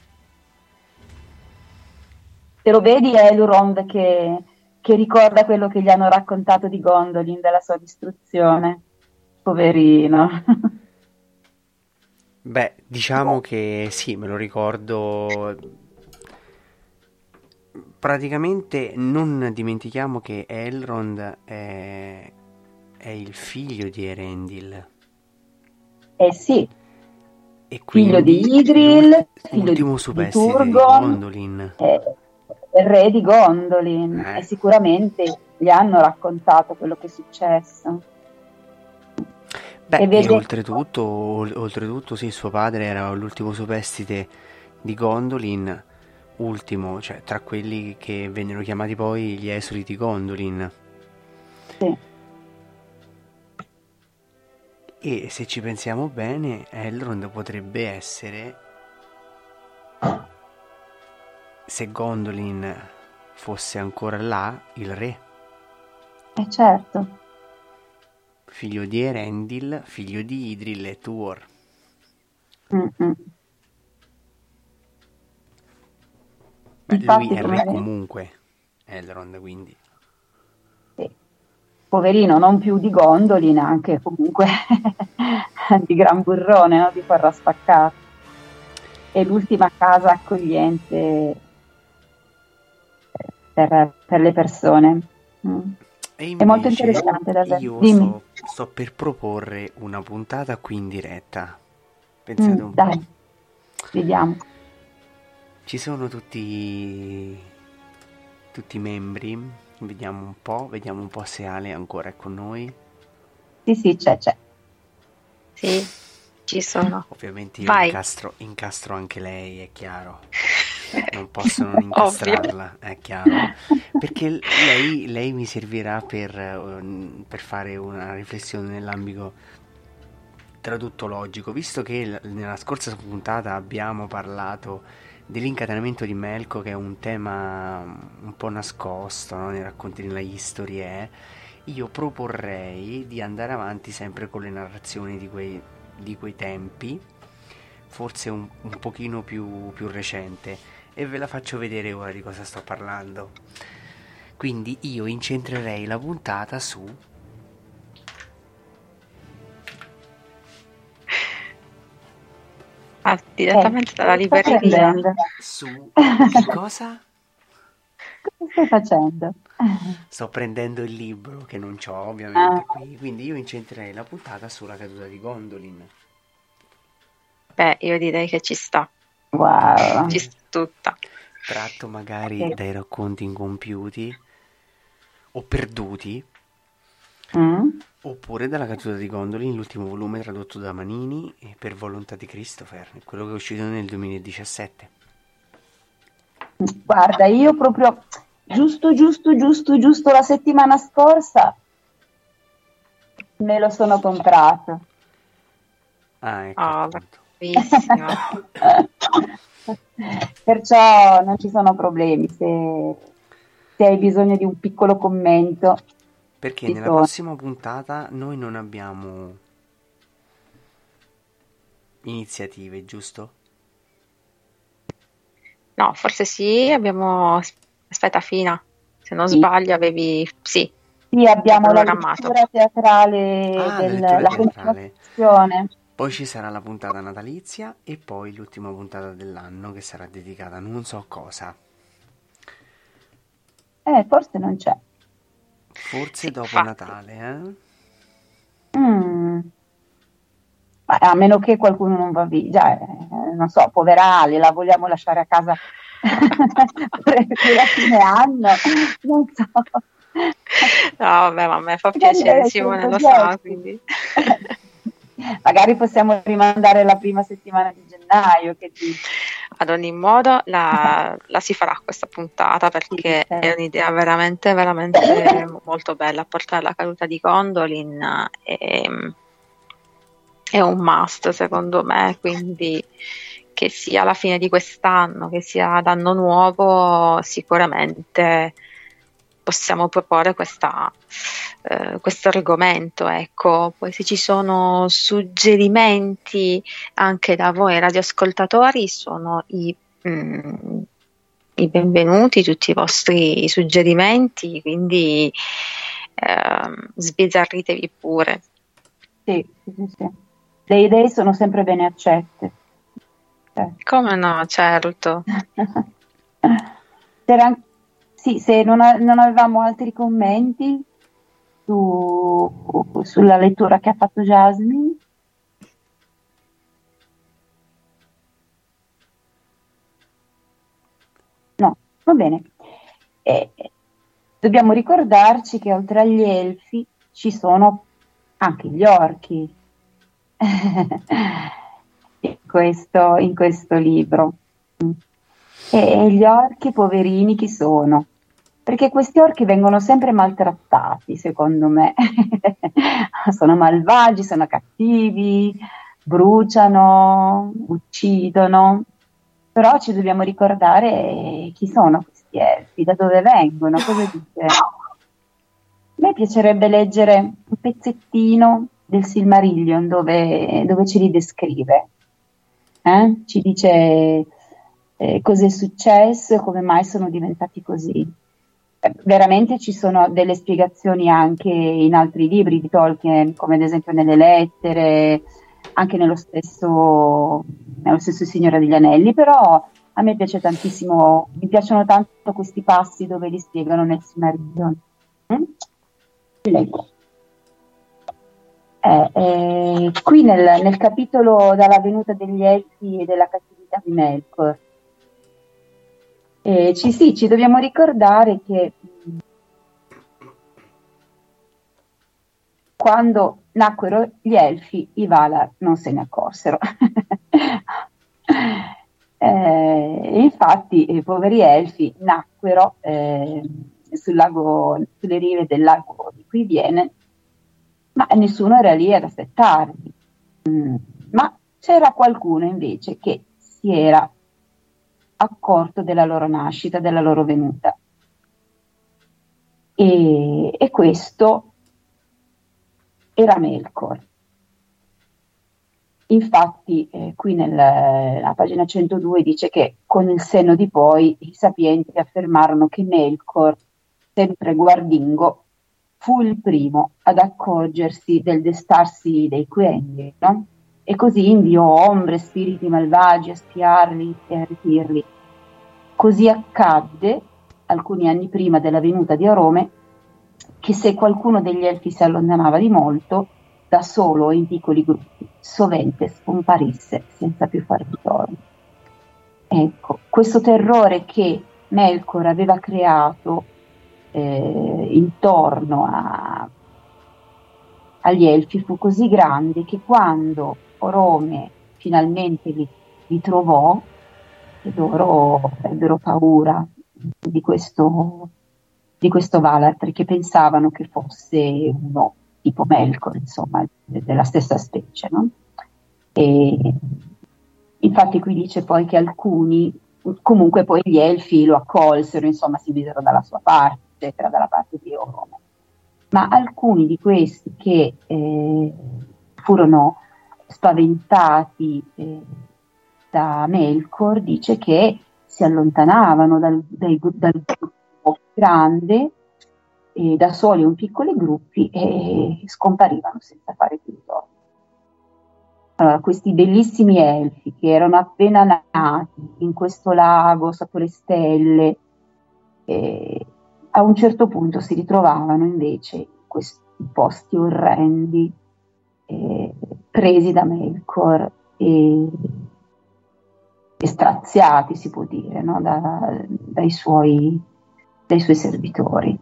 Te lo vedi Elrond che ricorda quello che gli hanno raccontato di Gondolin, della sua distruzione? Poverino. Beh, diciamo che sì, me lo ricordo. Praticamente non dimentichiamo che Elrond è il figlio di Erendil. Eh sì. E figlio di Idril, figlio di Turgon, re di Gondolin, e sicuramente gli hanno raccontato quello che è successo. Beh, e oltretutto sì, suo padre era l'ultimo superstite di Gondolin, ultimo, cioè tra quelli che vennero chiamati poi gli esuli di Gondolin. Sì. E se ci pensiamo bene, Elrond potrebbe essere, se Gondolin fosse ancora là, il re. Certo. Figlio di Erendil, figlio di Idril e Tuor. Beh, lui è re comunque, Elrond, quindi. Poverino, non più di Gondolin, anche comunque di gran burrone, no? Di farra spaccata. E l'ultima casa accogliente per le persone. È molto interessante da vedere. Io sto per proporre una puntata qui in diretta. Pensate un po'. Dai, vediamo. Ci sono tutti i membri. Vediamo un po' se Ale ancora è con noi. Sì, c'è. Sì, ci sono. Ovviamente io incastro anche lei, è chiaro. Non posso non incastrarla, è chiaro. Perché lei mi servirà per fare una riflessione nell'ambito traduttologico, visto che nella scorsa puntata abbiamo parlato dell'incatenamento di Melco, che è un tema un po' nascosto, no? Nei racconti della storie. Io proporrei di andare avanti sempre con le narrazioni di quei tempi, forse un pochino più recente, e ve la faccio vedere ora di cosa sto parlando. Quindi io incentrerei la puntata su direttamente dalla libreria. Su che cosa? Cosa stai facendo? Sto prendendo il libro che non c'ho ovviamente qui, quindi io incentrerei la puntata sulla caduta di Gondolin. Beh, io direi che ci sta. Wow. Ci sta tutta. Tratto magari dai racconti incompiuti o perduti, oppure dalla caduta di Gondolin, l'ultimo volume tradotto da Manini e per volontà di Christopher, quello che è uscito nel 2017. Guarda, io proprio giusto la settimana scorsa me lo sono comprato. Ah, ecco. Oh, bellissimo. Perciò non ci sono problemi se hai bisogno di un piccolo commento. Perché nella prossima puntata noi non abbiamo iniziative, giusto? No, forse sì, abbiamo... Aspetta, Fina, se non sbaglio avevi... Sì, abbiamo la lettura teatrale della continuazione. Poi ci sarà la puntata natalizia e poi l'ultima puntata dell'anno che sarà dedicata a non so cosa. Forse non c'è. Forse sì, dopo infatti. Natale, eh? A meno che qualcuno non va via, già, non so, povera Ale, la vogliamo lasciare a casa per fine anno, non so. No, vabbè, ma a me fa piacere, Simone lo sa, quindi. Magari possiamo rimandare la prima settimana di gennaio, che dici? Ad ogni modo la si farà questa puntata, perché è un'idea veramente veramente molto bella. Portare la caduta di Gondolin è un must, secondo me, quindi che sia alla fine di quest'anno, che sia ad anno nuovo, sicuramente possiamo proporre questo argomento, ecco. Poi se ci sono suggerimenti anche da voi radioascoltatori, sono i benvenuti, tutti i vostri suggerimenti, quindi sbizzarritevi pure. Sì. Le idee sono sempre ben accette. Come no, certo. Sì, se non avevamo altri commenti sulla lettura che ha fatto Jasmine. No, va bene. Dobbiamo ricordarci che oltre agli elfi ci sono anche gli orchi in questo libro. E gli orchi, poverini, chi sono? Perché questi orchi vengono sempre maltrattati, secondo me. Sono malvagi, sono cattivi, bruciano, uccidono. Però ci dobbiamo ricordare chi sono questi elfi, da dove vengono, cosa dice. A me piacerebbe leggere un pezzettino del Silmarillion dove ce li descrive. Ci dice cosa è successo e come mai sono diventati così. Veramente ci sono delle spiegazioni anche in altri libri di Tolkien, come ad esempio nelle lettere, anche nello stesso Signore degli Anelli, però a me piace tantissimo, mi piacciono tanto questi passi dove li spiegano nel Silmarillion. Qui nel capitolo dalla venuta degli Elfi e della cattività di Melkor, ci dobbiamo ricordare che quando nacquero gli Elfi, i Valar non se ne accorsero. Infatti i poveri Elfi nacquero sulle rive del lago di cui viene, ma nessuno era lì ad aspettarli. Ma c'era qualcuno invece che si era accorto della loro nascita, della loro venuta, e questo era Melkor. Infatti qui nella pagina 102 dice che con il senno di poi i sapienti affermarono che Melkor, sempre guardingo, fu il primo ad accorgersi del destarsi dei Quendi, no? E così inviò ombre, spiriti malvagi a spiarli e a ritirli. Così accadde, alcuni anni prima della venuta di Arome, che se qualcuno degli elfi si allontanava di molto, da solo o in piccoli gruppi, sovente scomparisse senza più far ritorno. Ecco, questo terrore che Melkor aveva creato intorno agli Elfi fu così grande che quando Orome finalmente li trovò, loro ebbero paura di questo Valar, perché pensavano che fosse uno tipo Melkor, insomma, della stessa specie, no? E infatti qui dice poi che comunque poi gli Elfi lo accolsero, insomma, si misero dalla sua parte, eccetera, dalla parte di Orome. Ma alcuni di questi che furono spaventati da Melkor, dice che si allontanavano dal gruppo grande, da soli o in piccoli gruppi, e scomparivano senza fare più ritorno. Allora, questi bellissimi elfi che erano appena nati in questo lago sotto le stelle, a un certo punto si ritrovavano invece in questi posti orrendi, presi da Melkor e straziati, si può dire, no? dai suoi servitori.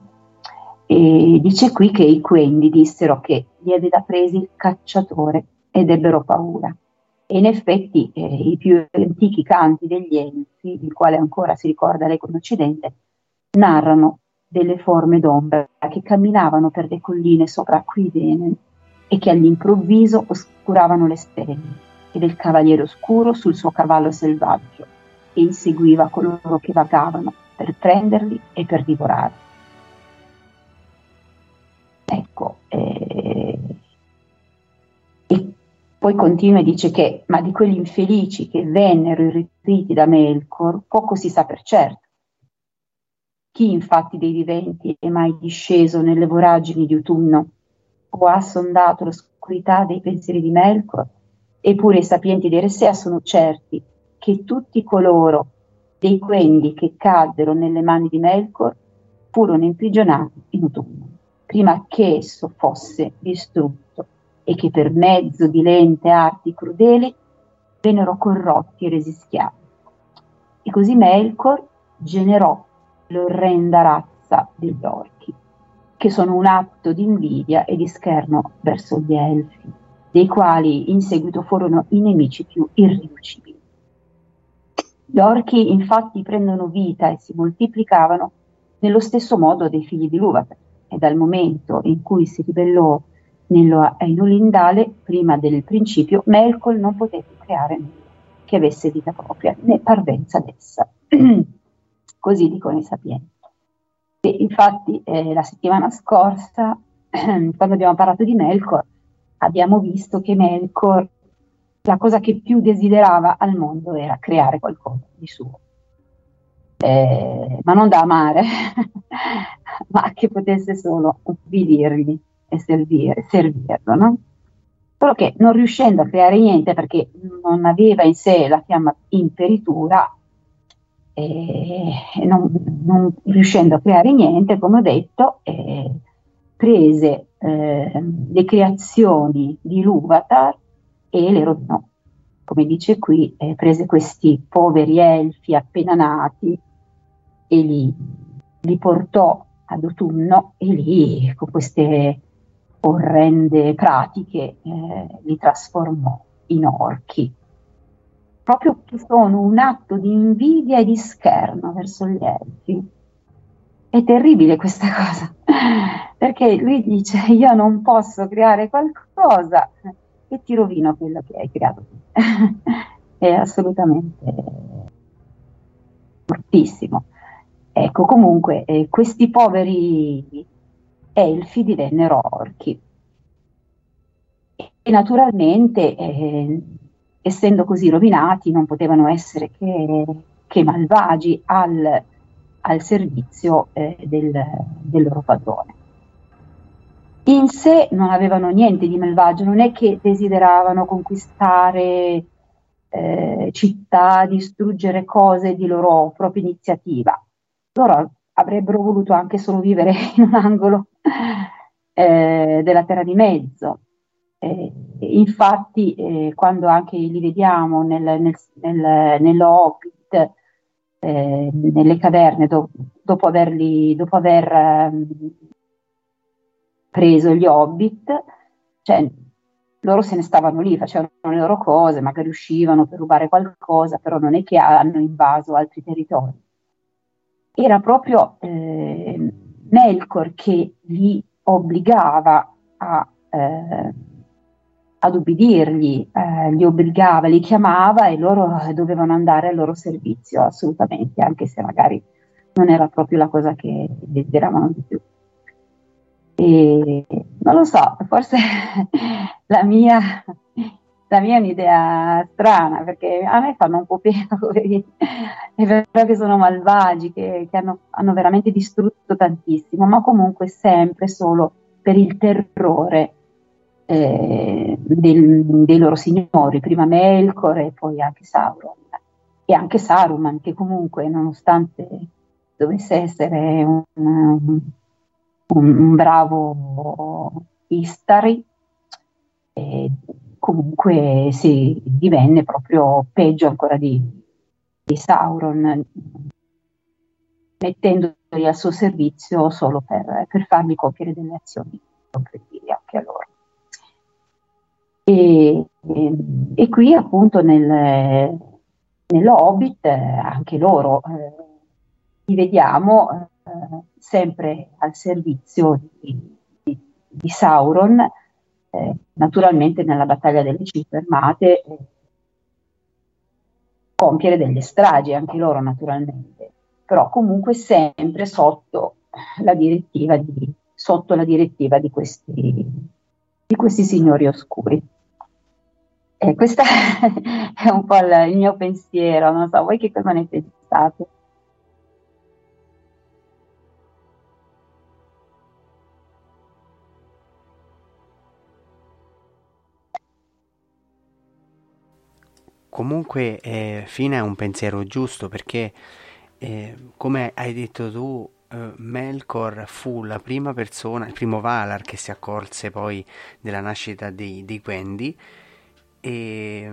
E dice qui che i Quendi dissero che li aveva presi il cacciatore ed ebbero paura. E in effetti i più antichi canti degli Elfi, il quale ancora si ricorda l'eco in Occidente, narrano delle forme d'ombra che camminavano per le colline sopra Aquilene e che all'improvviso oscuravano le stelle, e del cavaliere oscuro sul suo cavallo selvaggio, e inseguiva coloro che vagavano per prenderli e per divorarli. Ecco, e poi continua e dice che, ma di quegli infelici che vennero irretiti da Melkor, poco si sa per certo. Chi infatti dei viventi è mai disceso nelle voragini di autunno o ha sondato l'oscurità dei pensieri di Melkor? Eppure i sapienti di Eresea sono certi che tutti coloro dei Quendi che caddero nelle mani di Melkor furono imprigionati in autunno, prima che esso fosse distrutto, e che per mezzo di lente arti crudeli vennero corrotti e resi schiavi. E così Melkor generò l'orrenda razza degli orchi, che sono un atto di invidia e di scherno verso gli elfi, dei quali in seguito furono i nemici più irriducibili. Gli orchi infatti prendono vita e si moltiplicavano nello stesso modo dei figli di Lúvatar, e dal momento in cui si ribellò Ainulindale, prima del principio, Melkor non poteva creare nulla che avesse vita propria né parvenza d'essa. Così dicono i sapienti. E infatti la settimana scorsa, quando abbiamo parlato di Melkor, abbiamo visto che Melkor, la cosa che più desiderava al mondo era creare qualcosa di suo, ma non da amare, ma che potesse solo ubbidirgli e servirlo, no? Solo che non riuscendo a creare niente, perché non aveva in sé la fiamma imperitura, non riuscendo a creare niente, come ho detto, prese le creazioni di Lúvatar e le rovinò. Come dice qui, prese questi poveri elfi appena nati e li portò ad autunno, e lì con queste orrende pratiche li trasformò in orchi, proprio che sono un atto di invidia e di scherno verso gli elfi. È terribile questa cosa, perché lui dice: io non posso creare qualcosa e ti rovino quello che hai creato. È assolutamente fortissimo. Ecco, comunque questi poveri elfi divennero orchi, e naturalmente essendo così rovinati, non potevano essere che malvagi al servizio del loro padrone. In sé non avevano niente di malvagio, non è che desideravano conquistare città, distruggere cose di loro propria iniziativa. Loro avrebbero voluto anche solo vivere in un angolo della Terra di Mezzo. Infatti quando anche li vediamo nell'Hobbit nelle caverne dopo aver preso gli Hobbit, cioè loro se ne stavano lì, facevano le loro cose, magari uscivano per rubare qualcosa, però non è che hanno invaso altri territori. Era proprio Melkor che li obbligava ad ubbidirgli, li obbligava, li chiamava e loro dovevano andare al loro servizio assolutamente, anche se magari non era proprio la cosa che desideravano di più. E, non lo so, forse la mia è un'idea strana, perché a me fanno un po' pena, è vero che sono malvagi, che hanno veramente distrutto tantissimo, ma comunque sempre solo per il terrore dei loro signori, prima Melkor e poi anche Sauron, e anche Saruman, che comunque nonostante dovesse essere un bravo istari, comunque si divenne proprio peggio ancora di Sauron, mettendoli al suo servizio solo per fargli compiere delle azioni concrete anche a loro. E qui appunto nell'Hobbit anche loro li vediamo sempre al servizio di Sauron, naturalmente nella battaglia delle 5 armate, compiere delle stragi anche loro naturalmente, però comunque sempre sotto la direttiva di questi signori oscuri. Questo è un po' il mio pensiero, non so, voi che cosa ne pensate? Comunque Fina è un pensiero giusto, perché come hai detto tu, Melkor fu la prima persona, il primo Valar che si accorse poi della nascita di Gwendi, e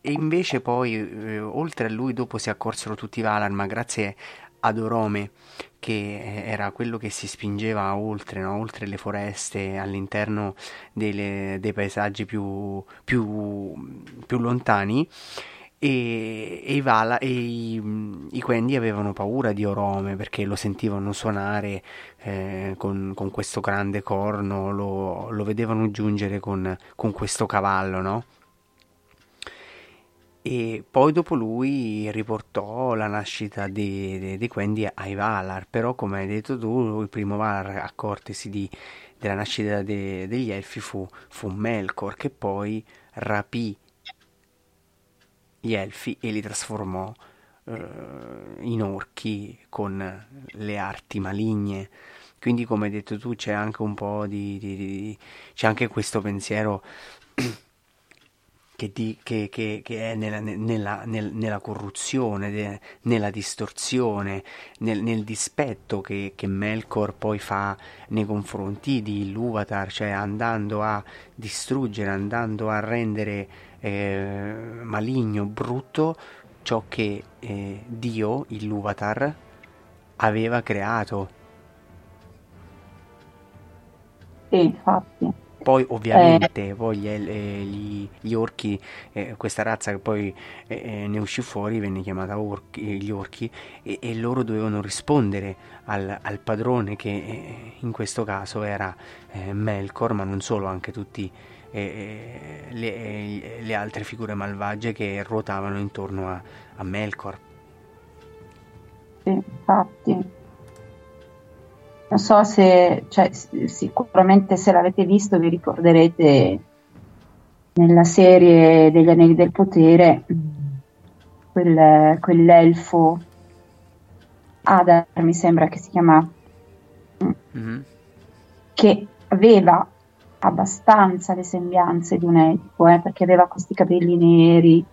invece poi oltre a lui dopo si accorsero tutti i Valar, ma grazie ad Orome, che era quello che si spingeva oltre, no? Oltre le foreste, all'interno dei paesaggi più lontani, e i Quendi avevano paura di Orome perché lo sentivano suonare con questo grande corno, lo vedevano giungere con questo cavallo, no? E poi dopo lui riportò la nascita dei Quendi ai Valar, però come hai detto tu il primo Valar accortesi della nascita degli Elfi fu Melkor, che poi rapì gli Elfi e li trasformò in orchi con le arti maligne. Quindi come hai detto tu c'è anche un po' c'è anche questo pensiero che è nella corruzione, nella distorsione, nel dispetto che Melkor poi fa nei confronti di Ilúvatar, cioè andando a distruggere, andando a rendere maligno, brutto ciò che Dio, Ilúvatar, aveva creato. Sì, infatti. Poi ovviamente poi gli orchi, questa razza che poi ne uscì fuori venne chiamata gli orchi, e loro dovevano rispondere al padrone, che in questo caso era Melkor, ma non solo, anche tutti le altre figure malvagie che ruotavano intorno a Melkor. Infatti. Non so se, cioè, sicuramente se l'avete visto vi ricorderete nella serie degli Anelli del Potere quell'elfo Adar, mi sembra che si chiama, che aveva abbastanza le sembianze di un elfo, perché aveva questi capelli neri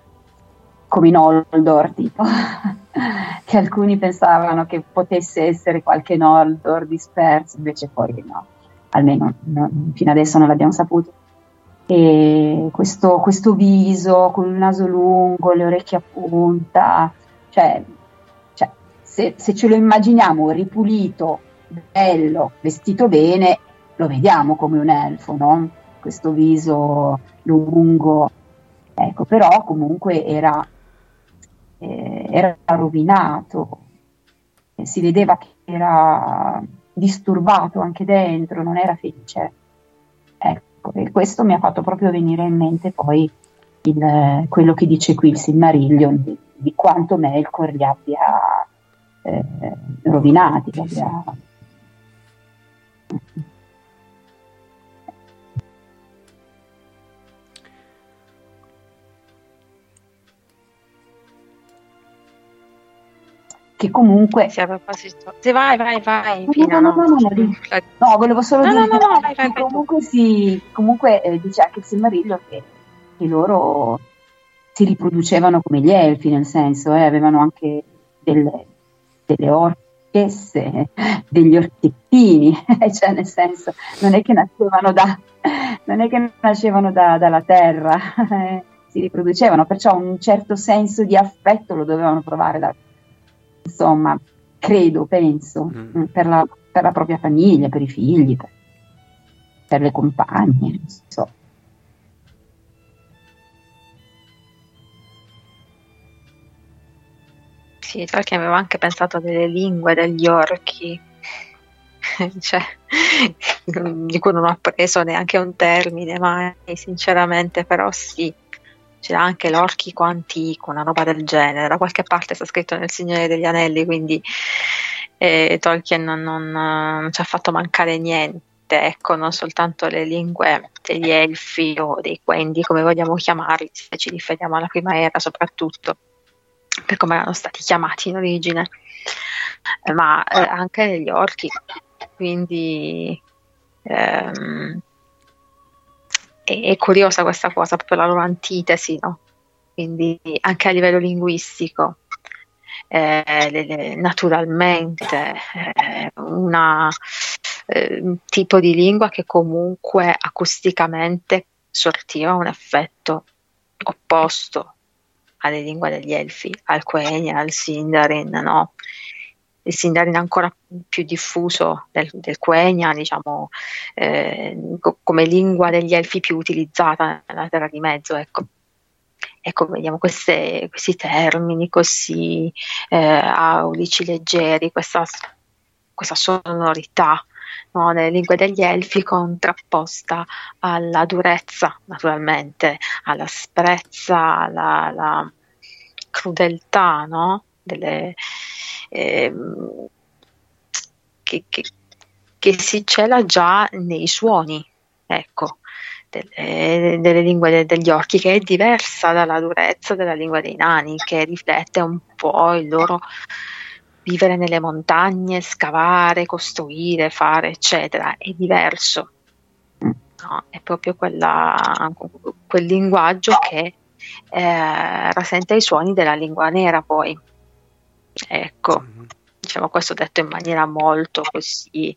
come in Noldor, tipo che alcuni pensavano che potesse essere qualche Noldor disperso, invece poi no, almeno fino adesso non l'abbiamo saputo. E questo viso con il naso lungo, le orecchie a punta, Cioè se ce lo immaginiamo ripulito, bello, vestito bene, lo vediamo come un elfo, no? Questo viso lungo, ecco, però comunque era rovinato, si vedeva che era disturbato anche dentro, non era felice. Ecco, e questo mi ha fatto proprio venire in mente poi quello che dice qui il Silmarillion, di quanto Melkor li abbia rovinati. Che comunque se vai Fina, no, volevo solo dire che comunque dice anche il Silmarillion che loro si riproducevano come gli elfi, nel senso avevano anche delle orchesse, degli orchettini, cioè nel senso non è che nascevano dalla terra, si riproducevano, perciò un certo senso di affetto lo dovevano provare insomma, penso, per la propria famiglia, per i figli, per le compagne, non so. Sì, Tolkien aveva anche pensato delle lingue degli orchi, cioè, di cui non ho appreso neanche un termine mai, sinceramente, però sì. C'era anche l'orchico antico, una roba del genere, da qualche parte sta scritto nel Signore degli Anelli, quindi Tolkien non ci ha fatto mancare niente, ecco, non soltanto le lingue degli elfi o dei Quendi, come vogliamo chiamarli, se ci riferiamo alla prima era soprattutto, per come erano stati chiamati in origine, ma anche degli orchi, quindi... è curiosa questa cosa, proprio la loro antitesi, no? Quindi anche a livello linguistico, naturalmente un tipo di lingua che comunque acusticamente sortiva un effetto opposto alle lingue degli elfi, al Quenya, al Sindarin, no? Il Sindarin ancora più diffuso del Quenya, diciamo, come lingua degli elfi più utilizzata nella Terra di Mezzo, ecco. Ecco, vediamo questi termini così aulici, leggeri, questa sonorità, no, nelle lingue degli elfi contrapposta alla durezza, naturalmente, alla asprezza, alla crudeltà, no? Che si cela già nei suoni, ecco, delle lingue degli orchi, che è diversa dalla durezza della lingua dei nani, che riflette un po' il loro vivere nelle montagne, scavare, costruire, fare, eccetera. È diverso, no? È proprio quel linguaggio che rasenta i suoni della lingua nera, poi. Ecco, diciamo, questo detto in maniera molto così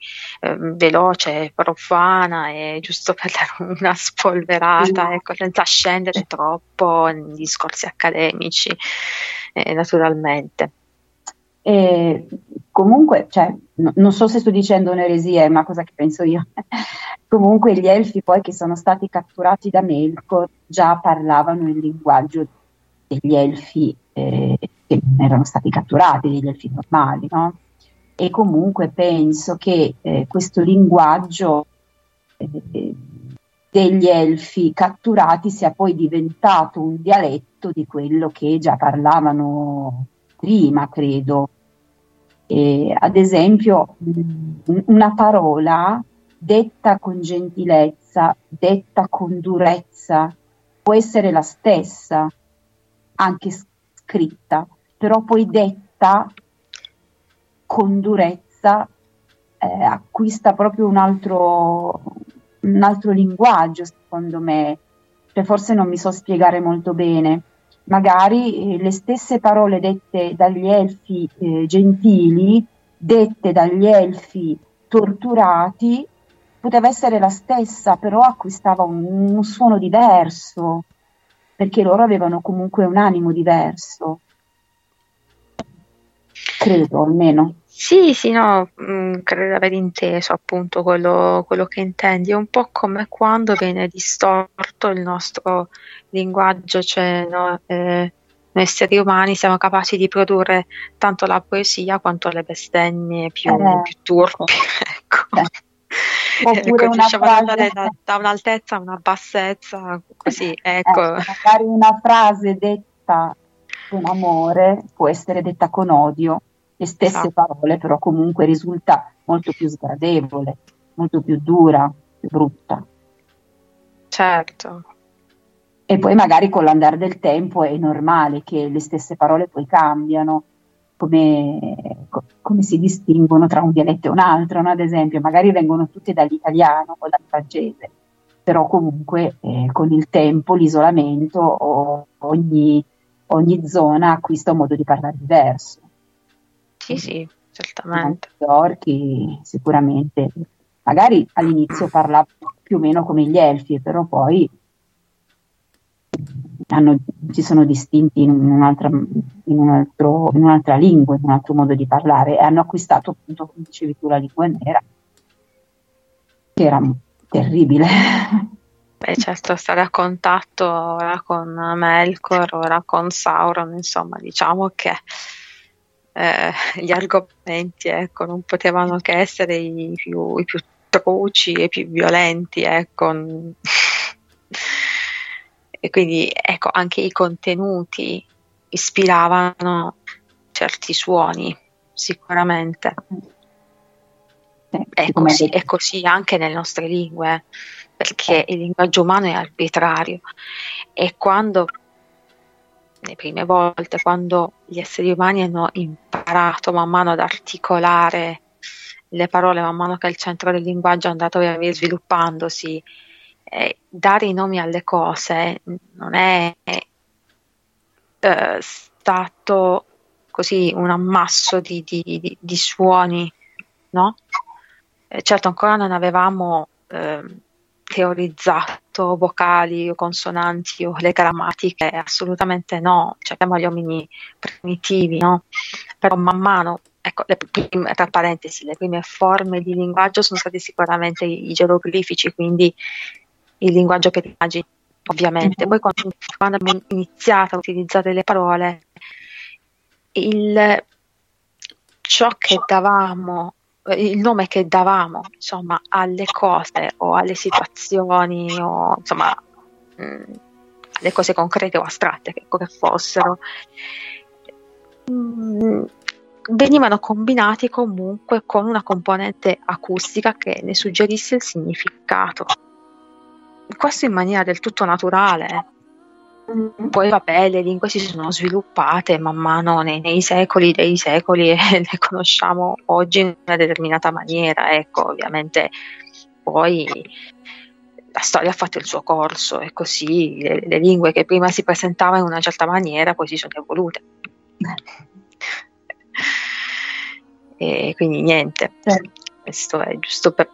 veloce, profana, e giusto per dare una spolverata, ecco, senza scendere troppo in discorsi accademici, naturalmente. E comunque, cioè, non so se sto dicendo un'eresia, ma cosa che penso io. Comunque gli elfi poi che sono stati catturati da Melkor già parlavano il linguaggio degli elfi che non erano stati catturati, degli elfi normali, no? E comunque penso che questo linguaggio degli elfi catturati sia poi diventato un dialetto di quello che già parlavano prima, credo. Ad esempio, una parola detta con gentilezza, detta con durezza, può essere la stessa, anche scritta, però poi detta con durezza acquista proprio un altro linguaggio, secondo me. Cioè, forse non mi so spiegare molto bene. Magari le stesse parole dette dagli elfi gentili, dette dagli elfi torturati, poteva essere la stessa, però acquistava un suono diverso, perché loro avevano comunque un animo diverso. credo, almeno. Sì, no, credo di aver inteso appunto quello che intendi. È un po' come quando viene distorto il nostro linguaggio, cioè no, noi esseri umani siamo capaci di produrre tanto la poesia quanto le bestemmie più turpi, ecco. Oppure una diciamo frase da un'altezza a una bassezza, così, ecco. Magari una frase detta con amore può essere detta con odio, le stesse parole, però comunque risulta molto più sgradevole, molto più dura, più brutta. Certo. E poi magari con l'andare del tempo è normale che le stesse parole poi cambiano, come si distinguono tra un dialetto e un altro, no? Ad esempio, magari vengono tutte dall'italiano o dal francese, però comunque con il tempo, l'isolamento, ogni zona acquista un modo di parlare diverso. Sì, certamente. Gli orchi sicuramente, magari all'inizio parlavano più o meno come gli elfi, però poi si sono distinti in un'altra lingua, in un altro modo di parlare, e hanno acquistato appunto, come dicevi tu, la lingua nera, che era terribile. Beh, certo, stare a contatto ora con Melkor, ora con Sauron, insomma, diciamo che gli argomenti, ecco, non potevano che essere i più truci e i più violenti, ecco. E quindi ecco, anche i contenuti ispiravano certi suoni, sicuramente. È così anche nelle nostre lingue, perché il linguaggio umano è arbitrario, e quando le prime volte, quando gli esseri umani hanno imparato man mano ad articolare le parole, man mano che il centro del linguaggio è andato via via sviluppandosi, dare i nomi alle cose non è stato così un ammasso di suoni, no? Certo, ancora non avevamo teorizzato vocali o consonanti o le grammatiche, assolutamente no, cioè, abbiamo gli uomini primitivi, no? Però man mano, ecco, tra parentesi, le prime forme di linguaggio sono stati sicuramente i geroglifici, quindi il linguaggio per immagini, ovviamente. Poi quando abbiamo iniziato a utilizzare le parole, ciò che davamo, il nome che davamo, insomma, alle cose o alle situazioni, o insomma alle cose concrete o astratte che fossero, venivano combinati comunque con una componente acustica che ne suggerisse il significato. Questo in maniera del tutto naturale. Poi vabbè, le lingue si sono sviluppate man mano nei secoli dei secoli, e le conosciamo oggi in una determinata maniera, ecco. Ovviamente poi la storia ha fatto il suo corso, e così le lingue che prima si presentavano in una certa maniera poi si sono evolute. E quindi niente, questo è giusto per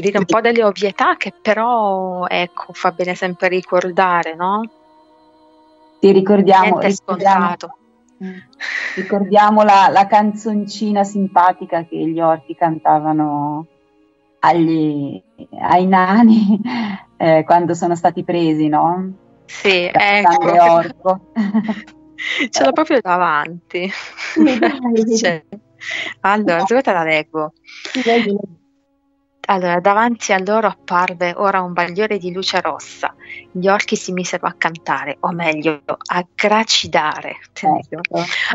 dire un po' delle ovvietà, che però ecco, fa bene sempre ricordare, no? Ti ricordiamo la canzoncina simpatica che gli orchi cantavano ai nani quando sono stati presi, no? Sì, ecco. Orco. Ce l'ho proprio davanti. Cioè, allora, se te la leggo. Allora, davanti a loro apparve ora un bagliore di luce rossa. Gli orchi si misero a cantare, o meglio, a gracidare,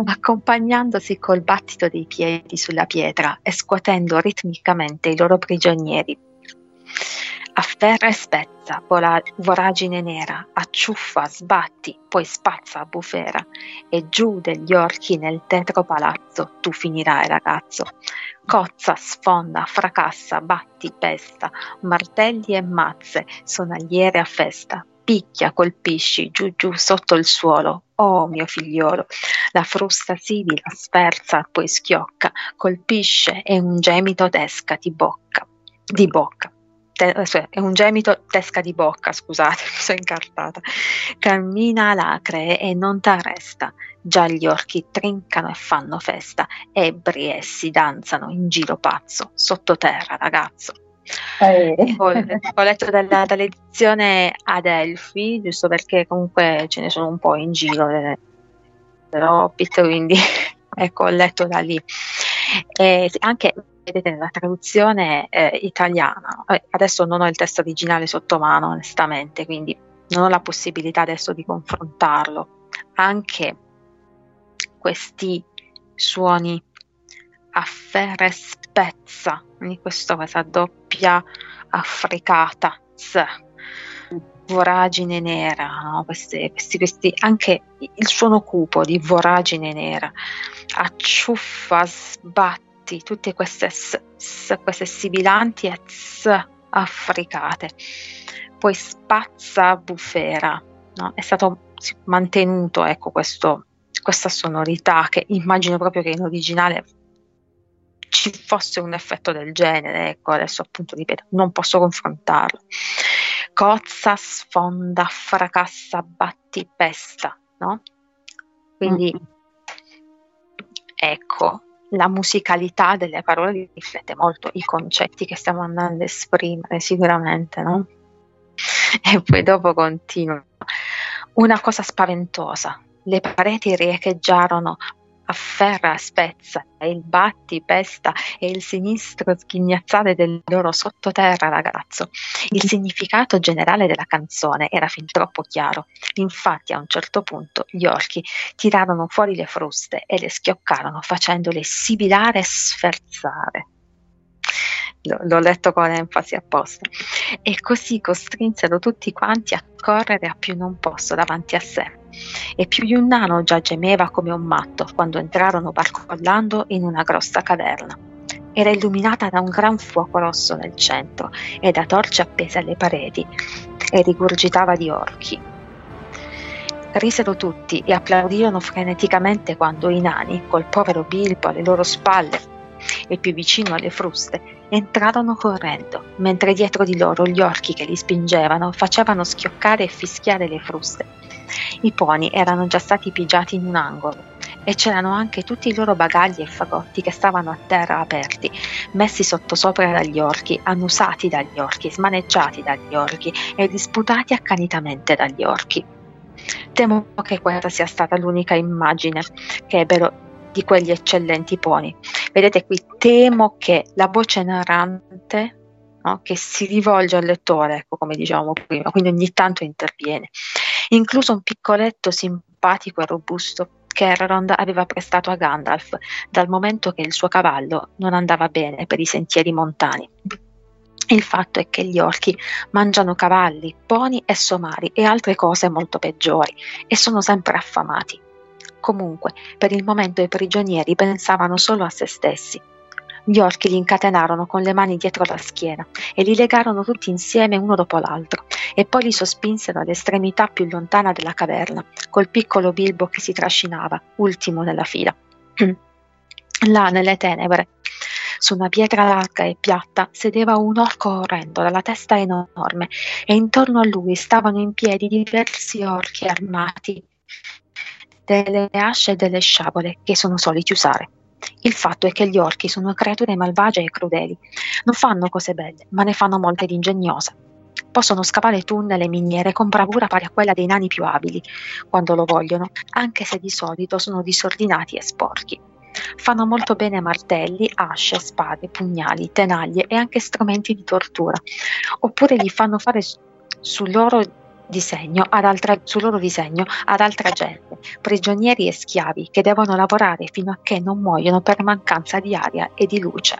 accompagnandosi col battito dei piedi sulla pietra e scuotendo ritmicamente i loro prigionieri. Afferra e spezza, voragine nera, acciuffa, sbatti, poi spazza a bufera, e giù degli orchi nel tetro palazzo tu finirai, ragazzo. Cozza, sfonda, fracassa, batti, pesta, martelli e mazze, sonagliere a festa, picchia, colpisci, giù sotto il suolo, oh mio figliolo. La frusta sidi, la sferza, poi schiocca, colpisce e un gemito d'esca di bocca. è un gemito tesca di bocca, scusate, mi sono incartata. Cammina alacre e non t'arresta, già gli orchi trincano e fanno festa, ebri essi danzano in giro pazzo, sottoterra ragazzo. Ho letto dall'edizione ad Elfi, giusto perché comunque ce ne sono un po' in giro dell'Hobbit, quindi ecco, ho letto da lì. E anche vedete nella traduzione italiana, adesso non ho il testo originale sotto mano onestamente, quindi non ho la possibilità adesso di confrontarlo, anche questi suoni afferre spezza, quindi questa doppia affricata voragine nera, no? Questi anche il suono cupo di voragine nera, acciuffa, sbatti, tutte queste queste sibilanti e affricate, poi spazza, bufera, no? È stato mantenuto, ecco, questa sonorità, che immagino proprio che in originale ci fosse un effetto del genere, ecco, adesso appunto ripeto, non posso confrontarlo. Cozza, sfonda, fracassa, batti, pesta, no? Quindi ecco, la musicalità delle parole riflette molto i concetti che stiamo andando a esprimere sicuramente, no? E poi dopo continua. Una cosa spaventosa, le pareti riecheggiarono afferra, spezza, e il batti, pesta e il sinistro sghignazzare del loro sottoterra ragazzo. Il significato generale della canzone era fin troppo chiaro, infatti a un certo punto gli orchi tirarono fuori le fruste e le schioccarono facendole sibilare e sferzare. L'ho letto con enfasi apposta. E così costrinsero tutti quanti a correre a più non posso davanti a sé. E più di un nano già gemeva come un matto quando entrarono barcollando in una grossa caverna. Era illuminata da un gran fuoco rosso nel centro e da torce appese alle pareti, e rigurgitava di orchi. Risero tutti e applaudirono freneticamente quando i nani, col povero Bilbo alle loro spalle e più vicino alle fruste, entrarono correndo, mentre dietro di loro gli orchi che li spingevano facevano schioccare e fischiare le fruste. I pony erano già stati pigiati in un angolo e c'erano anche tutti i loro bagagli e fagotti che stavano a terra aperti, messi sottosopra dagli orchi, annusati dagli orchi, smaneggiati dagli orchi e disputati accanitamente dagli orchi. Temo che questa sia stata l'unica immagine che ebbero di quegli eccellenti pony. Vedete qui, temo che la voce narrante, no, che si rivolge al lettore, ecco, come dicevamo prima, quindi ogni tanto interviene, incluso un piccoletto simpatico e robusto che Elrond aveva prestato a Gandalf dal momento che il suo cavallo non andava bene per i sentieri montani. Il fatto è che gli orchi mangiano cavalli, pony e somari e altre cose molto peggiori e sono sempre affamati. Comunque, per il momento i prigionieri pensavano solo a se stessi. Gli orchi li incatenarono con le mani dietro la schiena e li legarono tutti insieme uno dopo l'altro e poi li sospinsero all'estremità più lontana della caverna, col piccolo Bilbo che si trascinava, ultimo nella fila. Là, nelle tenebre, su una pietra larga e piatta, sedeva un orco orrendo dalla testa enorme e intorno a lui stavano in piedi diversi orchi armati delle asce e delle sciabole che sono soliti usare. Il fatto è che gli orchi sono creature malvagie e crudeli, non fanno cose belle, ma ne fanno molte di ingegnose. Possono scavare tunnel e miniere con bravura pari a quella dei nani più abili, quando lo vogliono, anche se di solito sono disordinati e sporchi. Fanno molto bene martelli, asce, spade, pugnali, tenaglie e anche strumenti di tortura, oppure gli fanno fare sul loro disegno ad altra gente, prigionieri e schiavi che devono lavorare fino a che non muoiono per mancanza di aria e di luce.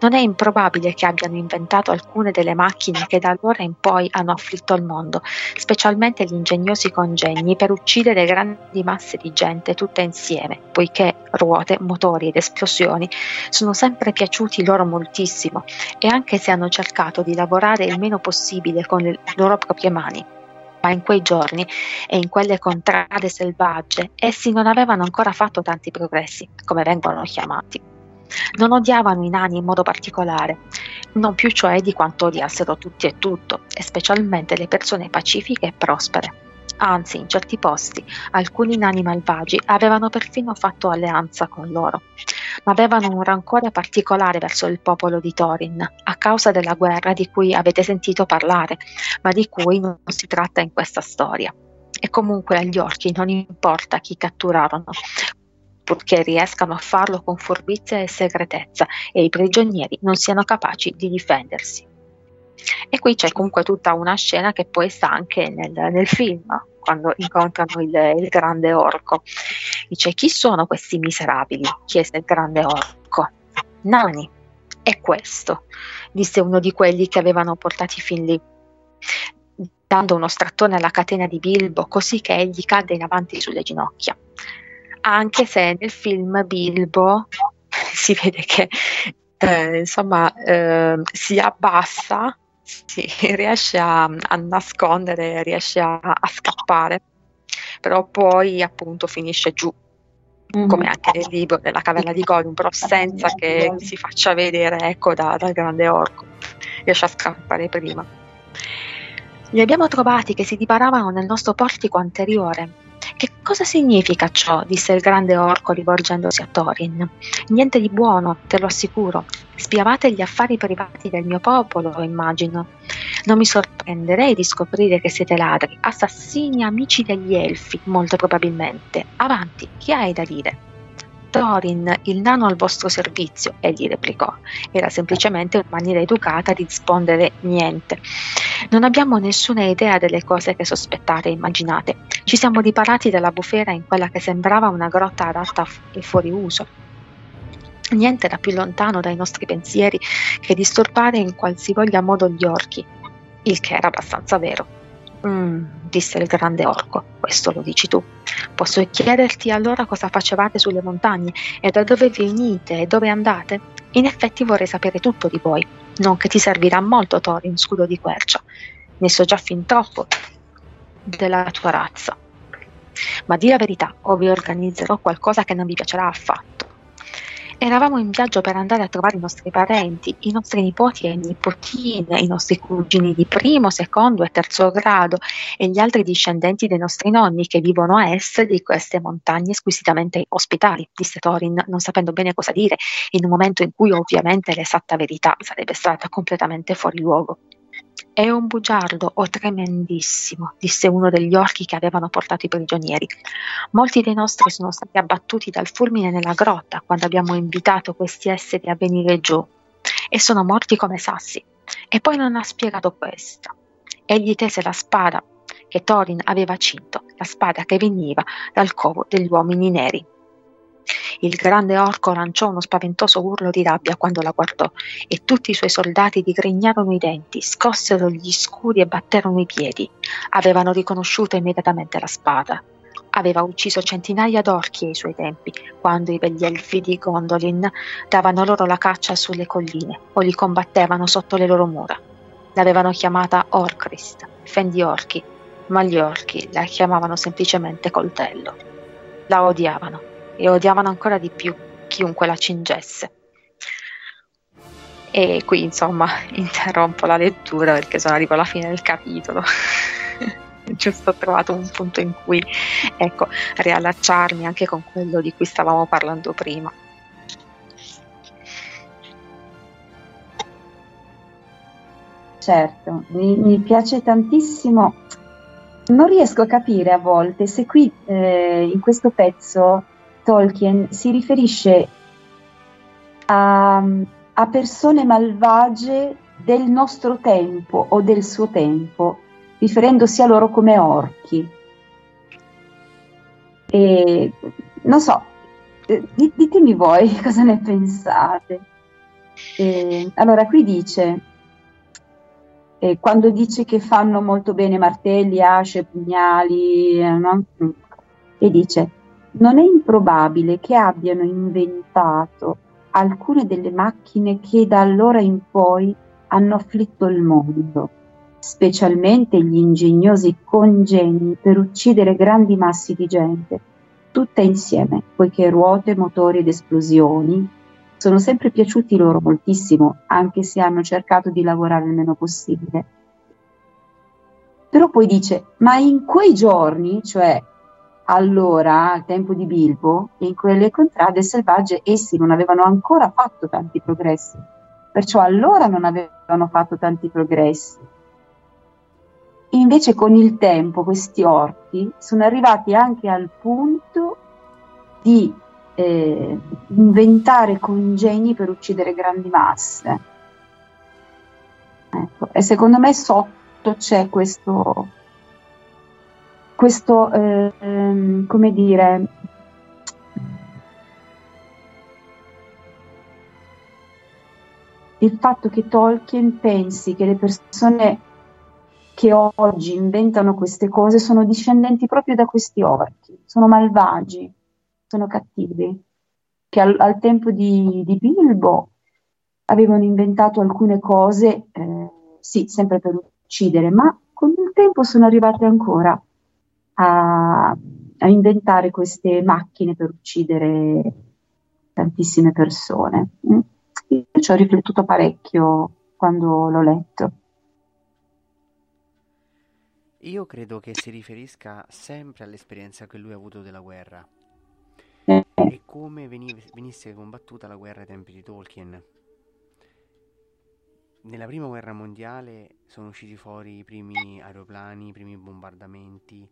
Non è improbabile che abbiano inventato alcune delle macchine che da allora in poi hanno afflitto il mondo, specialmente gli ingegnosi congegni per uccidere grandi masse di gente tutte insieme, poiché ruote, motori ed esplosioni sono sempre piaciuti loro moltissimo, e anche se hanno cercato di lavorare il meno possibile con le loro proprie mani. Ma in quei giorni e in quelle contrade selvagge essi non avevano ancora fatto tanti progressi, come vengono chiamati. Non odiavano i nani in modo particolare, non più cioè di quanto odiassero tutti e tutto, e specialmente le persone pacifiche e prospere. Anzi, in certi posti, alcuni nani malvagi avevano perfino fatto alleanza con loro, ma avevano un rancore particolare verso il popolo di Thorin, a causa della guerra di cui avete sentito parlare, ma di cui non si tratta in questa storia. E comunque agli orchi non importa chi catturarono, purché riescano a farlo con furbizia e segretezza e i prigionieri non siano capaci di difendersi. E qui c'è comunque tutta una scena che poi sta anche nel film, quando incontrano il grande orco. Dice: chi sono questi miserabili? Chiese il grande orco. Nani, è questo, disse uno di quelli che avevano portati fin lì, dando uno strattone alla catena di Bilbo, così che egli cadde in avanti sulle ginocchia. Anche se nel film Bilbo si vede che si abbassa, riesce a nascondere, riesce a scappare, però poi appunto finisce giù, come anche nel libro della caverna di Gollum, però senza che si faccia vedere, ecco, dal grande orco, riesce a scappare prima. Li abbiamo trovati che si diparavano nel nostro portico anteriore. Che cosa significa ciò? Disse il grande orco rivolgendosi a Thorin. Niente di buono, te lo assicuro. Spiavate gli affari privati del mio popolo, immagino. Non mi sorprenderei di scoprire che siete ladri, assassini, amici degli elfi, molto probabilmente. Avanti, chi hai da dire? Thorin, il nano al vostro servizio, egli replicò. Era semplicemente una maniera educata di rispondere niente. Non abbiamo nessuna idea delle cose che sospettate e immaginate. Ci siamo riparati dalla bufera in quella che sembrava una grotta adatta e fuori uso. Niente era più lontano dai nostri pensieri che disturbare in qualsivoglia modo gli orchi, il che era abbastanza vero. Disse il grande orco, questo lo dici tu. Posso chiederti allora cosa facevate sulle montagne e da dove vi unite e dove andate? In effetti vorrei sapere tutto di voi. Non che ti servirà molto, Thorin Scudo di Quercia, ne so già fin troppo della tua razza. Ma di la verità, o vi organizzerò qualcosa che non vi piacerà affatto. Eravamo in viaggio per andare a trovare i nostri parenti, i nostri nipoti e nipotine, i nostri cugini di primo, secondo e terzo grado e gli altri discendenti dei nostri nonni che vivono a est di queste montagne squisitamente ospitali, disse Thorin, non sapendo bene cosa dire, in un momento in cui ovviamente l'esatta verità sarebbe stata completamente fuori luogo. È un bugiardo, o tremendissimo, disse uno degli orchi che avevano portato i prigionieri. Molti dei nostri sono stati abbattuti dal fulmine nella grotta quando abbiamo invitato questi esseri a venire giù e sono morti come sassi. E poi non ha spiegato questa. Egli tese la spada che Thorin aveva cinto, la spada che veniva dal covo degli uomini neri. Il grande orco lanciò uno spaventoso urlo di rabbia quando la guardò e tutti i suoi soldati digrignarono i denti, scossero gli scudi e batterono i piedi. Avevano riconosciuto immediatamente la spada. Aveva ucciso centinaia d'orchi ai suoi tempi, quando i begli elfi di Gondolin davano loro la caccia sulle colline o li combattevano sotto le loro mura. L'avevano chiamata Orcrist, fendi orchi, ma gli orchi la chiamavano semplicemente coltello. La odiavano. E odiavano ancora di più chiunque la cingesse. E qui insomma interrompo la lettura perché sono arrivato alla fine del capitolo. Giusto, ho trovato un punto in cui, ecco, riallacciarmi anche con quello di cui stavamo parlando prima. Certo, mi piace tantissimo. Non riesco a capire a volte se qui in questo pezzo Tolkien si riferisce a persone malvagie del nostro tempo o del suo tempo, riferendosi a loro come orchi. E, non so, ditemi voi cosa ne pensate. E, allora, qui dice, quando dice che fanno molto bene martelli, asce, pugnali, no? E dice... Non è improbabile che abbiano inventato alcune delle macchine che da allora in poi hanno afflitto il mondo, specialmente gli ingegnosi congegni per uccidere grandi massi di gente, tutte insieme, poiché ruote, motori ed esplosioni Sono sempre piaciuti loro moltissimo, anche se hanno cercato di lavorare il meno possibile. Però poi dice, ma in quei giorni, cioè allora, al tempo di Bilbo, in quelle contrade selvagge essi non avevano ancora fatto tanti progressi, perciò allora non avevano fatto tanti progressi. Invece con il tempo questi orchi sono arrivati anche al punto di inventare congegni per uccidere grandi masse. Ecco. E secondo me sotto c'è questo come dire, il fatto che Tolkien pensi che le persone che oggi inventano queste cose sono discendenti proprio da questi orchi, sono malvagi, sono cattivi, che al tempo di Bilbo avevano inventato alcune cose, sì, sempre per uccidere, ma con il tempo sono arrivati ancora a inventare queste macchine per uccidere tantissime persone. Io ci ho riflettuto parecchio quando l'ho letto. Io credo che si riferisca sempre all'esperienza che lui ha avuto della guerra e come venisse combattuta la guerra ai tempi di Tolkien. Nella prima guerra mondiale sono usciti fuori i primi aeroplani, i primi bombardamenti,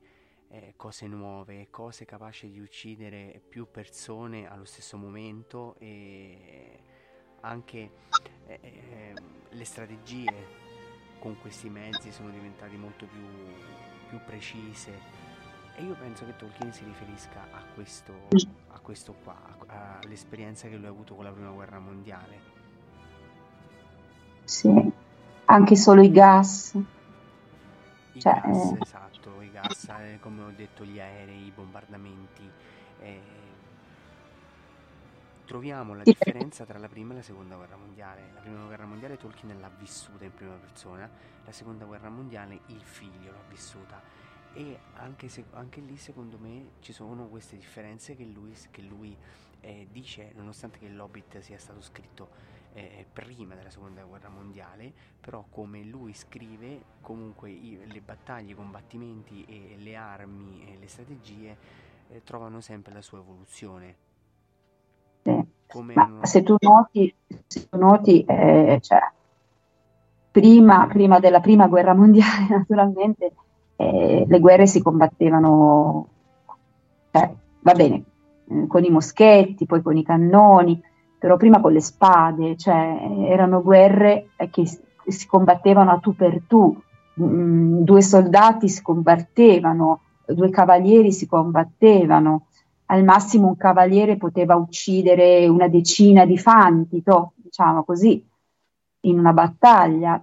cose nuove, cose capaci di uccidere più persone allo stesso momento, e anche le strategie con questi mezzi sono diventate molto più precise, e io penso che Tolkien si riferisca a questo qua, all'esperienza che lui ha avuto con la prima guerra mondiale. Sì, anche solo i gas. Esatto, i gas, come ho detto, gli aerei, i bombardamenti. Troviamo la differenza tra la prima e la seconda guerra mondiale. La prima guerra mondiale Tolkien l'ha vissuta in prima persona, la seconda guerra mondiale il figlio l'ha vissuta, e anche lì secondo me ci sono queste differenze che lui dice, nonostante che l'Hobbit sia stato scritto prima della seconda guerra mondiale, però come lui scrive comunque le battaglie, i combattimenti e le armi e le strategie trovano sempre la sua evoluzione. Come se tu noti cioè, prima della prima guerra mondiale naturalmente le guerre si combattevano, cioè, va bene, con i moschetti, poi con i cannoni, però prima con le spade, cioè erano guerre che si combattevano a tu per tu, due soldati si combattevano, due cavalieri si combattevano, al massimo un cavaliere poteva uccidere una decina di fanti, diciamo così, in una battaglia.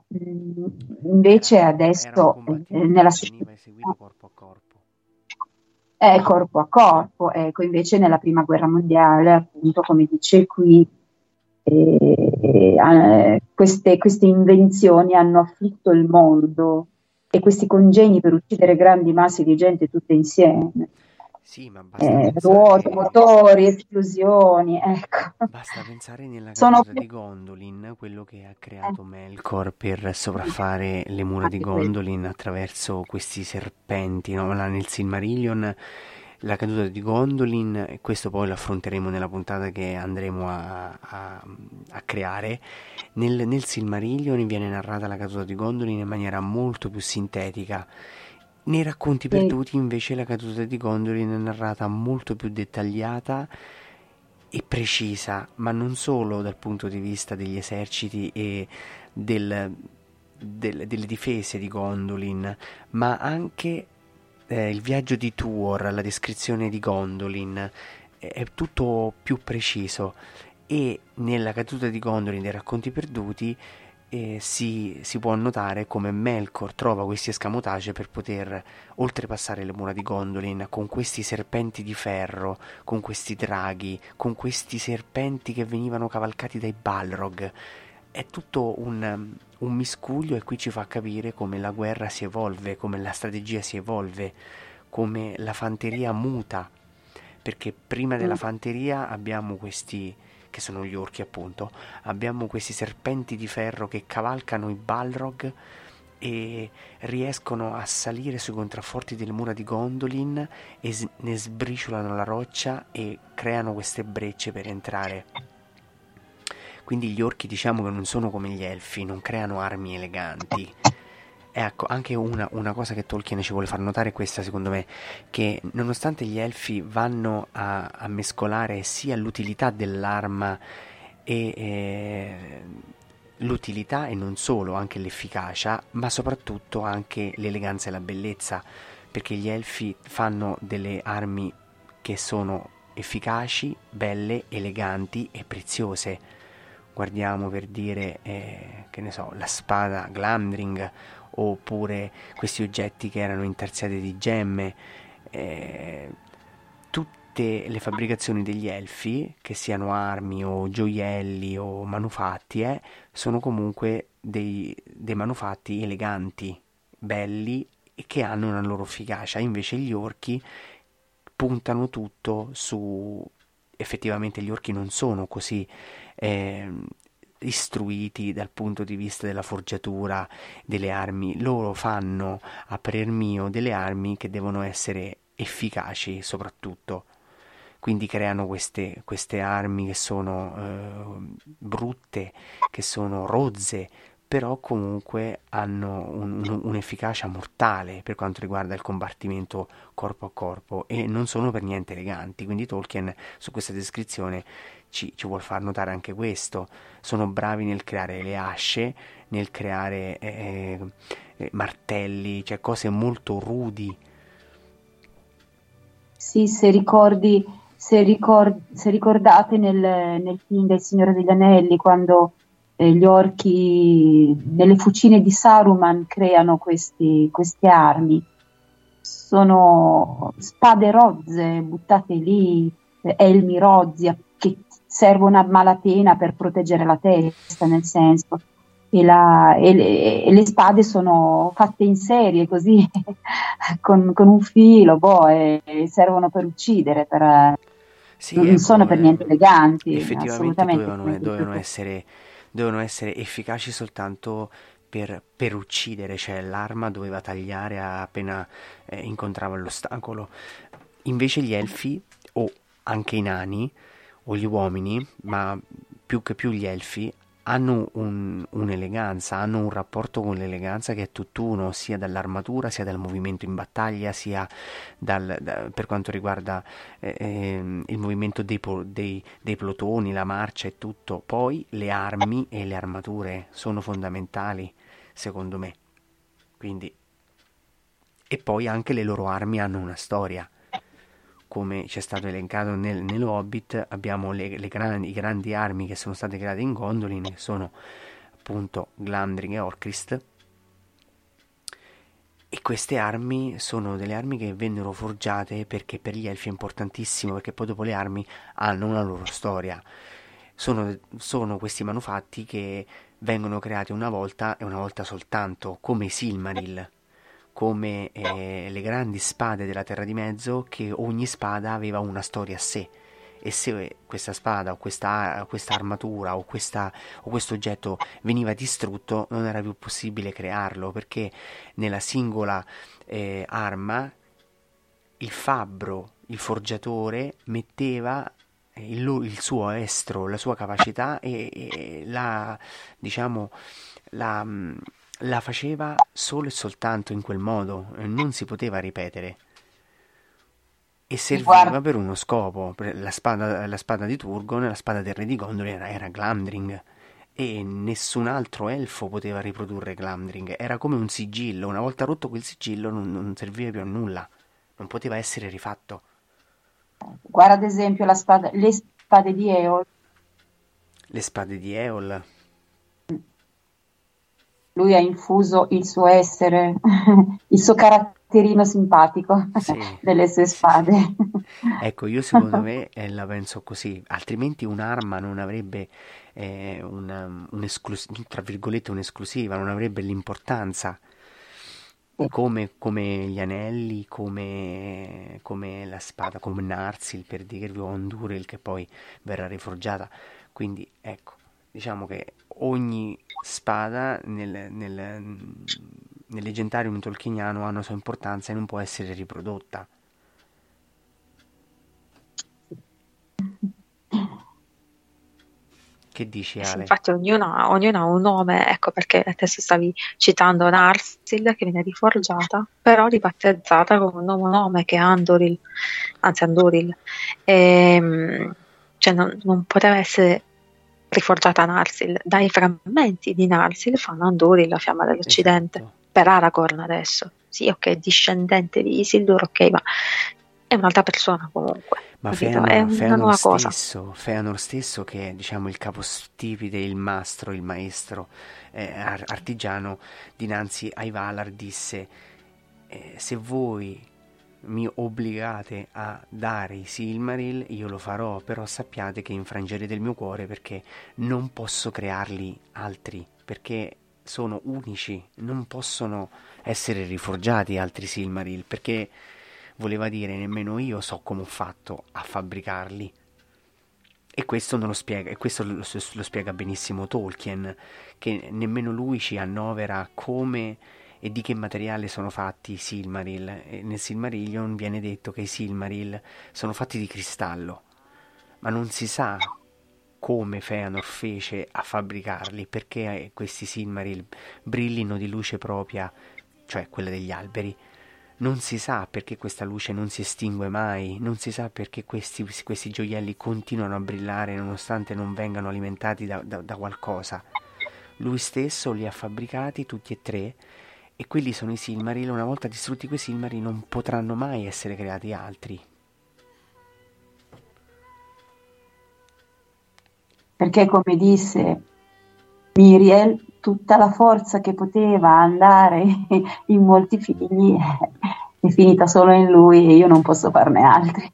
Invece adesso nella seconda corpo a corpo, ecco, invece nella prima guerra mondiale, appunto, come dice qui, queste invenzioni hanno afflitto il mondo, e questi congegni per uccidere grandi masse di gente tutte insieme. Sì, ma basta ruote, motori, esplosioni, ecco. Basta pensare nella caduta di Gondolin, quello che ha creato Melkor per sovraffare le mura di Gondolin attraverso questi serpenti, no? Là nel Silmarillion, la caduta di Gondolin, e questo poi lo affronteremo nella puntata che andremo a creare. Nel Silmarillion viene narrata la caduta di Gondolin in maniera molto più sintetica. Nei racconti perduti invece la caduta di Gondolin è narrata molto più dettagliata e precisa, ma non solo dal punto di vista degli eserciti e delle difese di Gondolin, ma anche il viaggio di Tuor, la descrizione di Gondolin, è tutto più preciso, e nella caduta di Gondolin dei racconti perduti si può notare come Melkor trova questi escamotage per poter oltrepassare le mura di Gondolin con questi serpenti di ferro, con questi draghi, con questi serpenti che venivano cavalcati dai Balrog. È tutto un miscuglio, e qui ci fa capire come la guerra si evolve, come la strategia si evolve, come la fanteria muta, perché prima della fanteria abbiamo questi che sono gli orchi appunto, abbiamo questi serpenti di ferro che cavalcano i Balrog e riescono a salire sui contrafforti delle mura di Gondolin e ne sbriciolano la roccia e creano queste brecce per entrare. Quindi gli orchi, diciamo che non sono come gli elfi, non creano armi eleganti. Ecco, anche una cosa che Tolkien ci vuole far notare è questa, secondo me, che nonostante gli elfi vanno a mescolare sia l'utilità dell'arma e l'utilità e non solo, anche l'efficacia, ma soprattutto anche l'eleganza e la bellezza, perché gli elfi fanno delle armi che sono efficaci, belle, eleganti e preziose. Guardiamo per dire, che ne so, la spada Glamdring, oppure questi oggetti che erano intarsiati di gemme. Tutte le fabbricazioni degli elfi, che siano armi o gioielli o manufatti, sono comunque dei manufatti eleganti, belli e che hanno una loro efficacia. Invece gli orchi puntano tutto su... Effettivamente gli orchi non sono così istruiti dal punto di vista della forgiatura delle armi. Loro fanno, a parer mio, delle armi che devono essere efficaci soprattutto, quindi creano queste armi che sono brutte, che sono rozze, però comunque hanno un'efficacia mortale per quanto riguarda il combattimento corpo a corpo e non sono per niente eleganti. Quindi Tolkien su questa descrizione ci vuol far notare anche questo. Sono bravi nel creare le asce, nel creare martelli, cioè cose molto rudi. Sì, se ricordate nel film del Signore degli Anelli, quando gli orchi nelle fucine di Saruman creano queste armi, sono spade rozze buttate lì, elmi rozzi che servono a malapena per proteggere la testa, nel senso, e le spade sono fatte in serie così con un filo, e servono per uccidere, sì, non sono per niente eleganti. Effettivamente dovevano essere efficaci soltanto per uccidere, cioè l'arma doveva tagliare appena incontrava l'ostacolo. Invece gli elfi, o anche i nani o gli uomini, ma più che più gli elfi, hanno un'eleganza, hanno un rapporto con l'eleganza che è tutt'uno, sia dall'armatura, sia dal movimento in battaglia, sia per quanto riguarda il movimento dei plotoni, la marcia e tutto. Poi le armi e le armature sono fondamentali, secondo me. Quindi, e poi anche le loro armi hanno una storia. Come c'è stato elencato nell'Hobbit, abbiamo i grandi armi che sono state create in Gondolin, che sono appunto Glamdring e Orcrist, e queste armi sono delle armi che vennero forgiate, perché per gli elfi è importantissimo, perché poi dopo le armi hanno una loro storia. Sono questi manufatti che vengono creati una volta e una volta soltanto, come i Silmaril, come le grandi spade della Terra di Mezzo, che ogni spada aveva una storia a sé, e se questa spada o questa armatura o questo oggetto veniva distrutto, non era più possibile crearlo, perché nella singola arma il fabbro, il forgiatore, metteva il suo estro, la sua capacità e la faceva solo e soltanto in quel modo, non si poteva ripetere, e serviva per uno scopo. La spada di Turgon, la spada del re di Gondolin era Glamdring, e nessun altro elfo poteva riprodurre Glamdring. Era come un sigillo, una volta rotto quel sigillo non serviva più a nulla, non poteva essere rifatto. Guarda ad esempio le spade di Eol. Lui ha infuso il suo essere, il suo caratterino simpatico, sì, delle sue spade. Sì. Ecco, io secondo me la penso così, altrimenti un'arma non avrebbe un'esclusiva, non avrebbe l'importanza. come gli anelli, come la spada, come Narsil per dirvi, o Anduril che poi verrà riforgiata. Quindi ecco, diciamo che ogni spada nel leggendarium tolkieniano ha una sua importanza e non può essere riprodotta. Che dici, Ale? Sì, infatti ognuna ha un nome, ecco perché adesso stavi citando Narsil che viene riforgiata, però ribattezzata con un nuovo nome che è Anduril, anzi Anduril, cioè non poteva essere riforgiata Narsil. Dai frammenti di Narsil fanno Anduril, la fiamma dell'Occidente, esatto. Per Aragorn adesso, sì, ok, discendente di Isildur, ok, ma è un'altra persona comunque. Ma Fëanor stesso, che è, diciamo, il capostipite, il maestro artigiano, dinanzi ai Valar disse: se voi mi obbligate a dare i Silmaril, io lo farò, però sappiate che infrangerete il mio cuore, perché non posso crearli altri, perché sono unici, non possono essere riforgiati altri Silmaril, perché voleva dire nemmeno io so come ho fatto a fabbricarli, e questo non lo spiega, e questo lo spiega benissimo Tolkien, che nemmeno lui ci annovera come e di che materiale sono fatti i Silmaril. E nel Silmarillion viene detto che i Silmaril sono fatti di cristallo, ma non si sa come Fëanor fece a fabbricarli, perché questi Silmaril brillino di luce propria, cioè quella degli alberi. Non si sa perché questa luce non si estingue mai, non si sa perché questi gioielli continuano a brillare nonostante non vengano alimentati da qualcosa. Lui stesso li ha fabbricati tutti e tre, e quelli sono i Silmaril. Una volta distrutti quei Silmaril non potranno mai essere creati altri. Perché, come disse Miriel, tutta la forza che poteva andare in molti figli è finita solo in lui, e io non posso farne altri.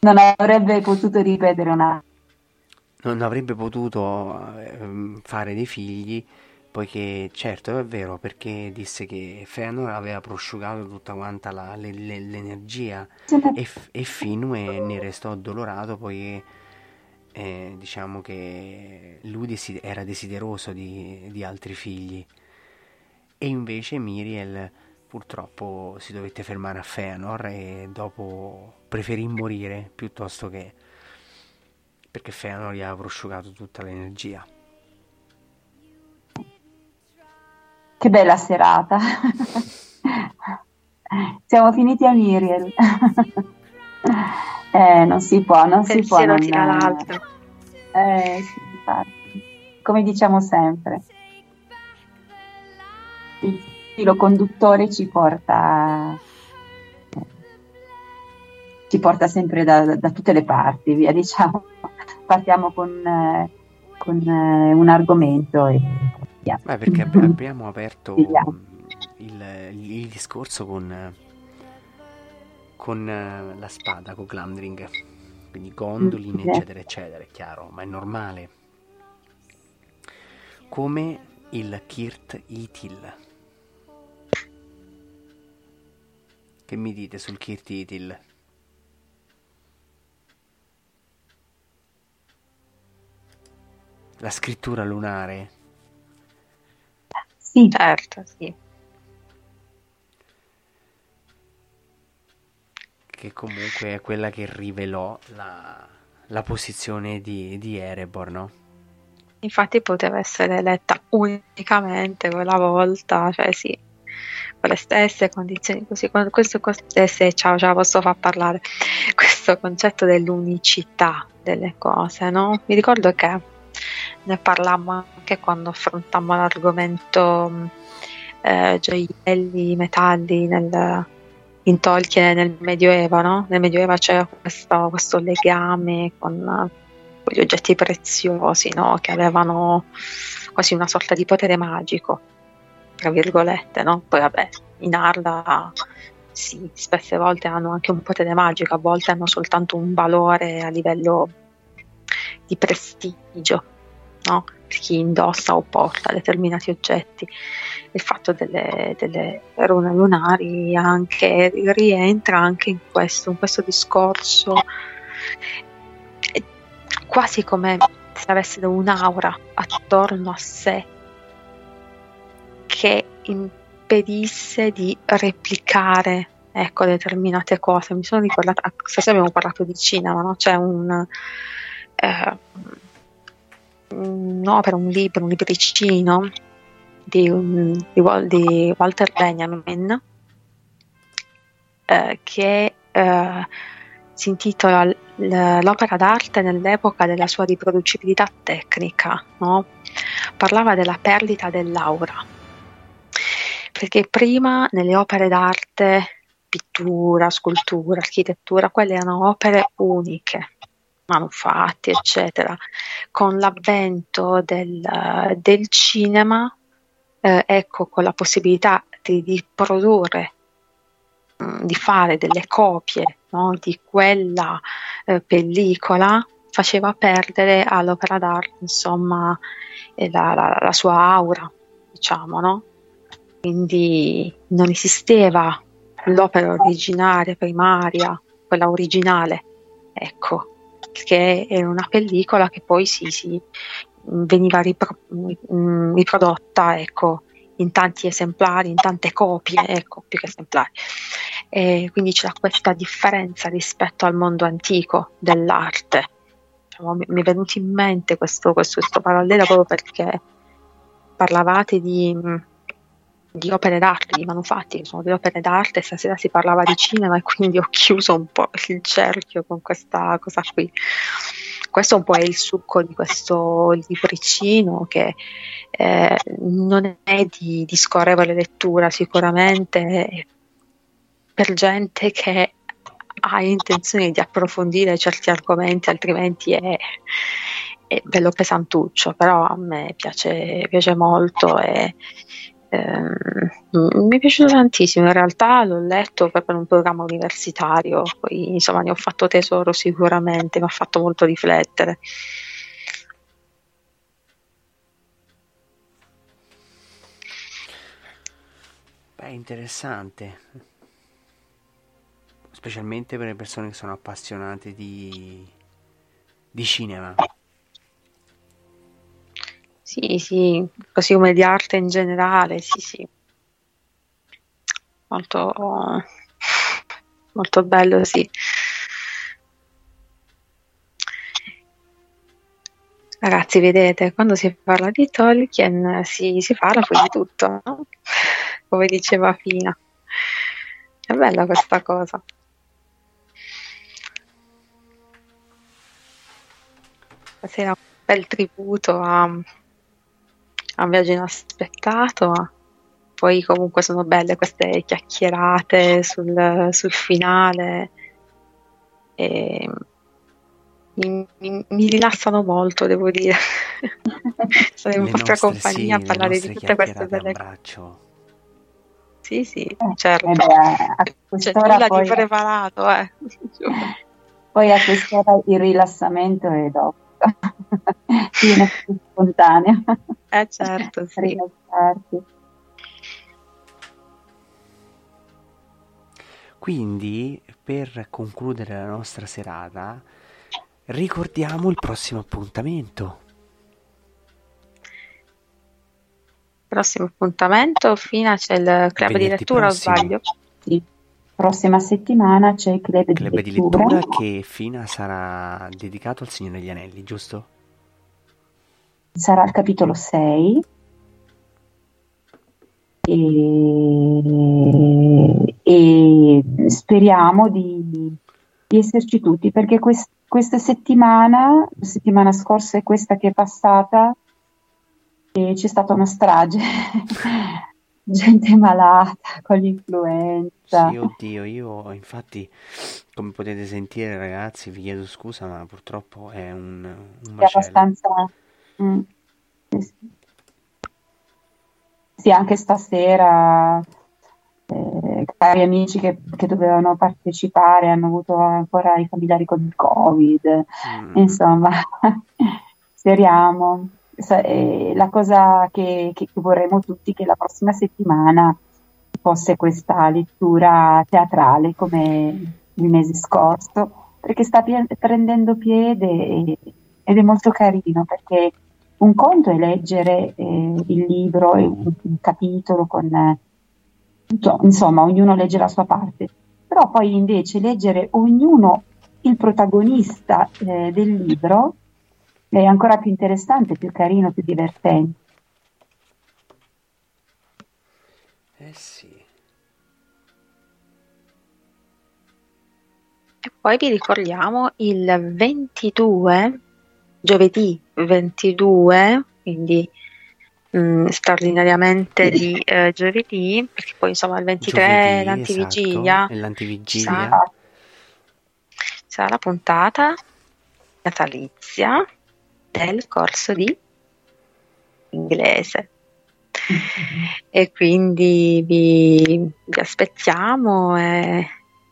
Non avrebbe potuto ripetere non avrebbe potuto fare dei figli, poiché, certo, è vero, perché disse che Fëanor aveva prosciugato tutta quanta l'energia, e Finwë ne restò addolorato, poiché diciamo che lui era desideroso di altri figli, e invece Miriel purtroppo si dovette fermare a Fëanor, e dopo preferì morire piuttosto che, perché Fëanor gli aveva prosciugato tutta l'energia. Che bella serata. Siamo finiti a Miriel. Non si può. Il pensiero tira l'altro. Sì, infatti. Come diciamo sempre, il filo conduttore ci porta sempre da tutte le parti, via, diciamo. Partiamo con un argomento e via. Beh, perché abbiamo aperto il discorso con la spada, con Glamdring, quindi Gondolin, eccetera eccetera, è chiaro, ma è normale. Come il Kirt Itil. Che mi dite sul Kirt Itil? La scrittura lunare? Sì, certo, sì. Che comunque è quella che rivelò la posizione di Erebor, no? Infatti poteva essere eletta unicamente quella volta, cioè sì, con le stesse condizioni, così, con questo ciao, ce la posso far parlare, questo concetto dell'unicità delle cose, no? Mi ricordo che ne parlammo anche quando affrontammo l'argomento gioielli, metalli in Tolkien nel Medioevo, no? Nel Medioevo c'è questo legame con gli oggetti preziosi, no? Che avevano quasi una sorta di potere magico, tra virgolette, no? Poi vabbè, in Arda sì, spesse volte hanno anche un potere magico, a volte hanno soltanto un valore a livello di prestigio, no? Chi indossa o porta determinati oggetti, il fatto delle rune lunari anche rientra anche in questo discorso, quasi come se avessero un'aura attorno a sé che impedisse di replicare, ecco, determinate cose. Mi sono ricordata, se abbiamo parlato di cinema, no? C'è un'opera, un libricino di Walter Benjamin che si intitola L'opera d'arte nell'epoca della sua riproducibilità tecnica, no? Parlava della perdita dell'aura, perché prima nelle opere d'arte, pittura, scultura, architettura, quelle erano opere uniche, manufatti eccetera. Con l'avvento del cinema, ecco, con la possibilità di produrre, di fare delle copie, no, di quella pellicola, faceva perdere all'opera d'arte, insomma, la sua aura, diciamo, no? Quindi non esisteva l'opera originaria, primaria, quella originale, ecco, che era una pellicola che poi si veniva riprodotta, ecco, in tanti esemplari, in tante copie, ecco, più che esemplari. E quindi c'era questa differenza rispetto al mondo antico dell'arte. Diciamo, mi è venuto in mente questo parallelo proprio perché parlavate di opere d'arte, di manufatti, che sono delle opere d'arte, stasera si parlava di cinema e quindi ho chiuso un po' il cerchio con questa cosa qui. Questo un po' è il succo di questo libricino, che non è di scorrevole lettura sicuramente, per gente che ha intenzione di approfondire certi argomenti, altrimenti è bello pesantuccio, però a me piace molto e mi è piaciuto tantissimo. In realtà l'ho letto proprio in un programma universitario, poi insomma ne ho fatto tesoro sicuramente, mi ha fatto molto riflettere. Beh, interessante, specialmente per le persone che sono appassionate di cinema. Sì, così come di arte in generale, sì. Molto, molto bello, sì. Ragazzi, vedete, quando si parla di Tolkien si parla poi di tutto, no? Come diceva Fina. È bella questa cosa. Stasera un bel tributo a un viaggio inaspettato. Poi comunque sono belle queste chiacchierate sul finale, e mi rilassano molto, devo dire. Sono in vostra compagnia a parlare di tutte queste belle cose. Sì, certo. C'è nulla di preparato, Poi a quest'ora il rilassamento è dopo. Viene spontaneo. Certo, sì. Rilassarti. Quindi, per concludere la nostra serata, ricordiamo il prossimo appuntamento. Prossimo appuntamento, Fina, c'è il club di lettura, o sbaglio? Sì. Prossima settimana c'è il club di lettura che Fina sarà dedicato al Signore degli Anelli, giusto? Sarà il capitolo 6 e speriamo di esserci tutti, perché questa settimana, la settimana scorsa e questa che è passata, c'è stata una strage. Gente malata con l'influenza. Sì, oddio, io infatti, come potete sentire ragazzi, vi chiedo scusa, ma purtroppo è un macello. È abbastanza. Sì, anche stasera cari amici che dovevano partecipare hanno avuto ancora i familiari con il Covid. Insomma, speriamo la cosa che vorremmo tutti che la prossima settimana fosse questa lettura teatrale come il mese scorso, perché sta prendendo piede ed è molto carino, perché un conto è leggere il libro, un capitolo con tutto, insomma ognuno legge la sua parte, però poi invece leggere ognuno il protagonista del libro è ancora più interessante, più carino, più divertente. Eh sì. E poi vi ricordiamo il 22, giovedì 22, quindi straordinariamente di giovedì, perché poi insomma il 23 giovedì, l'antivigilia, esatto, l'antivigilia. Sarà la puntata natalizia del corso di inglese. E quindi vi aspettiamo e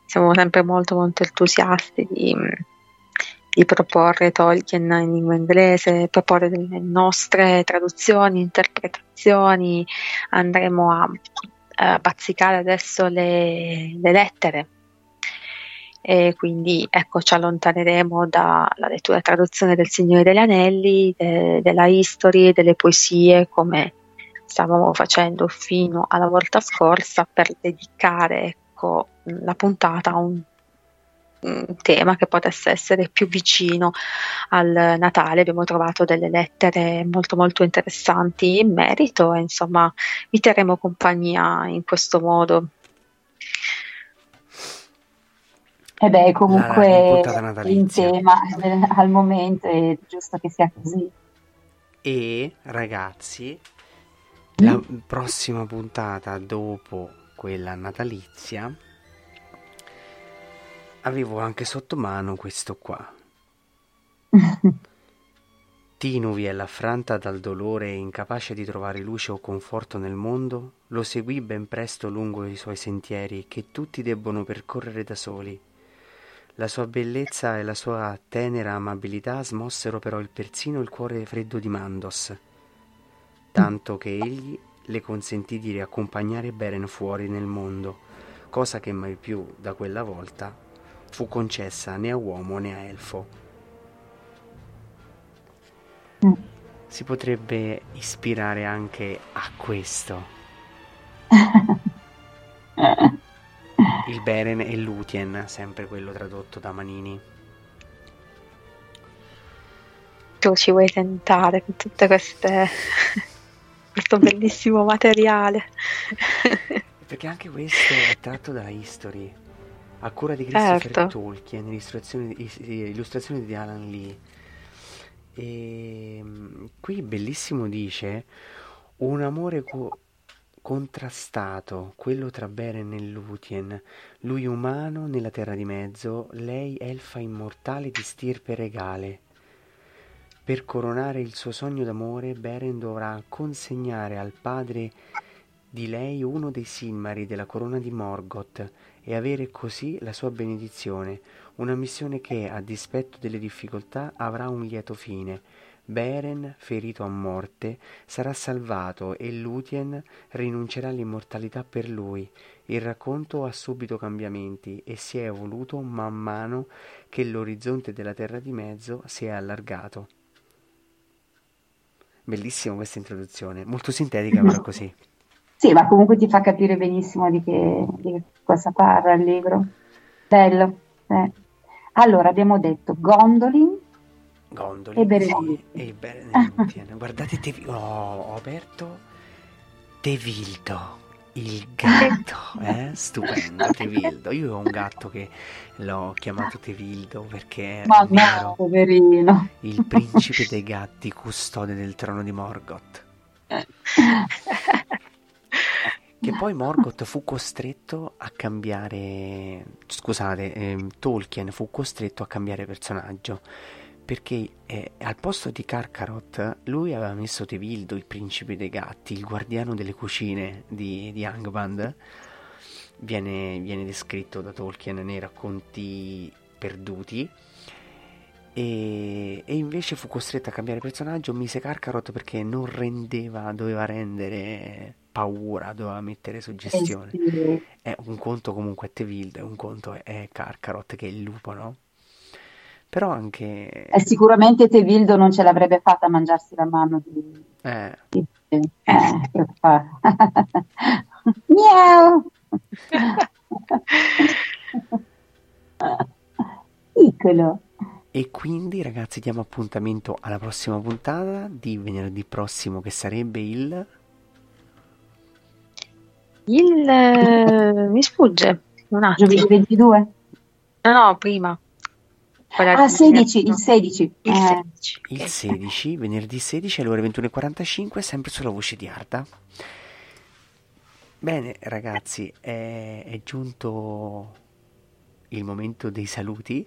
siamo sempre molto molto entusiasti di proporre Tolkien in lingua inglese, proporre delle nostre traduzioni, interpretazioni. Andremo a bazzicare adesso le lettere e quindi ecco, ci allontaneremo dalla lettura e traduzione del Signore degli Anelli, della history, delle poesie, come stavamo facendo fino alla volta scorsa, per dedicare ecco la puntata a un tema che potesse essere più vicino al Natale. Abbiamo trovato delle lettere molto molto interessanti in merito e insomma vi terremo compagnia in questo modo. E beh, comunque il tema al momento è giusto che sia così. E ragazzi, la prossima puntata dopo quella natalizia avevo anche sotto mano questo qua. Tino vi è l'affranta dal dolore e incapace di trovare luce o conforto nel mondo, lo seguì ben presto lungo i suoi sentieri che tutti debbono percorrere da soli. La sua bellezza e la sua tenera amabilità smossero però persino il cuore freddo di Mandos, tanto che egli le consentì di riaccompagnare Beren fuori nel mondo, cosa che mai più da quella volta fu concessa né a uomo né a elfo. Si potrebbe ispirare anche a questo. Il Beren e Lúthien, sempre quello tradotto da Manini. Tu ci vuoi tentare con tutte queste... questo bellissimo materiale. Perché anche questo è tratto da History, a cura di Christopher Tolkien, illustrazione di Alan Lee. E qui bellissimo dice: un amore contrastato, quello tra Beren e Lúthien, lui umano nella Terra di Mezzo, lei elfa immortale di stirpe regale. Per coronare il suo sogno d'amore, Beren dovrà consegnare al padre di lei uno dei Silmari della corona di Morgoth e avere così la sua benedizione, una missione che, a dispetto delle difficoltà, avrà un lieto fine. Beren, ferito a morte, sarà salvato e Lúthien rinuncerà all'immortalità per lui. Il racconto ha subito cambiamenti e si è evoluto man mano che l'orizzonte della Terra di Mezzo si è allargato. Bellissimo questa introduzione, molto sintetica però così. Sì, ma comunque ti fa capire benissimo di cosa parla il libro. Bello. Allora, abbiamo detto Gondolin e Beren. Sì, guardate, ho aperto Tevildo, il gatto, stupendo Tevildo. Io ho un gatto che l'ho chiamato Tevildo perché era poverino, il principe dei gatti, custode del trono di Morgoth, che poi Morgoth fu costretto a cambiare, Tolkien fu costretto a cambiare personaggio, perché al posto di Carcaroth lui aveva messo Tevildo, il principe dei gatti, il guardiano delle cucine di Angband. Viene descritto da Tolkien nei racconti perduti, e invece fu costretta a cambiare personaggio, mise Carcaroth perché non rendeva, doveva rendere paura, doveva mettere suggestione. Sì. È un conto comunque è Tevild, un conto è Carcaroth che è il lupo, no? Però anche... sicuramente Tevildo non ce l'avrebbe fatta a mangiarsi la mano di... Miau! Piccolo! E quindi ragazzi diamo appuntamento alla prossima puntata di venerdì prossimo, che sarebbe il... mi sfugge, un attimo. Giovedì 22? No, prima. Ah, 16, il 16. Il 16, venerdì 16 alle ore 21:45, sempre sulla Voce di Arda. Bene ragazzi, è giunto il momento dei saluti.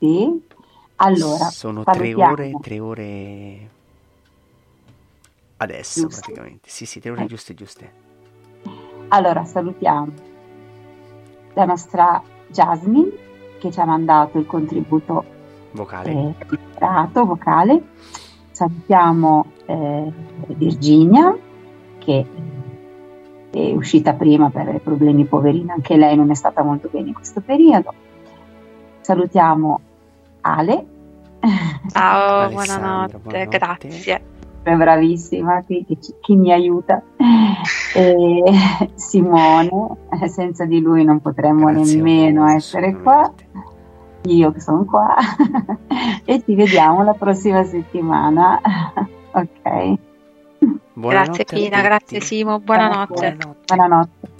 Sì, allora sono tre ore adesso, giusto, praticamente. Sì, 3 ore giuste. Allora salutiamo la nostra Jasmine, che ci ha mandato il contributo vocale, vocale. Salutiamo Virginia, che è uscita prima per problemi, poverina, anche lei non è stata molto bene in questo periodo. Salutiamo Ale. Ciao, buonanotte, grazie. È bravissima, chi mi aiuta. Simone, senza di lui non potremmo nemmeno essere qua, io che sono qua. E ci vediamo la prossima settimana. Ok, buonanotte, grazie Pina, grazie Simo, buonanotte.